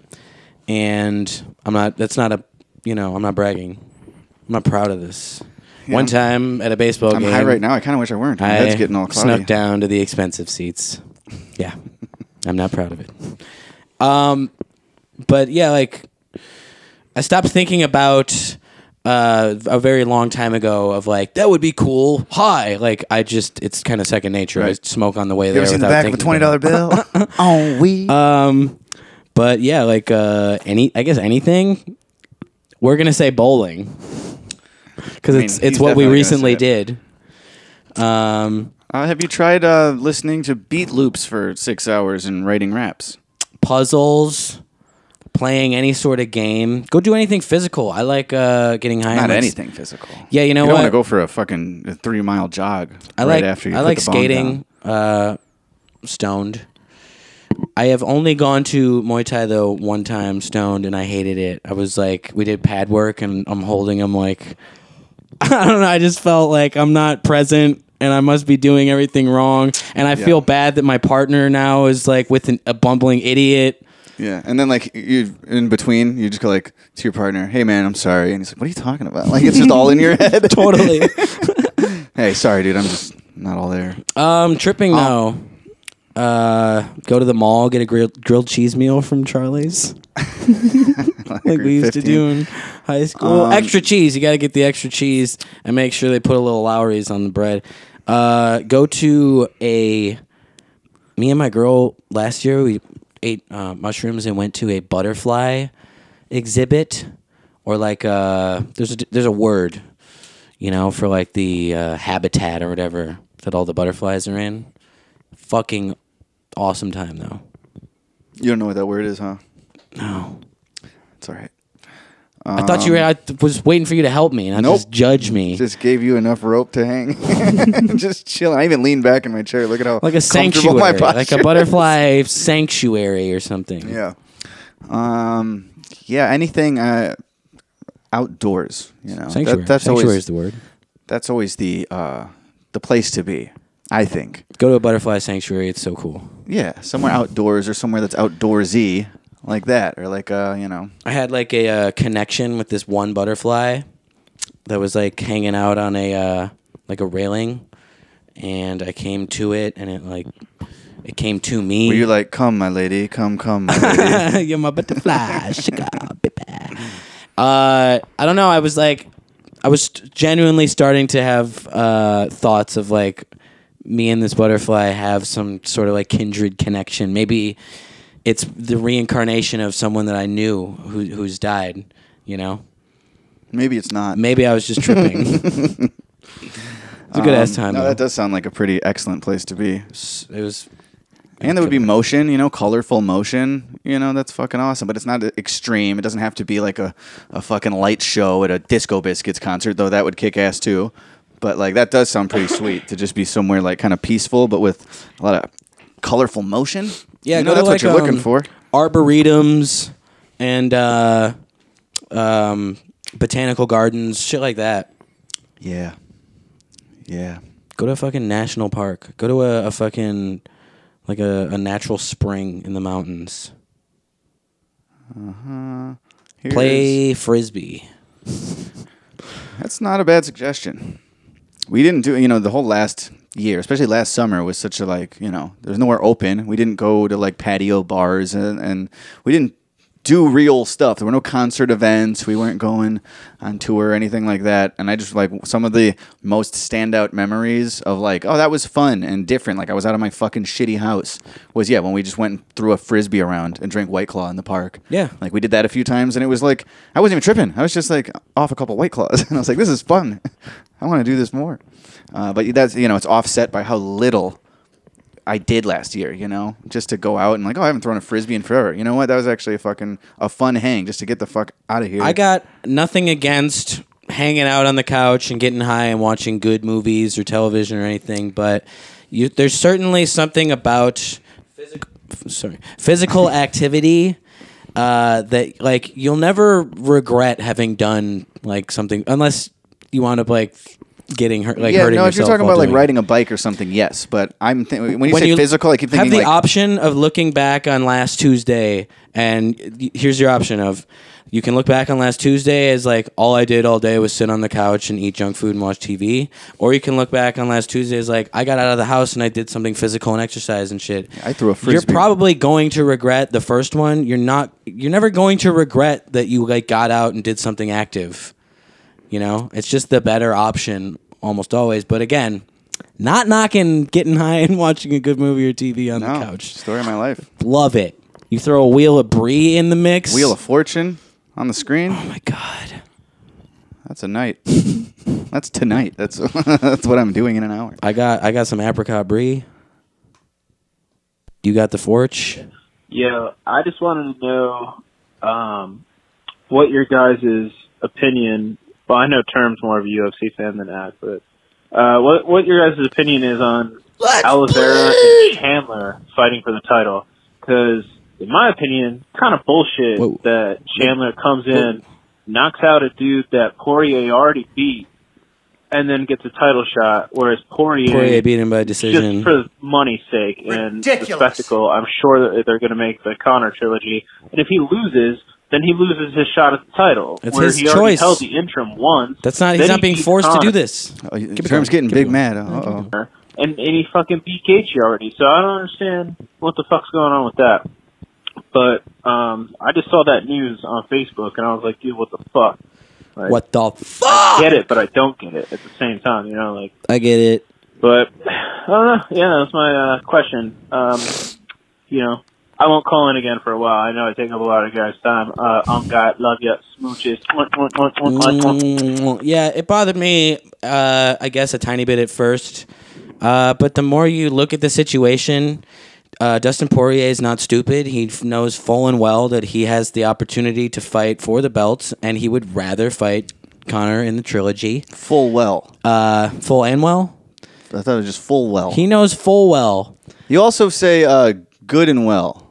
and I'm not. That's not a. You know, I'm not bragging. I'm not proud of this. Yeah, One I'm, time at a baseball I'm game, I'm high right now. I kind of wish I weren't. My I head's getting all cloudy. Snuck down to the expensive seats. Yeah, I'm not proud of it. Um, but yeah, like. I stopped thinking about uh, a very long time ago of like, that would be cool. Hi. Like, I just, it's kind of second nature. Right. I smoke on the way you there. Ever seen without the back thinking of a twenty dollar bill? Oh, we. Um, but yeah, like, uh, any, I guess anything. We're going to say bowling because I mean, it's, it's what we recently did. Um, uh, have you tried uh, listening to beat loops for six hours and writing raps? Puzzles. Playing any sort of game. Go do anything physical. I like uh, getting high. Not anything physical. Yeah, you know what? You don't want to go for a fucking three-mile jog I right like, after you I put like the skating, uh, stoned. I have only gone to Muay Thai, though, one time stoned, and I hated it. I was like, we did pad work, and I'm holding him like, I don't know, I just felt like I'm not present. And I must be doing everything wrong. And I yeah. feel bad that my partner now is like with an, a bumbling idiot. Yeah, and then like you in between, you just go like to your partner, "Hey man, I'm sorry," and he's like, "What are you talking about?" Like it's just all in your head. Totally. Hey, sorry, dude, I'm just not all there. Um, tripping oh. though. Uh, go to the mall, get a grilled grilled cheese meal from Charlie's, like we used fifteen. To do in high school. Um, extra cheese, you got to get the extra cheese and make sure they put a little Lowry's on the bread. Uh, go to a. Me and my girl last year we. ate uh, mushrooms and went to a butterfly exhibit, or like a there's a there's a word, you know, for like the uh, habitat or whatever that all the butterflies are in. fucking awesome time, though. You don't know what that word is, huh? No. It's all right. Um, I thought you were, I was waiting for you to help me, and I nope. just judge me. Just gave you enough rope to hang. Just chilling. I even leaned back in my chair. Look at how like a sanctuary, my like a butterfly is. Sanctuary or something. Yeah. Um. Yeah. Anything uh, outdoors. You know. Sanctuary. That, that's sanctuary always, is the word. That's always the uh, the place to be. I think. Go to a butterfly sanctuary. It's so cool. Yeah, somewhere outdoors or somewhere that's outdoorsy. Like that, or like, uh, you know. I had like a uh, connection with this one butterfly that was like hanging out on a, uh, like a railing, and I came to it, and it like, it came to me. Were you like, come, my lady, come, come, my lady. You're my butterfly, sugar, baby. Uh, I don't know, I was like, I was genuinely starting to have uh, thoughts of like, me and this butterfly have some sort of like kindred connection, maybe... It's the reincarnation of someone that I knew who, who's died, you know? Maybe it's not. Maybe I was just tripping. It's a good-ass um, time. No, though. That does sound like a pretty excellent place to be. It was... It was and there would be motion, you know, colorful motion. You know, that's fucking awesome. But it's not extreme. It doesn't have to be like a, a fucking light show at a Disco Biscuits concert, though that would kick ass, too. But, like, that does sound pretty sweet, to just be somewhere, like, kind of peaceful, but with a lot of colorful motion. Yeah, you know, that's like, what you're um, looking for. Arboretums and uh, um, botanical gardens, shit like that. Yeah. Yeah. Go to a fucking national park. Go to a, a fucking, like a, a natural spring in the mountains. Uh-huh. Here Play is. Frisbee. That's not a bad suggestion. We didn't do, you know, the whole last... year, especially last summer, was such a, like, you know, there's nowhere open. We didn't go to like patio bars, and, and we didn't do real stuff. There were no concert events. We weren't going on tour or anything like that. And I just like some of the most standout memories of like, oh, that was fun and different. Like I was out of my fucking shitty house was, yeah, when we just went and threw a Frisbee around and drank White Claw in the park. Yeah. Like we did that a few times and it was like, I wasn't even tripping. I was just like off a couple White Claws. And I was like, this is fun. I want to do this more. Uh, but that's, you know, it's offset by how little I did last year, you know, just to go out and like, oh, I haven't thrown a Frisbee in forever. You know what? That was actually a fucking, a fun hang just to get the fuck out of here. I got nothing against hanging out on the couch and getting high and watching good movies or television or anything. But you, there's certainly something about physical, sorry, physical activity uh, that like you'll never regret having done like something unless you wound up like... Getting hurt, like yeah, hurting no, yourself. Yeah, no. If you're talking about like riding a bike or something, yes. But I'm th- when you when say you physical, I keep thinking have the like- option of looking back on last Tuesday, and here's your option of you can look back on last Tuesday as like all I did all day was sit on the couch and eat junk food and watch T V, or you can look back on last Tuesday as like I got out of the house and I did something physical and exercise and shit. I threw a frisbee. You're probably going to regret the first one. You're not. You're never going to regret that you like got out and did something active. You know, it's just the better option almost always. But again, not knocking getting high and watching a good movie or T V on no, the couch. Story of my life. Love it. You throw a Wheel of Brie in the mix. Wheel of Fortune on the screen. Oh my God. That's a night. That's tonight. That's that's what I'm doing in an hour. I got I got some apricot brie. You got the forge? Yeah, I just wanted to know um, what your guys' opinion. Well, I know Term's more of a U F C fan than I, but uh, what what your guys' opinion is on Let's Oliveira play! and Chandler fighting for the title? Because in my opinion, kind of bullshit Whoa. that Chandler comes in, Whoa. knocks out a dude that Poirier already beat, and then gets a title shot. Whereas Poirier, Poirier beat him by decision just for money's sake and Ridiculous. the spectacle. I'm sure that they're going to make the Conor trilogy, and if he loses. Then he loses his shot at the title. It's where his he choice. Held the interim once. That's not. He's then not he being forced Connor. to do this. Oh, Term's getting Give big mad. Uh oh. And and he fucking beat Gaethje already. So I don't understand what the fuck's going on with that. But um, I just saw that news on Facebook and I was like, dude, what the fuck? Like, what the fuck? I get it, but I don't get it at the same time. You know, like I get it, but I don't know. Yeah, that's my uh, question. Um, you know. I won't call in again for a while. I know I take up a lot of guys' time. Uh, um, God, love ya, smooches. Mm, yeah, it bothered me, uh, I guess, a tiny bit at first. Uh, but the more you look at the situation, uh, Dustin Poirier is not stupid. He knows full and well that he has the opportunity to fight for the belts, and he would rather fight Conor in the trilogy. Full well. Uh, full and well? I thought it was just full well. He knows full well. You also say uh, good and well.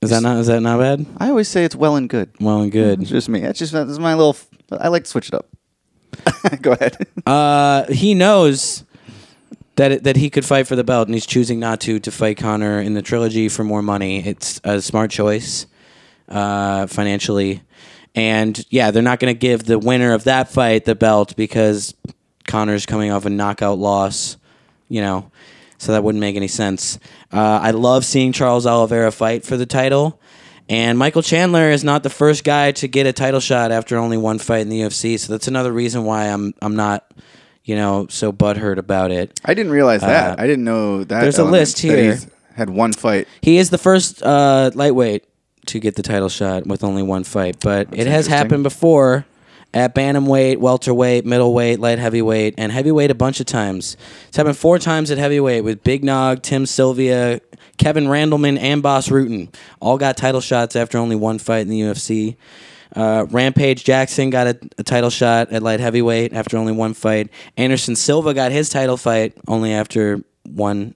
Is that not? Is that not bad? I always say it's well and good. Well and good. It's just me. That's just that's my little. F- I like to switch it up. Go ahead. Uh, he knows that it, that he could fight for the belt, and he's choosing not to to fight Conor in the trilogy for more money. It's a smart choice, uh, financially, and yeah, they're not going to give the winner of that fight the belt because Conor's coming off a knockout loss. You know. So that wouldn't make any sense. Uh, I love seeing Charles Oliveira fight for the title. And Michael Chandler is not the first guy to get a title shot after only one fight in the U F C. So that's another reason why I'm I'm not, you know, so butthurt about it. I didn't realize uh, that. I didn't know that. There's a list here. He's had one fight. He is the first uh, lightweight to get the title shot with only one fight. But that's it has happened before. At bantamweight, welterweight, middleweight, light heavyweight, and heavyweight a bunch of times. It's happened four times at heavyweight with Big Nog, Tim Sylvia, Kevin Randleman, and Bas Rutten. All got title shots after only one fight in the U F C. Uh, Rampage Jackson got a, a title shot at light heavyweight after only one fight. Anderson Silva got his title fight only after one.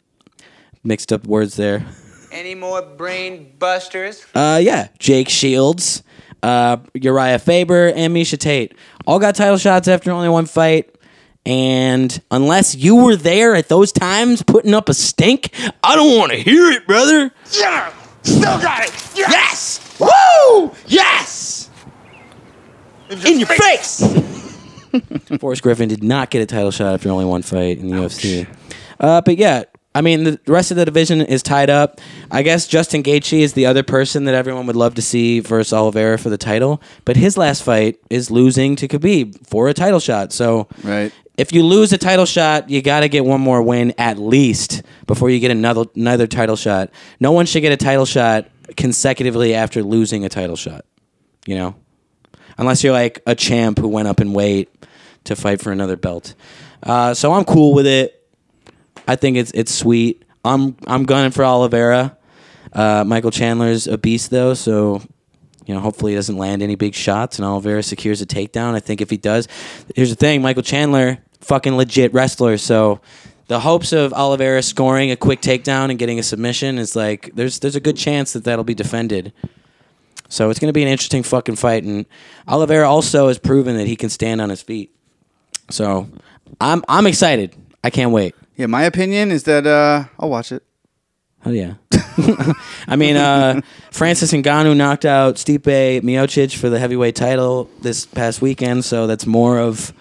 Mixed up words there. Any more brain busters? Uh, yeah, Jake Shields. Uh, Uriah Faber and Misha Tate all got title shots after only one fight, and unless you were there at those times putting up a stink, I don't want to hear it, brother. Yeah, still got it. Yes, yes! Woo, yes, in your, in your face. face. Forrest Griffin did not get a title shot after only one fight in the Ouch. U F C, uh, but yeah. I mean, the rest of the division is tied up. I guess Justin Gaethje is the other person that everyone would love to see versus Oliveira for the title. But his last fight is losing to Khabib for a title shot. So right. If you lose a title shot, you got to get one more win at least before you get another, another title shot. No one should get a title shot consecutively after losing a title shot, you know? Unless you're like a champ who went up in weight to fight for another belt. Uh, so I'm cool with it. I think it's it's sweet. I'm I'm gunning for Oliveira. Uh, Michael Chandler's a beast though, so you know hopefully he doesn't land any big shots and Oliveira secures a takedown. I think if he does, here's the thing: Michael Chandler, fucking legit wrestler. So the hopes of Oliveira scoring a quick takedown and getting a submission is like there's there's a good chance that that'll be defended. So it's gonna be an interesting fucking fight, and Oliveira also has proven that he can stand on his feet. So I'm I'm excited. I can't wait. Yeah, my opinion is that uh, I'll watch it. Oh, yeah. I mean, uh, Francis Ngannou knocked out Stipe Miocic for the heavyweight title this past weekend, so that's more of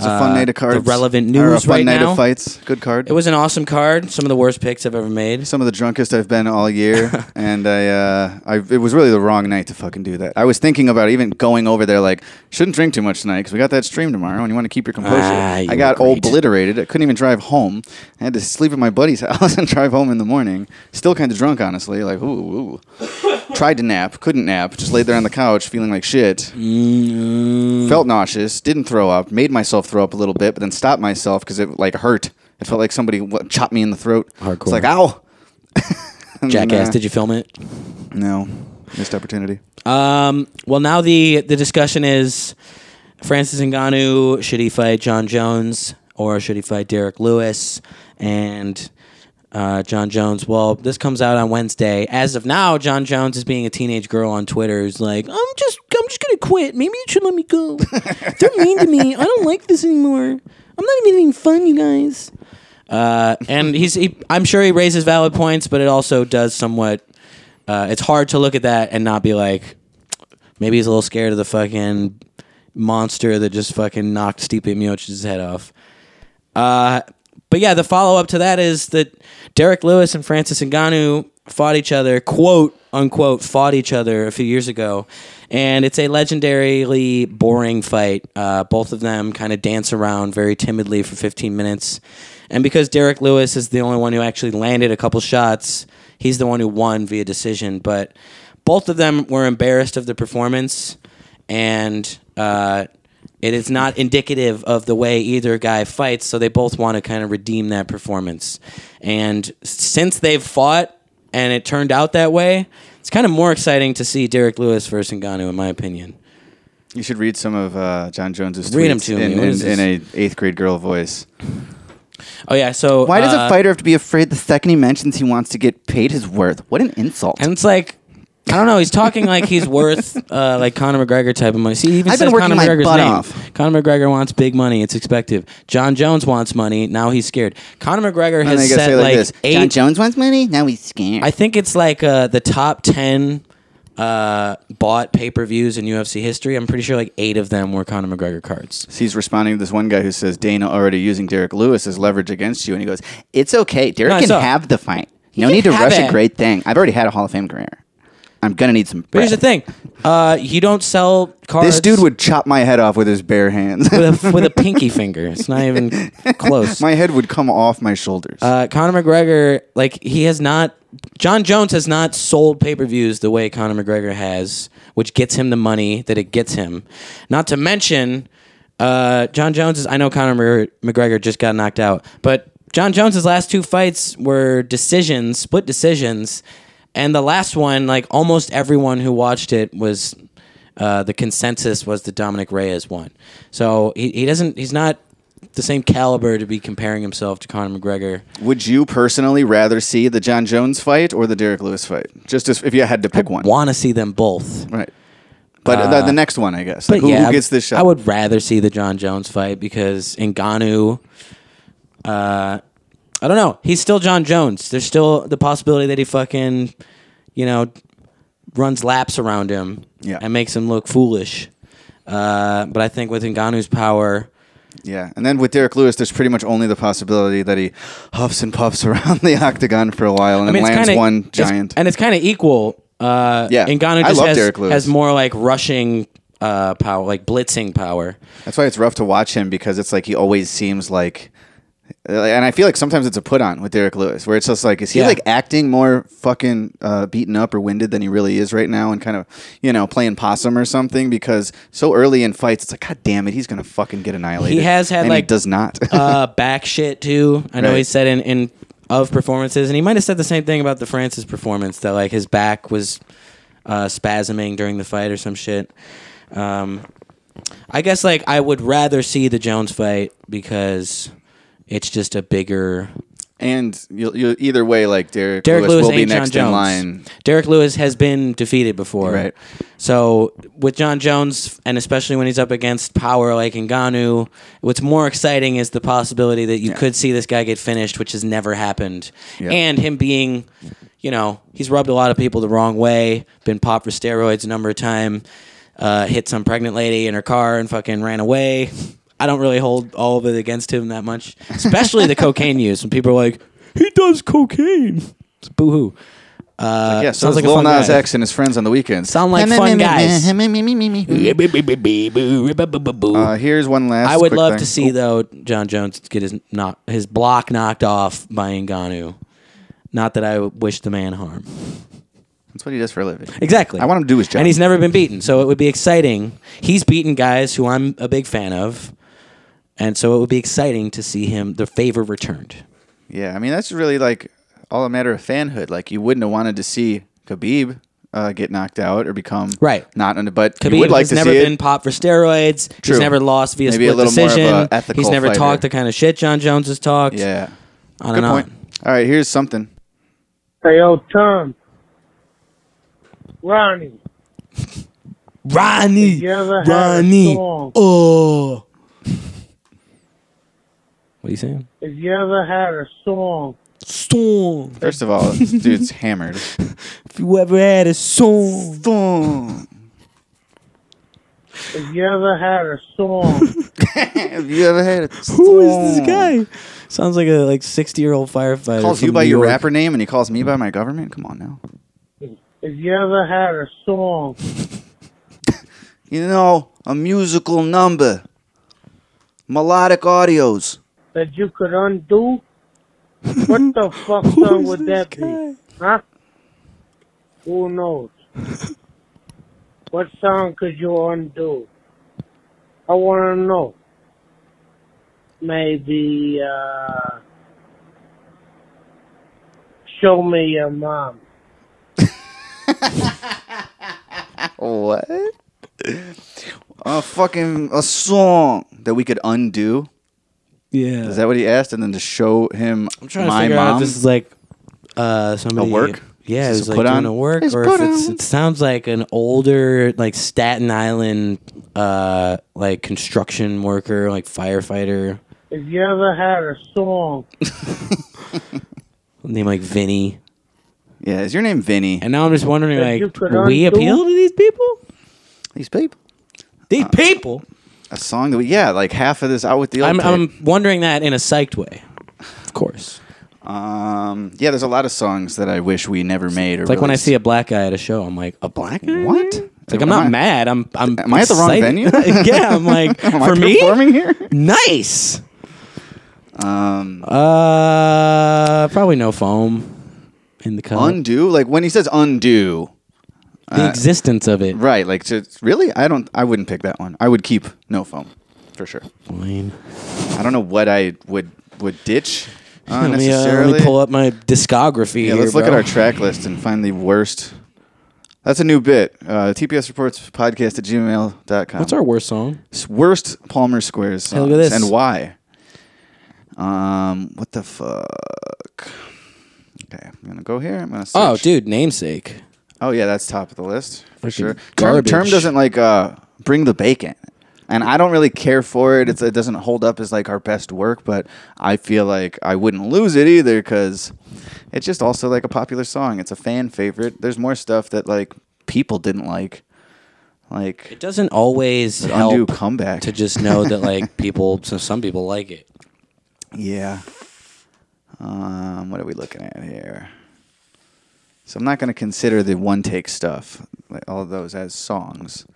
uh, a fun night of cards. The relevant news or a fun right night now. Of fights. Good card. It was an awesome card. Some of the worst picks I've ever made. Some of the drunkest I've been all year, and I, uh, I it was really the wrong night to fucking do that. I was thinking about even going over there like, shouldn't drink too much tonight because we got that stream tomorrow and you want to keep your composure. Ah, you I got obliterated. I couldn't even drive home. I had to sleep at my buddy's house and drive home in the morning. Still kind of drunk, honestly. Like, ooh, ooh. Tried to nap. Couldn't nap. Just laid there on the couch feeling like shit. Mm. Felt nauseous. Didn't throw up. Made myself throw up a little bit, but then stopped myself because it like hurt. It felt like somebody what, chopped me in the throat. Hardcore. It's like, ow. Jackass, uh, did you film it? No. Missed opportunity. Um, well, now the, the discussion is Francis Ngannou, should he fight John Jones or should he fight Derek Lewis? And uh, John Jones, well, this comes out on Wednesday. As of now, John Jones is being a teenage girl on Twitter who's like, I'm just I'm just going to quit. Maybe you should let me go. They're mean to me. I don't like this anymore. I'm not even having fun, you guys. Uh, and he's, he, I'm sure he raises valid points, but it also does somewhat. Uh, it's hard to look at that and not be like, maybe he's a little scared of the fucking monster that just fucking knocked Stipe Miocic's head off. Uh, but yeah, the follow up to that is that Derek Lewis and Francis Ngannou fought each other, quote unquote, fought each other a few years ago. And it's a legendarily boring fight. Uh, both of them kind of dance around very timidly for fifteen minutes. And because Derek Lewis is the only one who actually landed a couple shots, he's the one who won via decision. But both of them were embarrassed of the performance. And uh, It is not indicative of the way either guy fights, so they both want to kind of redeem that performance. And since they've fought and it turned out that way, it's kind of more exciting to see Derek Lewis versus Ngannou, in my opinion. You should read some of uh, John Jones's tweets. Read them to me. In, in, in a eighth grade girl voice. Oh, yeah, so... Why does uh, a fighter have to be afraid the second he mentions he wants to get paid his worth? What an insult. And it's like... I don't know. He's talking like he's worth uh, like Conor McGregor type of money. See, he even I've says Conor McGregor's name. Off. Conor McGregor wants big money. It's expected. John Jones wants money. Now he's scared. Conor McGregor has said say like, like eight. John Jones wants money. Now he's scared. I think it's like uh, the top ten uh, bought pay per views in U F C history. I'm pretty sure like eight of them were Conor McGregor cards. So he's responding to this one guy who says Dana already using Derek Lewis as leverage against you, and he goes, "It's okay. Derek no, can so, have the fight. No need to rush it. A great thing. I've already had a Hall of Fame career." I'm going to need some bread. But here's the thing. Uh, you don't sell cards. This dude would chop my head off with his bare hands. with, a, with a pinky finger. It's not even close. My head would come off my shoulders. Uh, Conor McGregor, like, he has not... John Jones has not sold pay-per-views the way Conor McGregor has, which gets him the money that it gets him. Not to mention, uh, John Jones is... I know Conor McGregor just got knocked out, but John Jones' last two fights were decisions, split decisions. And the last one, like almost everyone who watched it was, uh, the consensus was that Dominic Reyes won. So he, he doesn't, he's not the same caliber to be comparing himself to Conor McGregor. Would you personally rather see the John Jones fight or the Derek Lewis fight? Just as, if you had to pick I'd one. I want to see them both. Right. But uh, the, the next one, I guess. Like, but who, yeah, who gets this shot? I would rather see the John Jones fight because Ngannou, uh, I don't know. He's still John Jones. There's still the possibility that he fucking, you know, runs laps around him yeah. and makes him look foolish. Uh, but I think with Ngannou's power... Yeah, and then with Derek Lewis, there's pretty much only the possibility that he huffs and puffs around the octagon for a while and I mean, lands kinda, one giant. It's, and it's kind of equal. Uh, yeah, Ngannou just I love has, Derek Lewis. Has more like rushing uh, power, like blitzing power. That's why it's rough to watch him because it's like he always seems like... And I feel like sometimes it's a put on with Derek Lewis, where it's just like, is he yeah. like acting more fucking uh, beaten up or winded than he really is right now, and kind of, you know, playing possum or something? Because so early in fights, it's like, God damn it, he's gonna fucking get annihilated. He has had and like he does not uh, back shit too. I know right. he said in, in of performances, and he might have said the same thing about the Francis performance that like his back was uh, spasming during the fight or some shit. Um, I guess like I would rather see the Jones fight because. It's just a bigger... And you'll, you'll, either way, like, Derek, Derek Lewis, Lewis will be next in line. Derek Lewis has been defeated before. Right. So, with John Jones, and especially when he's up against power like Ngannou, what's more exciting is the possibility that you yeah. could see this guy get finished, which has never happened. Yeah. And him being, you know, he's rubbed a lot of people the wrong way, been popped for steroids a number of times, uh, hit some pregnant lady in her car and fucking ran away. I don't really hold all of it against him that much, especially the cocaine use. When people are like, he does cocaine. It's boo-hoo. Uh, like, yeah, so sounds like Lil Nas X and his friends on the weekends. Sound like fun guys. Uh, here's one last I would quick love thing. to see, though, John Jones get his knock, his block knocked off by Ngannou. Not that I wish the man harm. That's what he does for a living. Exactly. I want him to do his job. And he's never been beaten, so it would be exciting. He's beaten guys who I'm a big fan of. And so it would be exciting to see him, the favor returned. Yeah, I mean, that's really like all a matter of fanhood. Like, you wouldn't have wanted to see Khabib uh, get knocked out or become right. not under, but Khabib you would like has to never see been it. popped for steroids. True. He's never lost via Maybe split a little decision. More of a ethical He's never fighter. talked the kind of shit John Jones has talked. Yeah. I don't Good know. Point. All right, here's something. Hey, old Tom. Ronnie. Ronnie. Ronnie. Oh. What are you saying? Have you ever had a song? Storm. First of all, this dude's hammered. If you ever had a song. Storm. Have you ever had a song? Have you ever had a song? Who is this guy? Sounds like a like sixty-year-old firefighter. He calls you by your rapper name and he calls me by my government? Come on now. Have you ever had a song? You know, a musical number. Melodic audios. That you could undo? What the fuck son, would that guy? be? Huh? Who knows? What sound could you undo? I want to know. Maybe uh, show me your mom. What? A fucking a song that we could undo. Yeah. Is that what he asked? And then to show him I'm trying my to figure mom? Out this is like uh, somebody. A work? Yeah, is it was like doing a work. It's or if it's, it sounds like an older, like Staten Island, uh, like construction worker, like firefighter. If you ever had a song. Name like Vinny. Yeah, is your name Vinny? And now I'm just wondering, like, we appeal to these people? These people? These uh, people? A song that we, yeah, like half of this out with the old I'm, I'm wondering that in a psyched way, of course. Um. Yeah, there's a lot of songs that I wish we never made. Or it's like released. When I see a black guy at a show, I'm like, a black guy? What? It's like am I'm not I, mad. I'm. I'm. Am I at the wrong venue? Yeah. I'm like, am for I me, performing here. Nice. Um. Uh. Probably no foam in the cup. Undo. Like when he says undo, the uh, existence of it. Right. Like to, really, I don't. I wouldn't pick that one. I would keep no foam for sure. Lame. I don't know what I would would ditch. Uh, let, me, uh, let me pull up my discography. Yeah, here, let's look bro. at our track list and find the worst. That's a new bit. Uh, T P S Reports Podcast at gmail dot com. What's our worst song? It's worst Palmer Squares songs. Hey, look at this. And why? Um, what the fuck? Okay, I'm gonna go here. I'm gonna. Search. Oh, dude, Namesake. Oh yeah, that's top of the list for Freaking sure. Garbage. Term, term doesn't like uh, bring the bacon. And I don't really care for it. It's, it doesn't hold up as like our best work, but I feel like I wouldn't lose it either because it's just also like a popular song. It's a fan favorite. There's more stuff that like people didn't like. Like it doesn't always help undo comeback. To just know that like people, so some people like it. Yeah. Um, what are we looking at here? So I'm not going to consider the one take stuff, like all of those as songs.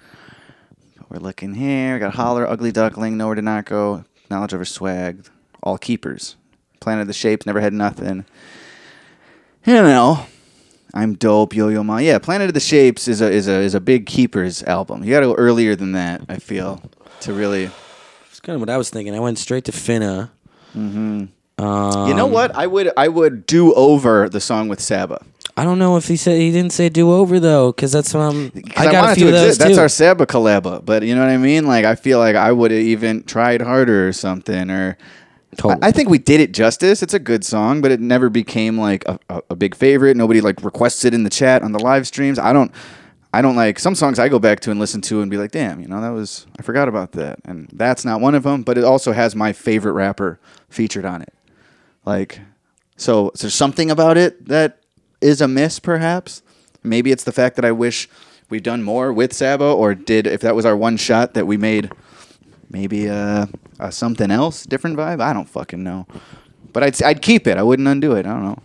We're looking here. We got Holler, Ugly Duckling, Nowhere to Not Go, Knowledge Over Swag, All Keepers, Planet of the Shapes, Never Had Nothing. You know, I'm Dope, Yo Yo Ma. Yeah, Planet of the Shapes is a is a is a big Keepers album. You got to go earlier than that. I feel to really. That's kind of what I was thinking. I went straight to Finna. Mm-hmm. Um, you know what? I would I would do over the song with Saba. I don't know if he said he didn't say do over though, because that's um. I, I got a few of those too. That's our Saba collab, but you know what I mean. Like I feel like I would have even tried harder or something. Or totally. I, I think we did it justice. It's a good song, but it never became like a, a, a big favorite. Nobody like requests it in the chat on the live streams. I don't. I don't like some songs I go back to and listen to and be like, damn, you know, that was I forgot about that, and that's not one of them. But it also has my favorite rapper featured on it. Like, so is there something about it that is a miss, perhaps? Maybe it's the fact that I wish we've done more with Saba, or did, if that was our one shot that we made, maybe uh, uh, something else, different vibe? I don't fucking know. But I'd I'd keep it. I wouldn't undo it. I don't know.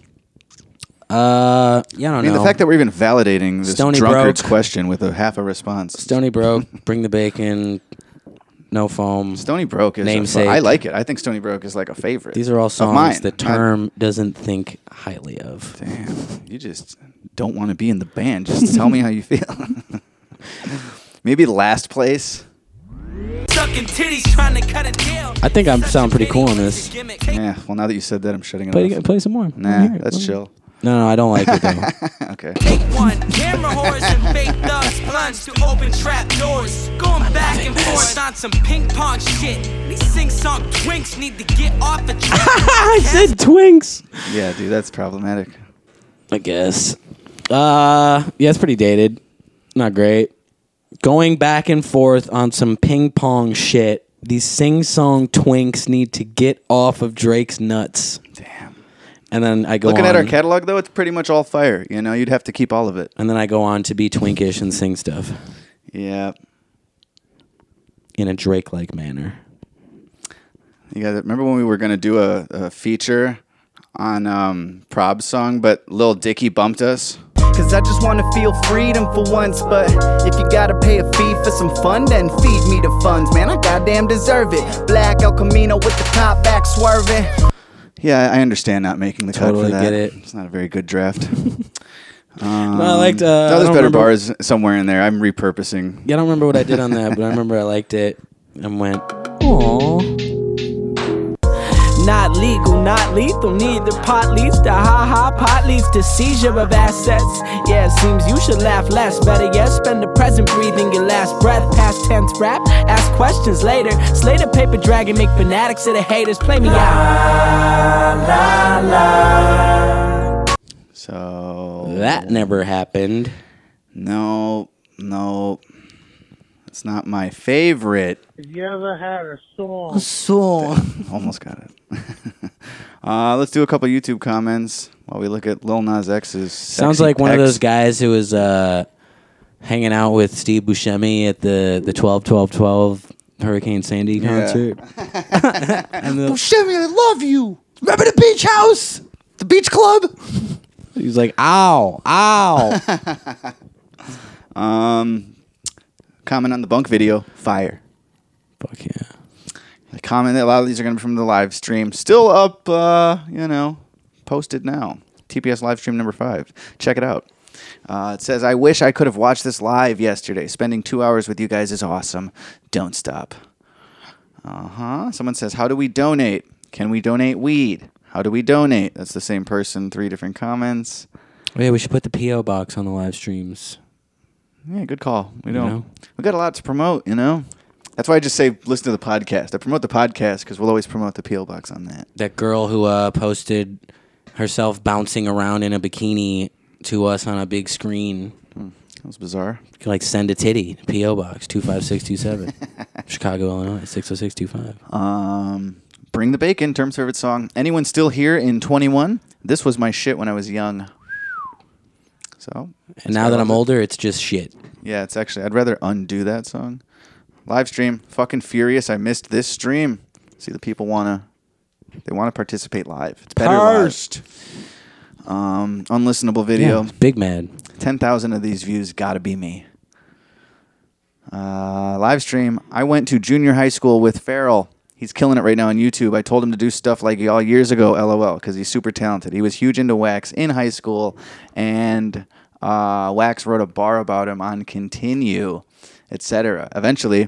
Uh, yeah, I don't I mean, know. The fact that we're even validating this Stony drunkard's broke. Question with a half a response. Stony Broke, Bring the Bacon, No Foam. Stony Broke is Namesake. A, I like it. I think Stony Broke is like a favorite. These are all songs the term I, doesn't think highly of. Damn. You just don't want to be in the band. Just tell me how you feel. Maybe Last Place. I think I'm sound pretty cool on this. Yeah, well now that you said that I'm shutting it but off. But you gotta play some more. Nah, that's chill. No, no, I don't like it though. Okay. One camera whores and fake thugs plunge to open trap doors, going back and forth on some ping pong shit. These sing song twinks need to get off the track. I said twinks. Yeah, dude, that's problematic. I guess. Uh, yeah, it's pretty dated. Not great. Going back and forth on some ping pong shit. These sing song twinks need to get off of Drake's nuts. Damn. And then I go Looking on. At our catalog, though, it's pretty much all fire. You know, you'd have to keep all of it. And then I go on to be twinkish and sing stuff. Yeah. In a Drake-like manner. You guys remember when we were going to do a, a feature on um, Prob's song, but Lil Dicky bumped us? Cause I just wanna feel freedom for once, but if you gotta pay a fee for some fun, then feed me the funds, man. I goddamn deserve it. Black El Camino with the top back swerving. Yeah, I understand not making the totally cut for that. Totally get it. It's not a very good draft. um, well, I liked. Uh, no, there's better remember. Bars somewhere in there. I'm repurposing. Yeah, I don't remember what I did on that, but I remember I liked it. and went, aww. Not legal, not lethal, need the pot leads to ha-ha, pot leads to seizure of assets. Yeah, it seems you should laugh less, better yet, spend the present breathing your last breath. Past tense rap, ask questions later. Slay the paper dragon, make fanatics of the haters, play me out. La, la, la. So... that never happened. No, no... it's not my favorite. Have you ever had a song? A song. Almost got it. uh, let's do a couple YouTube comments while we look at Lil Nas X's. Sounds like one text. Of those guys who was uh, hanging out with Steve Buscemi at the the twelve twelve twelve Hurricane Sandy concert. Yeah. And the, Buscemi, I love you. Remember the beach house? The beach club? He's like, ow, ow. um... Comment on the bunk video, fire. Fuck yeah. The comment, a lot of these are going to be from the live stream. Still up, uh, you know, posted now. T P S live stream number five. Check it out. Uh, it says, I wish I could have watched this live yesterday. Spending two hours with you guys is awesome. Don't stop. Uh-huh. Someone says, how do we donate? Can we donate weed? How do we donate? That's the same person, three different comments. Oh, yeah, we should put the P O box on the live streams. Yeah, good call. We don't. You know? We got a lot to promote, you know. That's why I just say listen to the podcast. I promote the podcast because we'll always promote the P O box on that. That girl who uh, posted herself bouncing around in a bikini to us on a big screen. Hmm. That was bizarre. You could, like, send a titty. P O box two five six two seven, Chicago, Illinois six zero six two five. Um, bring the bacon. Terms favorite song. Anyone still here in twenty one? This was my shit when I was young. So, and now that I'm older, it's just shit. Yeah, it's actually, I'd rather undo that song. Live stream, fucking furious. I missed this stream. See, the people want to, they want to participate live. It's better live. Um, unlistenable video. Yeah, big mad. ten thousand of these views gotta be me. Uh, live stream, I went to junior high school with Farrell. He's killing it right now on YouTube. I told him to do stuff like y'all years ago, LOL, because he's super talented. He was huge into wax in high school, and uh, Wax wrote a bar about him on Continue, et cetera. Eventually,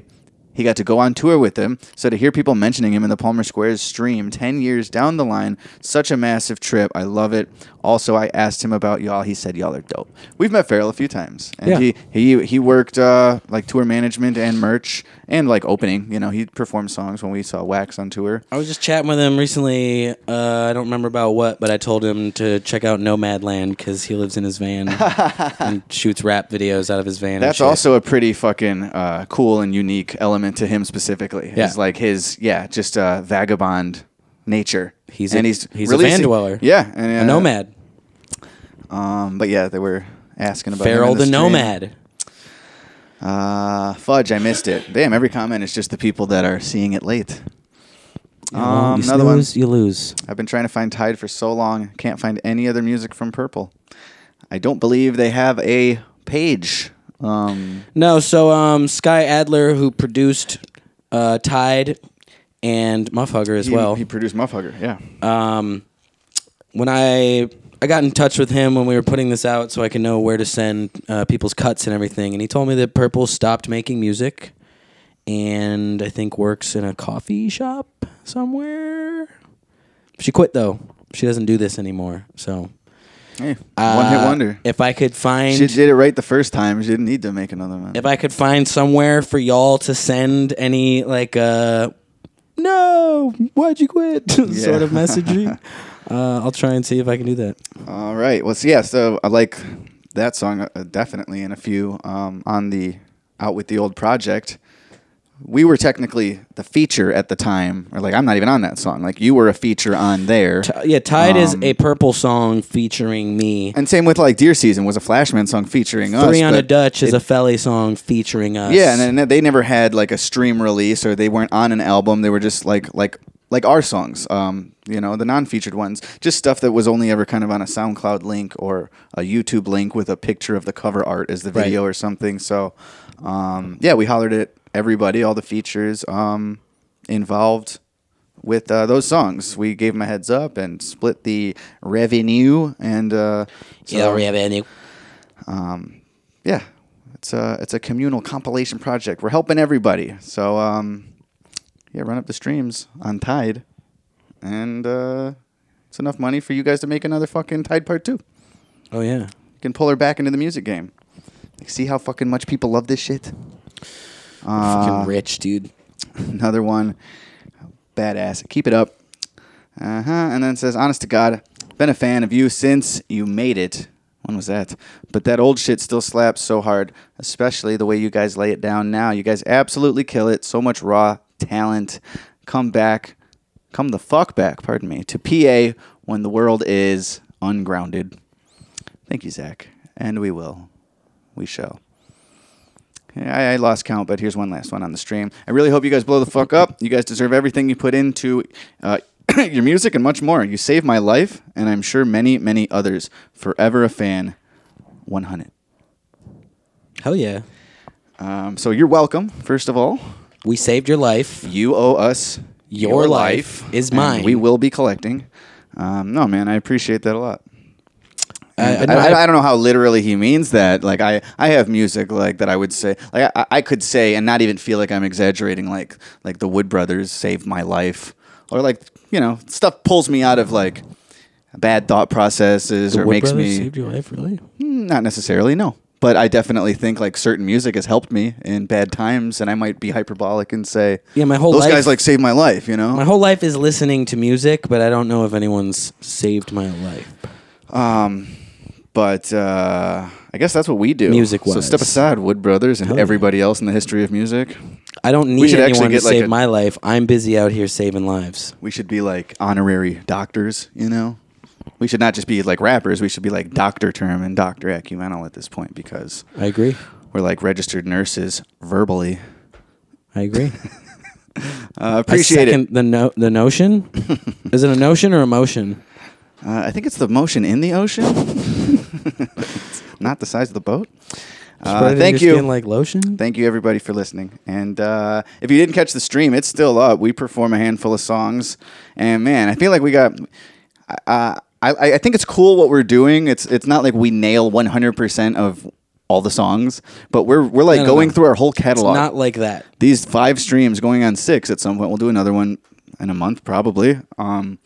he got to go on tour with him, so to hear people mentioning him in the Palmer Squares stream ten years down the line, such a massive trip. I love it. Also, I asked him about y'all. He said y'all are dope. We've met Farrell a few times, and yeah. he, he he worked uh, like tour management and merch and like opening. You know, he performed songs when we saw Wax on tour. I was just chatting with him recently. Uh, I don't remember about what, but I told him to check out Nomadland because he lives in his van and shoots rap videos out of his van. That's also a pretty fucking uh, cool and unique element to him specifically. Yeah. It's like his, yeah, just uh, vagabond nature. He's and a, he's, he's a van dweller. Yeah. And, uh, a nomad. Um, but yeah, they were asking about Farrell the, the nomad. Uh, fudge, I missed it. Damn, every comment is just the people that are seeing it late. Um, um, you another snooze, one. You lose. I've been trying to find Tide for so long. Can't find any other music from Purple. I don't believe they have a page. Um, no, so um, Sky Adler, who produced uh, Tide and Muffhugger as he, well. He produced Muffhugger, yeah. Um, when I I got in touch with him when we were putting this out so I could know where to send uh, people's cuts and everything, and he told me that Purple stopped making music and I think works in a coffee shop somewhere. She quit, though. She doesn't do this anymore, so... Hey, uh, one hit wonder. If I could find... She did it right the first time. She didn't need to make another one. If I could find somewhere for y'all to send any, like, uh, no, why'd you quit? sort of messaging, uh, I'll try and see if I can do that. All right. Well, so, yeah, so I like that song uh, definitely, and a few um, on the Out With The Old project. We were technically the feature at the time. Or like, I'm not even on that song. Like, you were a feature on there. T- yeah, Tide um, is a Purple song featuring me. And same with, like, Deer Season was a Flashman song featuring Three us. Three on a Dutch is it, a Felly song featuring us. Yeah, and, and they never had, like, a stream release or they weren't on an album. They were just, like, like, like our songs, um, you know, the non-featured ones. Just stuff that was only ever kind of on a SoundCloud link or a YouTube link with a picture of the cover art as the video right. or something. So, um, yeah, we hollered it. Everybody, all the features um, involved with uh, those songs. We gave them a heads up and split the revenue. And uh, so, yeah, revenue. Um, yeah, it's a, it's a communal compilation project. We're helping everybody. So um, yeah, run up the streams on Tide. And uh, it's enough money for you guys to make another fucking Tide Part two. Oh, yeah. You can pull her back into the music game. Like, see how fucking much people love this shit? Uh, fucking rich, dude. Another one. Badass. Keep it up. Uh-huh. And then it says, honest to God, been a fan of you since you made it. When was that? But that old shit still slaps so hard, especially the way you guys lay it down now. You guys absolutely kill it. So much raw talent. Come back. Come the fuck back, pardon me, to P A when the world is ungrounded. Thank you, Zach. And we will. We shall. I, I lost count, but here's one last one on the stream. I really hope you guys blow the fuck up. You guys deserve everything you put into uh, your music and much more. You saved my life, and I'm sure many, many others. Forever a fan. one hundred. Hell yeah. Um, so you're welcome, first of all. We saved your life. You owe us. Your, your life, life is mine. We will be collecting. Um, no, man, I appreciate that a lot. I, I, I, I don't know how literally he means that. Like, I, I have music like that. I would say, like, I, I could say, and not even feel like I'm exaggerating. Like, like the Wood Brothers saved my life, or like, you know, stuff pulls me out of like bad thought processes, the or Wood makes Brothers me saved your life. Really? Not necessarily. No, but I definitely think like certain music has helped me in bad times, and I might be hyperbolic and say, yeah, my whole those life, guys like saved my life. You know, my whole life is listening to music, but I don't know if anyone's saved my life. Um. But uh, I guess that's what we do. Music-wise. So step aside, Wood Brothers, and oh, everybody yeah. else in the history of music. I don't need anyone to like save a, my life. I'm busy out here saving lives. We should be like honorary doctors, you know? We should not just be like rappers. We should be like Doctor Term and Doctor Acumenal at this point because... I agree. We're like registered nurses verbally. I agree. uh, appreciate I it. The, no- the notion? Is it a notion or a motion? Uh, I think it's the motion in the ocean. Not the size of the boat. Uh, thank you. Like lotion? Thank you, everybody, for listening. And uh, if you didn't catch the stream, it's still up. We perform a handful of songs, and man, I feel like we got. Uh, I I think it's cool what we're doing. It's it's not like we nail one hundred percent of all the songs, but we're we're like no, no, going no. through our whole catalog. It's not like that. These five streams going on six at some point. We'll do another one in a month probably. Um,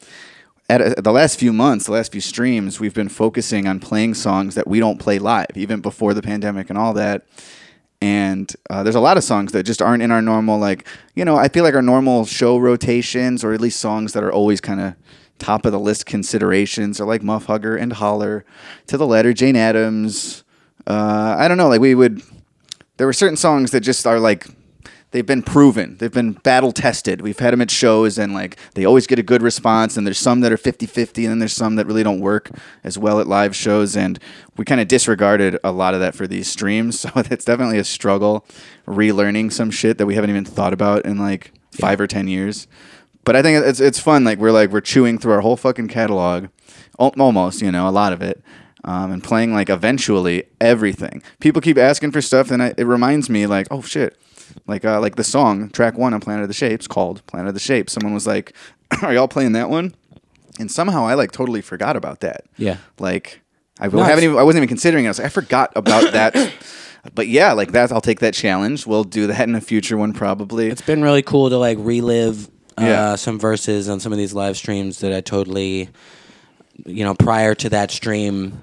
At uh, the last few months, the last few streams, we've been focusing on playing songs that we don't play live, even before the pandemic and all that. And uh, there's a lot of songs that just aren't in our normal, like, you know, I feel like our normal show rotations, or at least songs that are always kind of top of the list considerations, are like Muff Hugger and Holler, To the Letter, Jane Addams. Uh, I don't know, like we would, there were certain songs that just are like, they've been proven. They've been battle-tested. We've had them at shows, and like they always get a good response, and there's some that are fifty-fifty, and then there's some that really don't work as well at live shows, and we kind of disregarded a lot of that for these streams, so it's definitely a struggle relearning some shit that we haven't even thought about in like five yeah. or ten years. But I think it's it's fun. Like we're like we're chewing through our whole fucking catalog, almost, you know, a lot of it. Um, and playing like eventually everything. People keep asking for stuff, and I, it reminds me like, oh shit, like uh, like the song track one on Planet of the Shapes called Planet of the Shapes. Someone was like, "Are y'all playing that one?" And somehow I like totally forgot about that. Yeah, like I no, haven't even I wasn't even considering it. I was like, I forgot about that. But yeah, like that I'll take that challenge. We'll do that in a future one probably. It's been really cool to like relive uh, yeah. some verses on some of these live streams that I totally, you know, prior to that stream.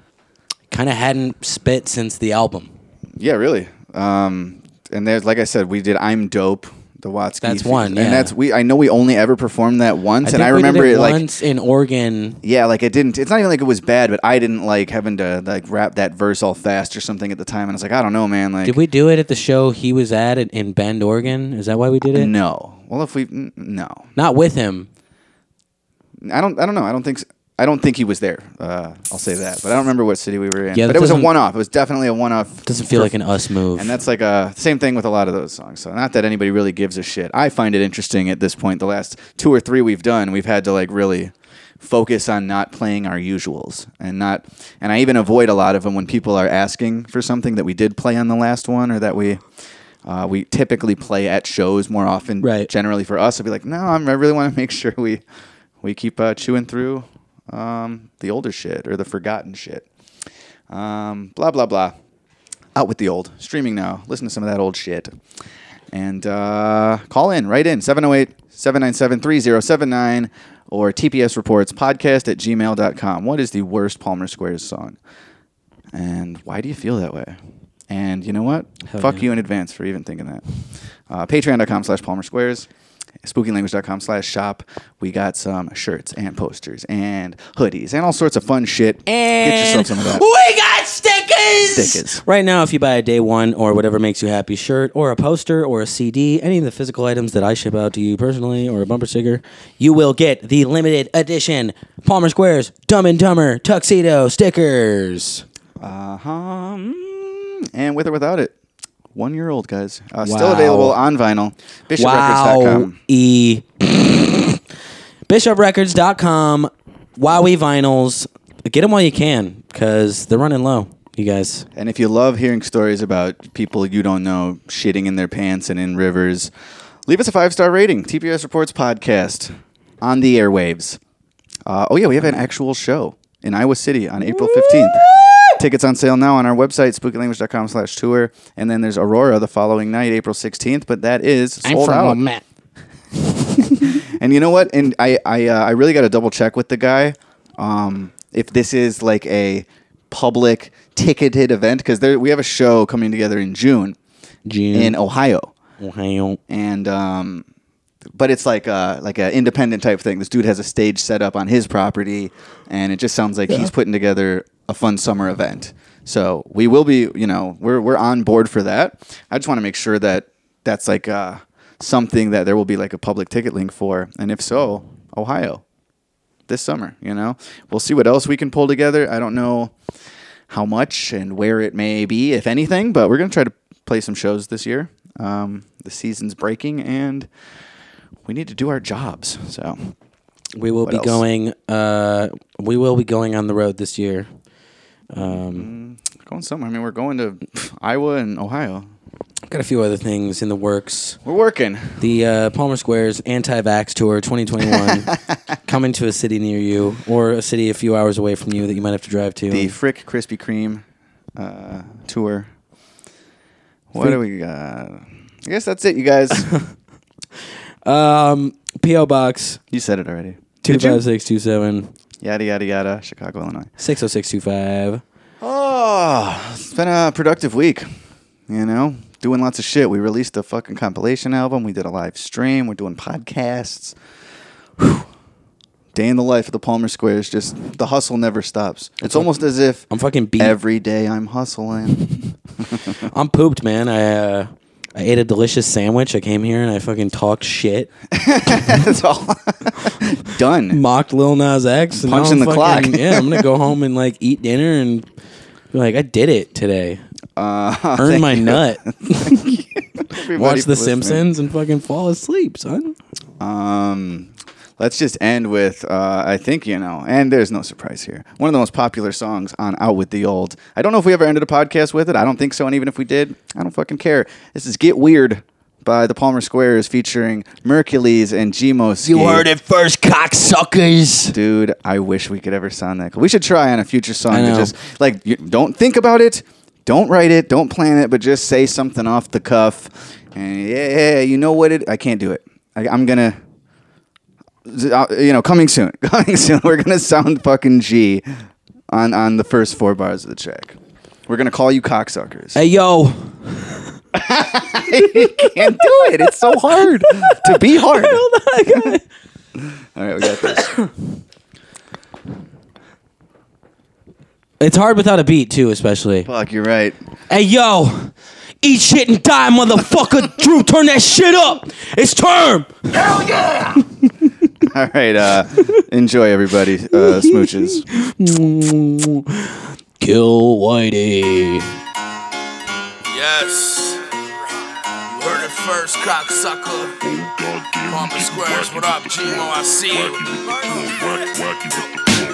Kind of hadn't spit since the album. Yeah, really. Um, and there's, like I said, we did "I'm Dope," the Watsky. That's one, yeah. And that's we. I know we only ever performed that once, I and think I we remember did it, it like once in Oregon. Yeah, like it didn't. It's not even like it was bad, but I didn't like having to like rap that verse all fast or something at the time. And I was like, I don't know, man. Like, did we do it at the show he was at in Bend, Oregon? Is that why we did it? No. Well, if we no, not with him. I don't. I don't know. I don't think so. I don't think he was there. Uh, I'll say that. But I don't remember what city we were in. Yeah, but it was a one-off. It was definitely a one-off. Doesn't feel like an us move. And that's like a same thing with a lot of those songs. So not that anybody really gives a shit. I find it interesting at this point. The last two or three we've done, we've had to like really focus on not playing our usuals and not. And I even avoid a lot of them when people are asking for something that we did play on the last one or that we uh, we typically play at shows more often. Right. Generally for us, I'd be like, no, I'm, I really want to make sure we we keep uh, chewing through. Um, the older shit or the forgotten shit. Um, blah, blah, blah. Out with the old. Streaming now. Listen to some of that old shit. And uh, call in, write in, seven oh eight, seven nine seven, three oh seven nine or T P S reports podcast at gmail dot com. What is the worst Palmer Squares song? And why do you feel that way? And you know what? Hell Fuck yeah. you in advance for even thinking that. Uh, Patreon dot com slash Palmer Squares. Spooky Language dot com slash shop. We got some shirts and posters and hoodies and all sorts of fun shit. And get yourself some of that. We got stickers! Stickers. Right now, if you buy a day one or whatever makes you happy shirt or a poster or a C D, any of the physical items that I ship out to you personally or a bumper sticker, you will get the limited edition Palmer Squares Dumb and Dumber Tuxedo stickers. Uh-huh. And with or without it. One year old, guys. Uh, wow. Still available on vinyl. Bishop Records dot com. Wow. E. Bishop Records dot com. Wowie vinyls. Get them while you can because they're running low, you guys. And if you love hearing stories about people you don't know shitting in their pants and in rivers, leave us a five-star rating. T P S Reports Podcast on the airwaves. Uh, oh, yeah, we have an actual show in Iowa City on April fifteenth. Tickets on sale now on our website, spooky language dot com slash tour. And then there's Aurora the following night, April sixteenth. But that is sold out. I'm from Matt. And you know what? And I I, uh, I really got to double check with the guy um, if this is like a public ticketed event because we have a show coming together in June, June. in Ohio. Ohio. And um, but it's like a, like an independent type thing. This dude has a stage set up on his property, and it just sounds like yeah. he's putting together a fun summer event. So we will be, you know, we're we're on board for that. I just want to make sure that that's like uh, something that there will be like a public ticket link for. And if so, Ohio this summer, you know, we'll see what else we can pull together. I don't know how much and where it may be, if anything, but we're going to try to play some shows this year. Um, the season's breaking and we need to do our jobs. So we will be going, uh, we will be going on the road this year. Um, going somewhere. I mean, we're going to Iowa and Ohio. Got a few other things in the works. We're working. The uh, Palmer Squares Anti-Vax Tour twenty twenty-one coming to a city near you or a city a few hours away from you that you might have to drive to. The Frick Krispy Kreme uh, Tour. What Frick. do we got? I guess that's it, you guys. um, P O. Box. You said it already. two five six two seven. Yada, yada, yada. Chicago, Illinois. six oh six two five. Oh, it's been a productive week. You know, doing lots of shit. We released a fucking compilation album. We did a live stream. We're doing podcasts. Whew. Day in the life of the Palmer Squares. Just the hustle never stops. It's I'm almost fucking, as if I'm fucking beat. Every day I'm hustling. I'm pooped, man. I, uh, I ate a delicious sandwich. I came here and I fucking talked shit. That's all. Done. Mocked Lil Nas X. And punching the fucking clock. Yeah, I'm going to go home and like eat dinner and be like, I did it today. Uh, Earn my you. nut. Watch The Simpsons and fucking fall asleep, son. Um, let's just end with, uh, I think, you know, and there's no surprise here. One of the most popular songs on Out With The Old. I don't know if we ever ended a podcast with it. I don't think so. And even if we did, I don't fucking care. This is Get Weird by the Palmer Squares featuring Mercules and G-Moski. You heard it first, cocksuckers. Dude, I wish we could ever sound that cool. We should try on a future song to just, like, you, don't think about it. Don't write it. Don't plan it. But just say something off the cuff. And yeah, you know what it... I can't do it. I, I'm going to... You know, coming soon. Coming soon. We're going to sound fucking G on, on the first four bars of the track. We're going to call you cocksuckers. Hey, yo. You can't do it. It's so hard to be hard. Hold on. All right, we got this. It's hard without a beat, too, especially. Fuck, you're right. Hey, yo. Eat shit and die, motherfucker. Drew, turn that shit up. It's term. Hell yeah. All right. Uh, enjoy, everybody. Uh, smooches. Kill Whitey. Yes. You heard it first, cocksucker. Palmer Squares, what up, G-Mo? I see you.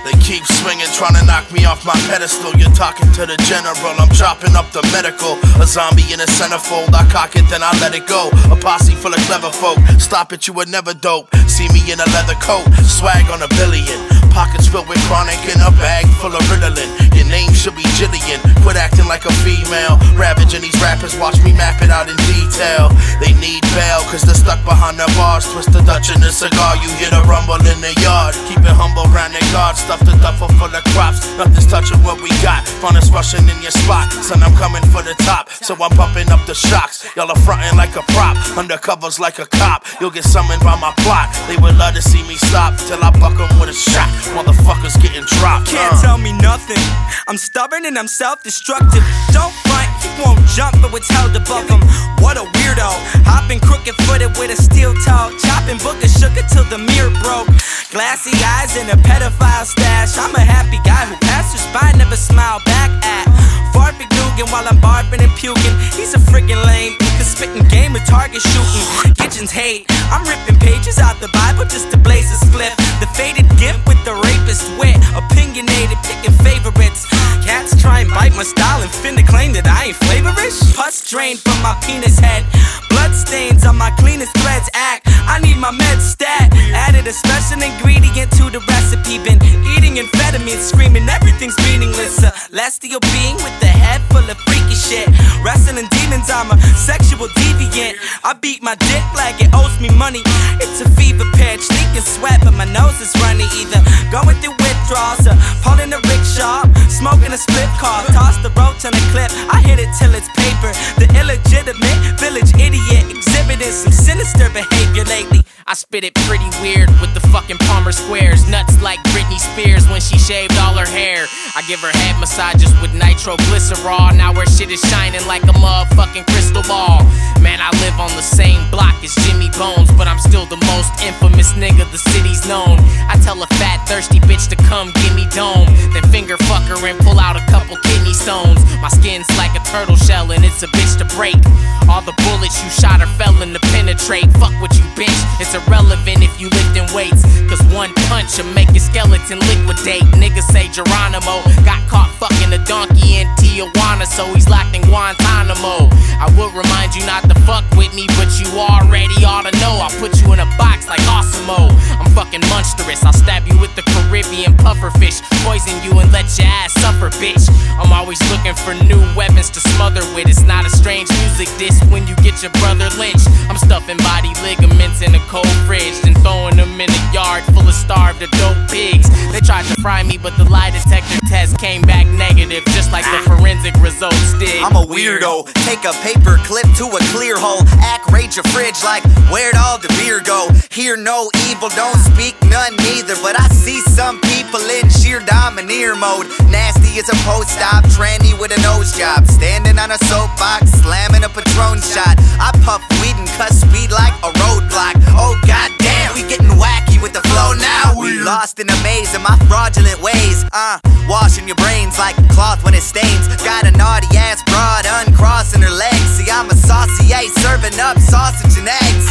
They keep swinging, trying to knock me off my pedestal. You're talking to the general, I'm chopping up the medical. A zombie in a centerfold, I cock it, then I let it go. A posse full of clever folk, stop it, you would never dope. See me in a leather coat, swag on a billion. Pockets filled with chronic and a bag full of Ritalin. Your name should be Jillian, quit acting like a female. Ravaging these rappers, watch me map it out in detail. cell. They need bail, cause they're stuck behind the bars. Twist the Dutch in a cigar, you hear the rumble in the yard. Keep it humble round their guard. Stuff the duffel full of crops. Nothing's touching what we got. Fun is rushing in your spot. Son, I'm coming for the top, so I'm bumping up the shocks. Y'all are fronting like a prop, undercovers like a cop. You'll get summoned by my plot. They would love to see me stop till I buck 'em with a shot. Motherfuckers getting dropped. Can't uh. tell me nothing. I'm stubborn and I'm self-destructive. Don't fight, he won't jump, but we're held above him. What a weirdo. Hopping crooked-footed with a steel toe. Chopping book and shook it till the mirror broke. Glassy eyes and a pedophile stash. I'm a happy guy who passes by, never smile back at. Fart McDougan while I'm barfing and puking. He's a freaking lame, cause spitting game with target shooting. Kitchens hate. I'm ripping pages out the Bible just to blaze a split. The faded gift with the rapist wit. Opinionated, picking favorites. Cats try and bite my style and finna claim that I ain't flavorish. Pus drained from my penis head. Blood stains on my cleanest threads. Act, I need my med stat. Added a special ingredient to the recipe. Been eating amphetamines, screaming everything's meaningless. Celestial being with a head full of freaky shit. Wrestling demons, I'm a sexual deviant. I beat my dick like it owes me money. It's a fever pitch, leaking sweat, but my nose is runny. Either going through withdrawals or pulling a rickshaw, smoking a split car, toss the road to the clip. I hit it till it's paper. The illegitimate village idiot exhibiting some sinister behavior lately. I spit it pretty weird with the fucking Palmer squares. Nuts like Britney Spears when she shaved all her hair. I give her head massages with nitroglycerol. Now her shit is shining like a motherfucking crystal ball. Man, I live on the same block as Jimmy Bones, but I'm still the most infamous nigga the city's known. I tell a fat thirsty bitch to come give me dome, then finger fuck her and pull out a couple kidney stones. My skin's like a turtle shell and it's a bitch to break. All the bullets you shot are failing to penetrate. Fuck what you bitch, it's a irrelevant if you lifting weights, cause one punch'll make your skeleton liquidate. Niggas say Geronimo got caught fucking a donkey in Tijuana, so he's locked in Guantanamo. I would remind you not to fuck with me, but you already oughta know. I'll put you in a box like Osimo. I'm fucking monstrous, I'll stab you with the Caribbean pufferfish, poison you and let your ass suffer, bitch. I'm always looking for new weapons to smother with. It's not a strange music diss when you get your brother lynched. I'm stuffing body ligaments in a cold fridge, then throwing them in a yard full of starved adult pigs. They tried to fry me, but the lie detector test came back negative, just like the forensic results did. I'm a weirdo. Take a paper clip to a clear hole. Act, raid your fridge like, where'd all the beer go? Hear no evil, don't speak none neither. But I see some people in sheer domineer mode. Nasty as a post-op, tranny with a nose job. Standing on a soapbox, slamming a Patron shot. I puff weed and cuss weed like a roadblock. Oh god damn, we getting wacky with the flow now. We lost in the maze of my fraudulent ways. Uh, washing your brains like cloth when it stains. Got a naughty ass broad uncrossing her legs. See, I'm a saucier serving up sausage and eggs.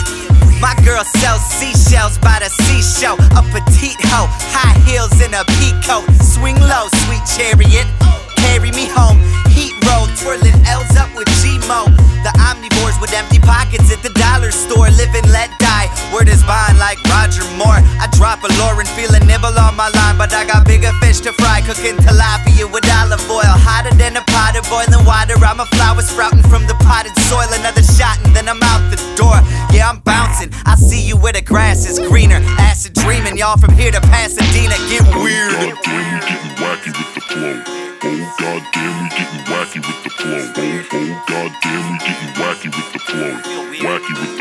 My girl sells seashells by the seashore. A petite hoe, high heels and a peacoat. Swing low, sweet chariot, carry me home. Heat roll, twirling L's up with G-Mo. The omnivores with empty pockets at the dollar store. Live and let die, word is bond like Roger Moore. I drop a lure and feel a nibble on my line, but I got bigger fish to fry. Cooking tilapia with olive oil, hotter than a pot of boiling water. I'm a flower sprouting from the potted soil. Another shot and then I'm out the door. Yeah, I'm bouncing, I see you where the grass is greener. Acid dreaming, y'all from here to Pasadena. Get weird. God damn, you getting wacky with the flow. Oh god damn, you getting wacky with the flow. Oh, oh god damn, you getting wacky with the flow. Wacky with the flow.